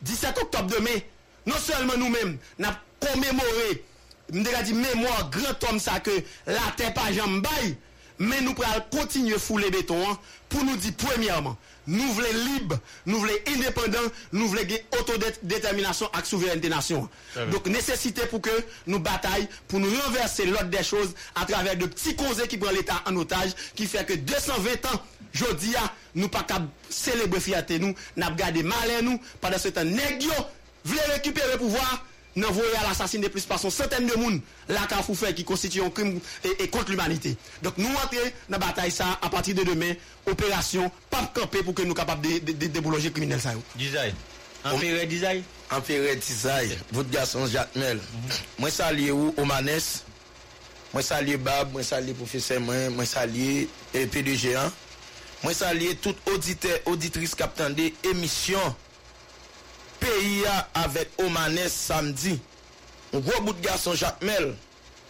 dix-sept octobre demain, non seulement nous-mêmes, nous avons commémoré. Je me dis, mémoire, grand homme, ça que la terre pas jamais baille, mais nous allons continuer à fouler le béton pour nous dire, premièrement, nous voulons libre, nous voulons indépendant, nous voulons autodétermination et souveraineté nation. Ah, donc, nécessité pour que nous bataillons, pour nous renverser l'ordre des choses à travers de petits causés qui prennent l'État en otage, qui fait que deux cent vingt ans, jodi a, nous pas capable célébrer fierté nous, nous avons gardé malin nous, pendant ce temps, négio, voulons récupérer le pouvoir. Nous voyons l'assassiné plus par son centaine de monde, la Kafoufé qui constitue un crime et, et contre l'humanité. Donc nous entrons dans la bataille ça à partir de demain, opération, pas camper pour que nous capables de déboulonger les criminels. Dizaï. Empereur Dizaï. Empereur Dizaï. Votre garçon Jacques Mel. Moi salue Omanes. Moi salue Bab. Moi salue Professeur. Moi salue P D G. Moi salue tout auditeur, auditrice qui attend des émissions. P I A avec Omanes samedi. On gros bout de garçon Jacques Mel.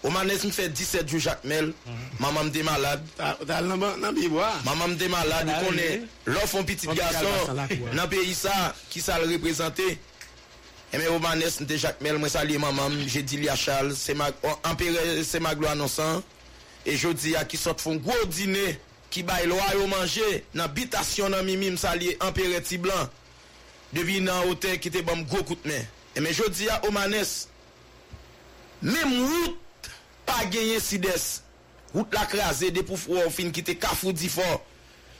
Omanes me fait dix-sept jours Jacques Mel. Maman m'était malade. Maman m'était malade. On connaît l'offre un petit garçon dans pays ça qui ça le représenter. Et mais Omanes m'était Jacques Mel, moi saluer maman, j'ai dit Lia Charles, c'est ma c'est ma gloire annonçant et jodi a qui sort font gros dîner qui bail loyer manger dans habitation dans mimi me saluer Empereur Tiblan. depuis dans hôtel qui était bon gros coup de main. Et mais je dis à Omanes, même route pas gagné sides, route la crasé de pour fin qui était cafoudi fort.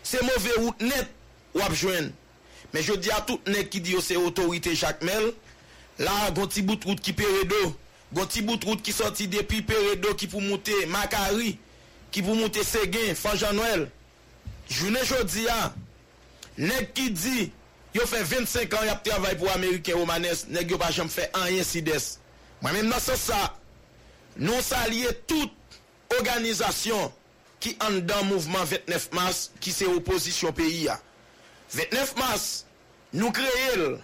C'est mauvais route net ou a joindre. Mais je dis à tout nèg qui dit c'est autorité Jacques Mel, là gon ti bout route qui Péredo, gon ti bout route qui sorti depuis Péredo qui pour monter Macari, qui pour monter Séguin, Fanjanouel. Journée jodi a nèg qui dit yo fait vingt-cinq ans y a travaillé pour américain Romanes, nèg yo pas jamais fait rien sides. Moi même dans ce ça nous saluer toute organisation qui en dans mouvement vingt-neuf mars qui c'est opposition pays a. vingt-neuf mars nous créer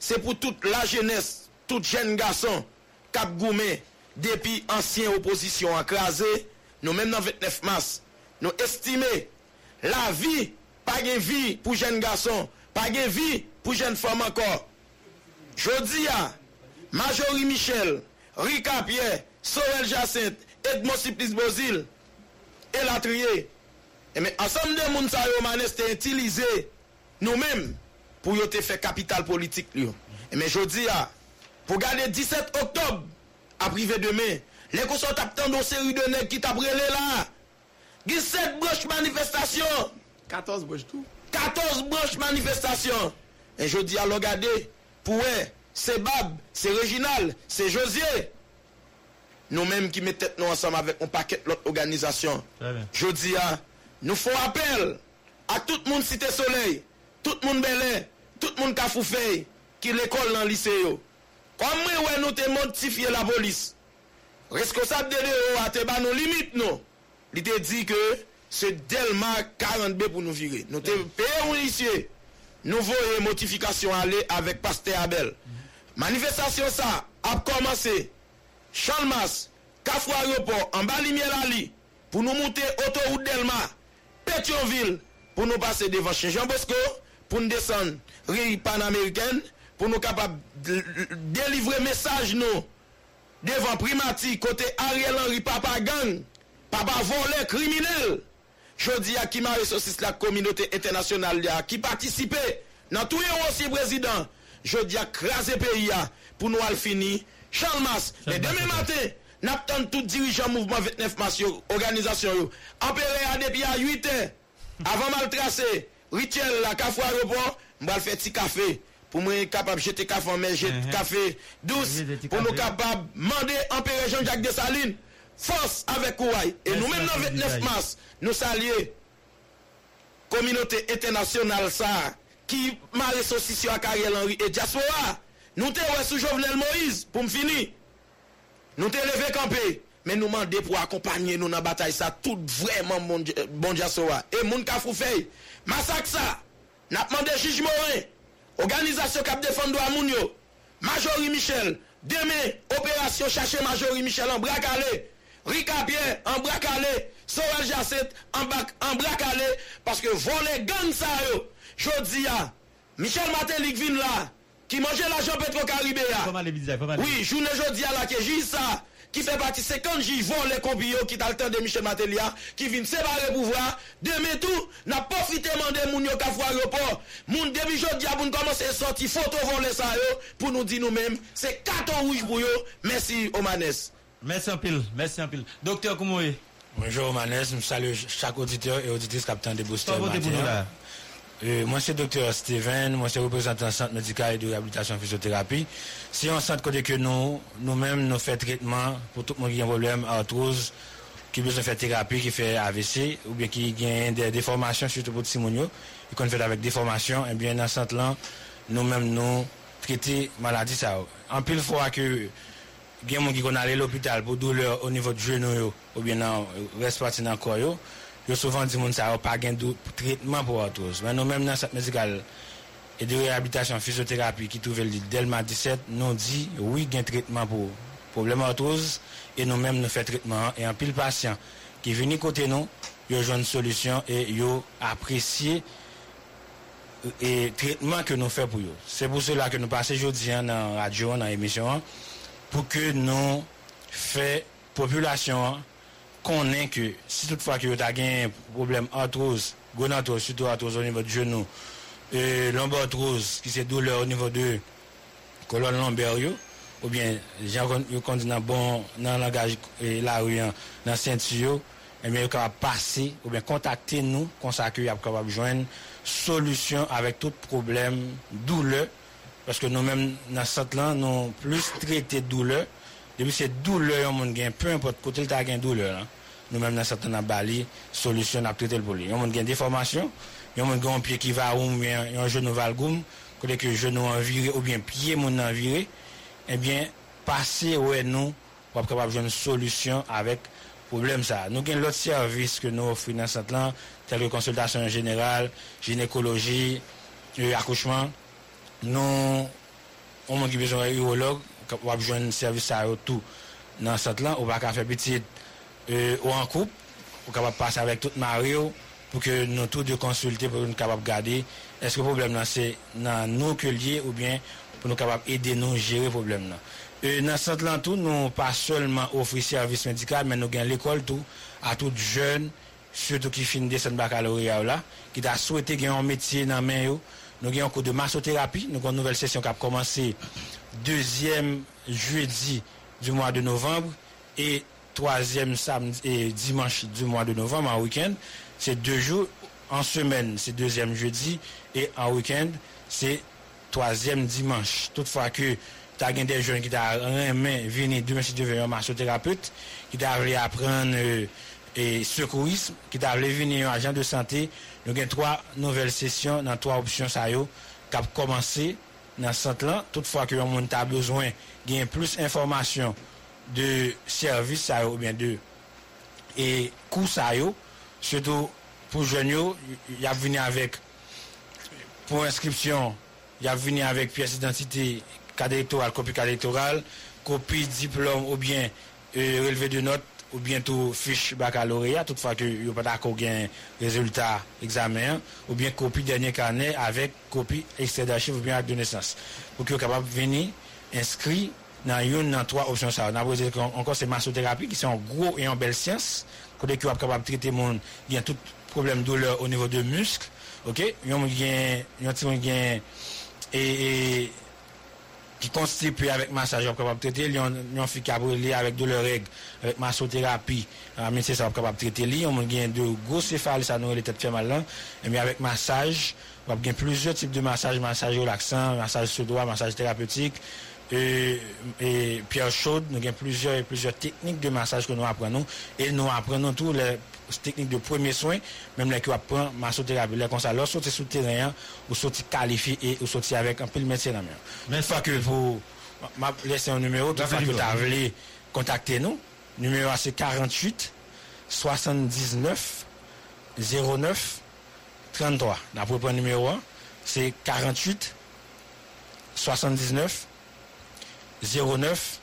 c'est pour toute la jeunesse, toute jeune garçon cap goumé depuis ancien opposition écrasé. Nous même dans vingt-neuf mars nous estimer la vie pas gain vie pour jeune garçon, pas gain vie pour jeune femme encore. Jodi a Majorie Michel, Rika Pierre, Sorel Jacinthe, Edmond Supplice Bozil et Latrier. Et mais ensemble de moun sa yo manes te utilisé nous-mêmes pour yo te faire capital politique yo. Et mais jodi a pour garder dix-sept octobre à privé demain, les qu'on sont tap tande série de nèg qui t'a brélé là. dix-sept branches manifestation, quatorze branches tout. quatorze branches manifestation. Et je dis à l'ogadé, pour c'est Bab, c'est Réginal, c'est Josier. Nous-mêmes qui mettons nous ensemble avec un paquet l'autre organisation. Je dis à nous faut appel à tout le monde Cité Soleil, tout le monde Belin, tout le monde Kafoufei qui l'école dans le lycée. Comme moi nous te modifier la police. Responsable de l'E O a te ba nos limites nous. Il te dit que c'est Delma quarante B pour nous virer. Nous te payons ici. Nous voyons modification aller avec Pasteur Abel. Mm-hmm. Manifestation ça a commencé. Chalmas, Kafou Aéroport, en bas Limier Lali, pour nous monter autoroute Delma, Pétionville, pour nous passer devant chez Jean Bosco, pour nous descendre Rue Panaméricaine, pour nous capables de délivrer message nous devant Primati, côté Ariel Henry, Papa Gang. Papa volé criminel. Je dis à qui m'a ressorti la communauté internationale là, qui participait dans tous les aussi président. Je dis à craser pays pour nous al fini. Chalmas, mais demain matin, n'attend tout dirigeant mouvement vingt-neuf mars organisation empêlé à depuis à huit heures avant mal tracé. Rituel la café aéroport, m'al faire petit café pour moi capable jeter café mais jeter café douce pour nous capable demander empêlé Jean-Jacques Dessalines force avec Kouaï. Et nous-mêmes, dans vingt-neuf mars, nous saluons la communauté internationale ça, qui m'a ressuscité à Ariel Henry et diaspora. Nous te sous Jovenel Moïse pour me finir. Nous te levé campé, mais nous demandons pour accompagner nous dans la bataille ça, tout vraiment bon, bon diaspora. Et moun Kafoufei, massacre ça, n'a demandé Juge Morin, organisation qui défend droit moun yo, Majorie Michel, demain, opération chercher Majorie Michel en Bracalé. Rika Pierre en bracalé, Sorel Jacinthe en bac en bracalé parce que voler gang ça yo. Jodi a Michel Martelly vinn là qui mangeait l'argent Petro Caribé là. Oui, journée jodi a la Kéji ça qui fait partie cinquante j voler combi yo qui dans le temps de Michel Martelly qui vinn séparer pouvoir. Demain tout n'a profiter mandé moun yo ka fwa report. Moun depuis jodi a pour commencer sortir photo voler ça yo pour nous dire nous-mêmes c'est carton rouge pour yo. Merci Omanes. Merci en pile, merci en pile. Docteur Koumoé. Bonjour Manès, je salue chaque auditeur et auditrice capitaine de Booster. Euh, moi c'est docteur Steven, moi c'est représentant centre médical et de réhabilitation physiothérapie. C'est un centre côté que nous, nous-mêmes nous fait traitement pour tout le monde qui a un problème arthrose, qui besoin faire thérapie, qui fait A V C ou bien qui gagne des déformations surtout pour Simonio et qu'on fait avec déformation et bien dans ce centre là, nous-mêmes nous traiter maladie ça. En pile fois que il y a des gens qui sont allés à l'hôpital pour douleur au niveau du genou ou bien dans le reste parti dans le corps. Ils ont souvent dit que les gens n'ont pas de traitement pour l'arthrose. Mais nous-mêmes, dans le centre médical et de réhabilitation physiothérapie qui trouve le Delma dix-sept, nous avons dit oui, il y a un traitement pour le problème arthrose et nous-mêmes, nous faisons traitement. Et en pile patient qui vient côté nous, ils ont une solution et ils apprécient le traitement que nous faisons pour eux. C'est pour cela que nous passons aujourd'hui dans la radio, dans l'émission, pour que nous fait population connaît que si toutefois que vous avez un problème arthrose, gonarthrose, surtout arthrose au niveau du genou, euh, lombartrose, qui c'est douleur au niveau de colonne lombaire, ou bien, j'en compte dans bon, dans le langage, et la rue, dans ceinture, et bien, vous passer, ou bien, contacter nous, qu'on s'accueille, capable de joindre solution avec tout problème, douleur, parce que nous-mêmes, dans ce temps-là, nous plus traité douleur, depuis cette douleur, on gagne, peu importe côté, il y a une douleur, nous-mêmes, dans ce temps-là, on a une solution à traiter le problème. On gagne des formations, on gagne un pied qui va ou bien un genou valgoum, côté que genou en viré, ou bien pied, mon en viré, eh bien, passer ouais nous pour être capable de trouver une solution avec problème ça. Nous avons l'autre service que nous offrons dans cet an, telle que consultation générale, gynécologie, accouchement. Nous, on a besoin d'un urologue, pour avoir un service à tout dans cet an, on va faire petite euh, ou en couple, pour capable passer avec tout Mario, pour que nous tous deux consulter, pour nous capable garder. Est-ce que le problème là, c'est dans nos colliers ou bien pour nous capable aider nous gérer le problème là. Euh, dans ce centre tout, nous pas seulement offrir service médical, mais nous gagnons l'école tout à toutes jeunes, surtout qui finissent de baccalauréat là, qui a souhaité gagner un métier dans main yo. Nous gagnons un cours de massothérapie, nous avons une nouvelle session qui a commencé deuxième jeudi du mois de novembre et troisième samedi et dimanche du mois de novembre en week-end. C'est deux jours en semaine, c'est deuxième jeudi et en week-end c'est troisième dimanche. Toutefois que tu as des jeunes qui t'ont aimé venir demain si tu veux un massothérapeute, qui t'ont voulu apprendre euh, et secourisme, qui t'ont voulu venir un agent de santé. Nous avons trois nouvelles sessions dans trois options ça yo qui a commencé dans ce centre-là. Toutefois que le monde a besoin de plus d'informations de services ça yo, ou bien de et cours ça yo, surtout pour jeunes yo, il y a venu avec pour inscription. Il a venu avec pièce d'identité, carte électorale, copie carte électorale, copie diplôme ou bien euh, relevé de notes ou bien tout fiche baccalauréat, toutefois que il n'y a pas d'accord gain résultat examen, ou bien copie dernier carnet avec copie extrait d'archives ou bien acte de naissance. Pour que vous capable venir inscrit dans une dans trois options ça. On a posé encore ces massothérapie qui sont gros et en belle science, côté que vous capable traiter monde bien tout problème douleur au niveau de muscles, OK? Yon gain yon ti gain Et, et qui constitue avec massage capable traiter li on fait cabrelé avec douleur règle avec massothérapie euh, mais c'est ça capable traiter li on gain de gros céphalées ça nous les tête fait mal là mais avec massage on gain plusieurs types de massage massage relaxant massage sous doigt massage thérapeutique et, et pierre chaude nous gain plusieurs et plusieurs techniques de massage que nous apprenons et nous apprenons toutes les techniques de premier soin, même les qui apprennent massothérapie, les comme ça, leur sortir sous terrain, ou sortir qualifié et ou sortir avec un peu de médecin dans la main. Une fois que vous laissez un numéro, une fois que vous avez contacté nous, numéro c'est quarante-huit soixante-dix-neuf zéro neuf trente-trois. D'après le numéro un, c'est quarante-huit soixante-dix-neuf zéro neuf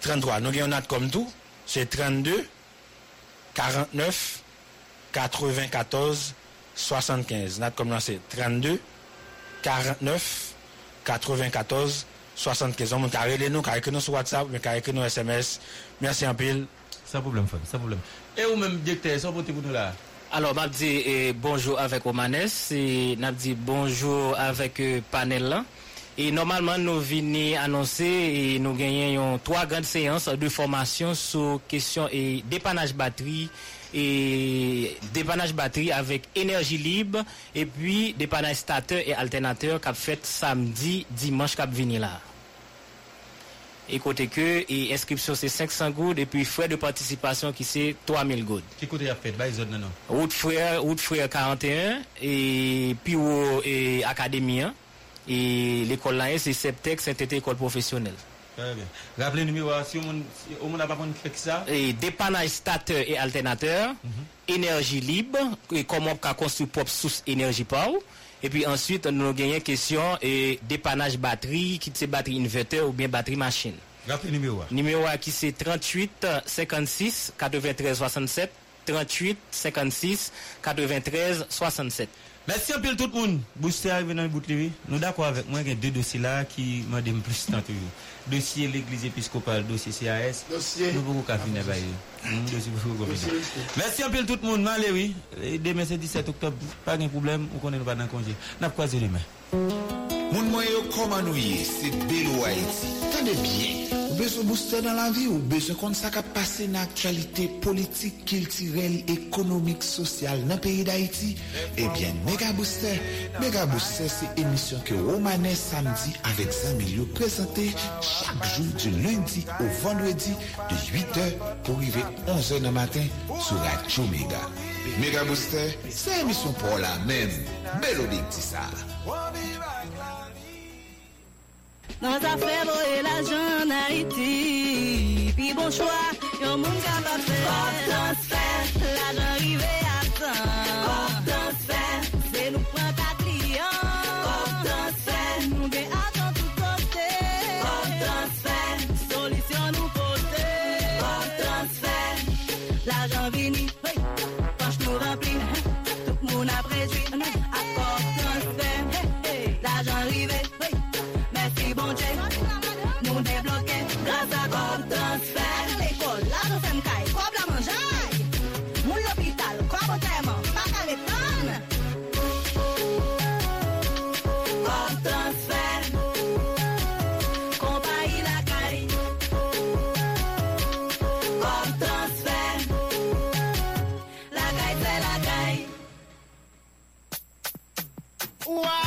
trente-trois. Nous avons Natcom tout, c'est trente-deux quarante-neuf quatre-vingt-quatorze soixante-quinze. Notre commande c'est trente-deux quarante-neuf quatre-vingt-quatorze soixante-quinze. On monte à relayer nous, car que nous sur WhatsApp, mais car que nous S M S. Merci en pile. Sans problème, femme, sans problème. Et ou même directeur, sans voter pour nous là. Alors, m'a dit eh, bonjour avec Omanes, et m'a dit bonjour avec euh, panel là. Et normalement nous venons annoncer et nous gagnons trois grandes séances de formation sur question et dépannage batterie et dépannage batterie avec énergie libre et puis dépannage stateur et alternateur qu'a fait samedi dimanche qu'a venir là. Et côté que et inscription c'est cinq cents gourdes et puis frais de participation qui c'est trois mille gourdes. Qui côté a fait bail zone non non. Route frère route frère quarante et un et puis au et académie hein. Et l'école là c'est Septec, c'était école professionnelle. Très bien. Rappelez le numéro si on on n'a pas fait ça. Et dépannage stateur et alternateur, mm-hmm. Énergie libre et comment on peut construire propre source énergie par. Et puis ensuite nous gagnons question et dépannage batterie, qui c'est batterie inverteur ou bien batterie machine. Rappelez le numéro. Numéro qui c'est trente-huit cinquante-six quatre-vingt-treize soixante-sept trente-huit cinquante-six quatre-vingt-treize soixante-sept. Merci un peu tout le monde. Booster arrivé dans le bout de T V. Nous d'accord avec moi, il y a deux dossiers là qui m'ont demandé plus de temps. Dossier l'église épiscopale, dossier C A S. Dossier. Nous beaucoup qu'à finir. Merci un peu tout le monde. Malé, oui. Demain c'est dix-sept octobre. Pas de problème. On connaît pas dans le congé. N'a pas croisé les mains. Moun moi yo komanouye, c'est Bello Haïti. Tendez bien, ou besoin booster dans la vie, ou besoin qu'on ça cap passer dans actualité politique, culturelle, économique, sociale dans pays d'Haïti. Eh bien, Mega Booster, Mega Booster c'est émission que Romanet samedi avec Zamilio présenté chaque jour du lundi au vendredi de huit heures pour arriver onze heures du matin sur Radio Mega. Mega Booster, c'est émission pour la même Bello Dictissa. Dans affaire et l'argent en Haïti, puis bon choix, y'a mon capable de faire. Transfert, l'argent arrivé à temps. Transfert, c'est nous prendre ta client. Transfert, nous bien attend tout côté. Transfert, solution nous porter. Transfert, l'argent vini, poche nous remplit, tout le monde a préduit. Accord transfert, l'argent arrivé. Nous débloquer grâce à Corps Transfert. L'école, l'argent s'en caille, quoi blanc manger. Mon l'hôpital, quoi bon tellement, pas qu'à l'étonne. Corps Transfert, compagnie la caille. Corps Transfert, la caille c'est la caille.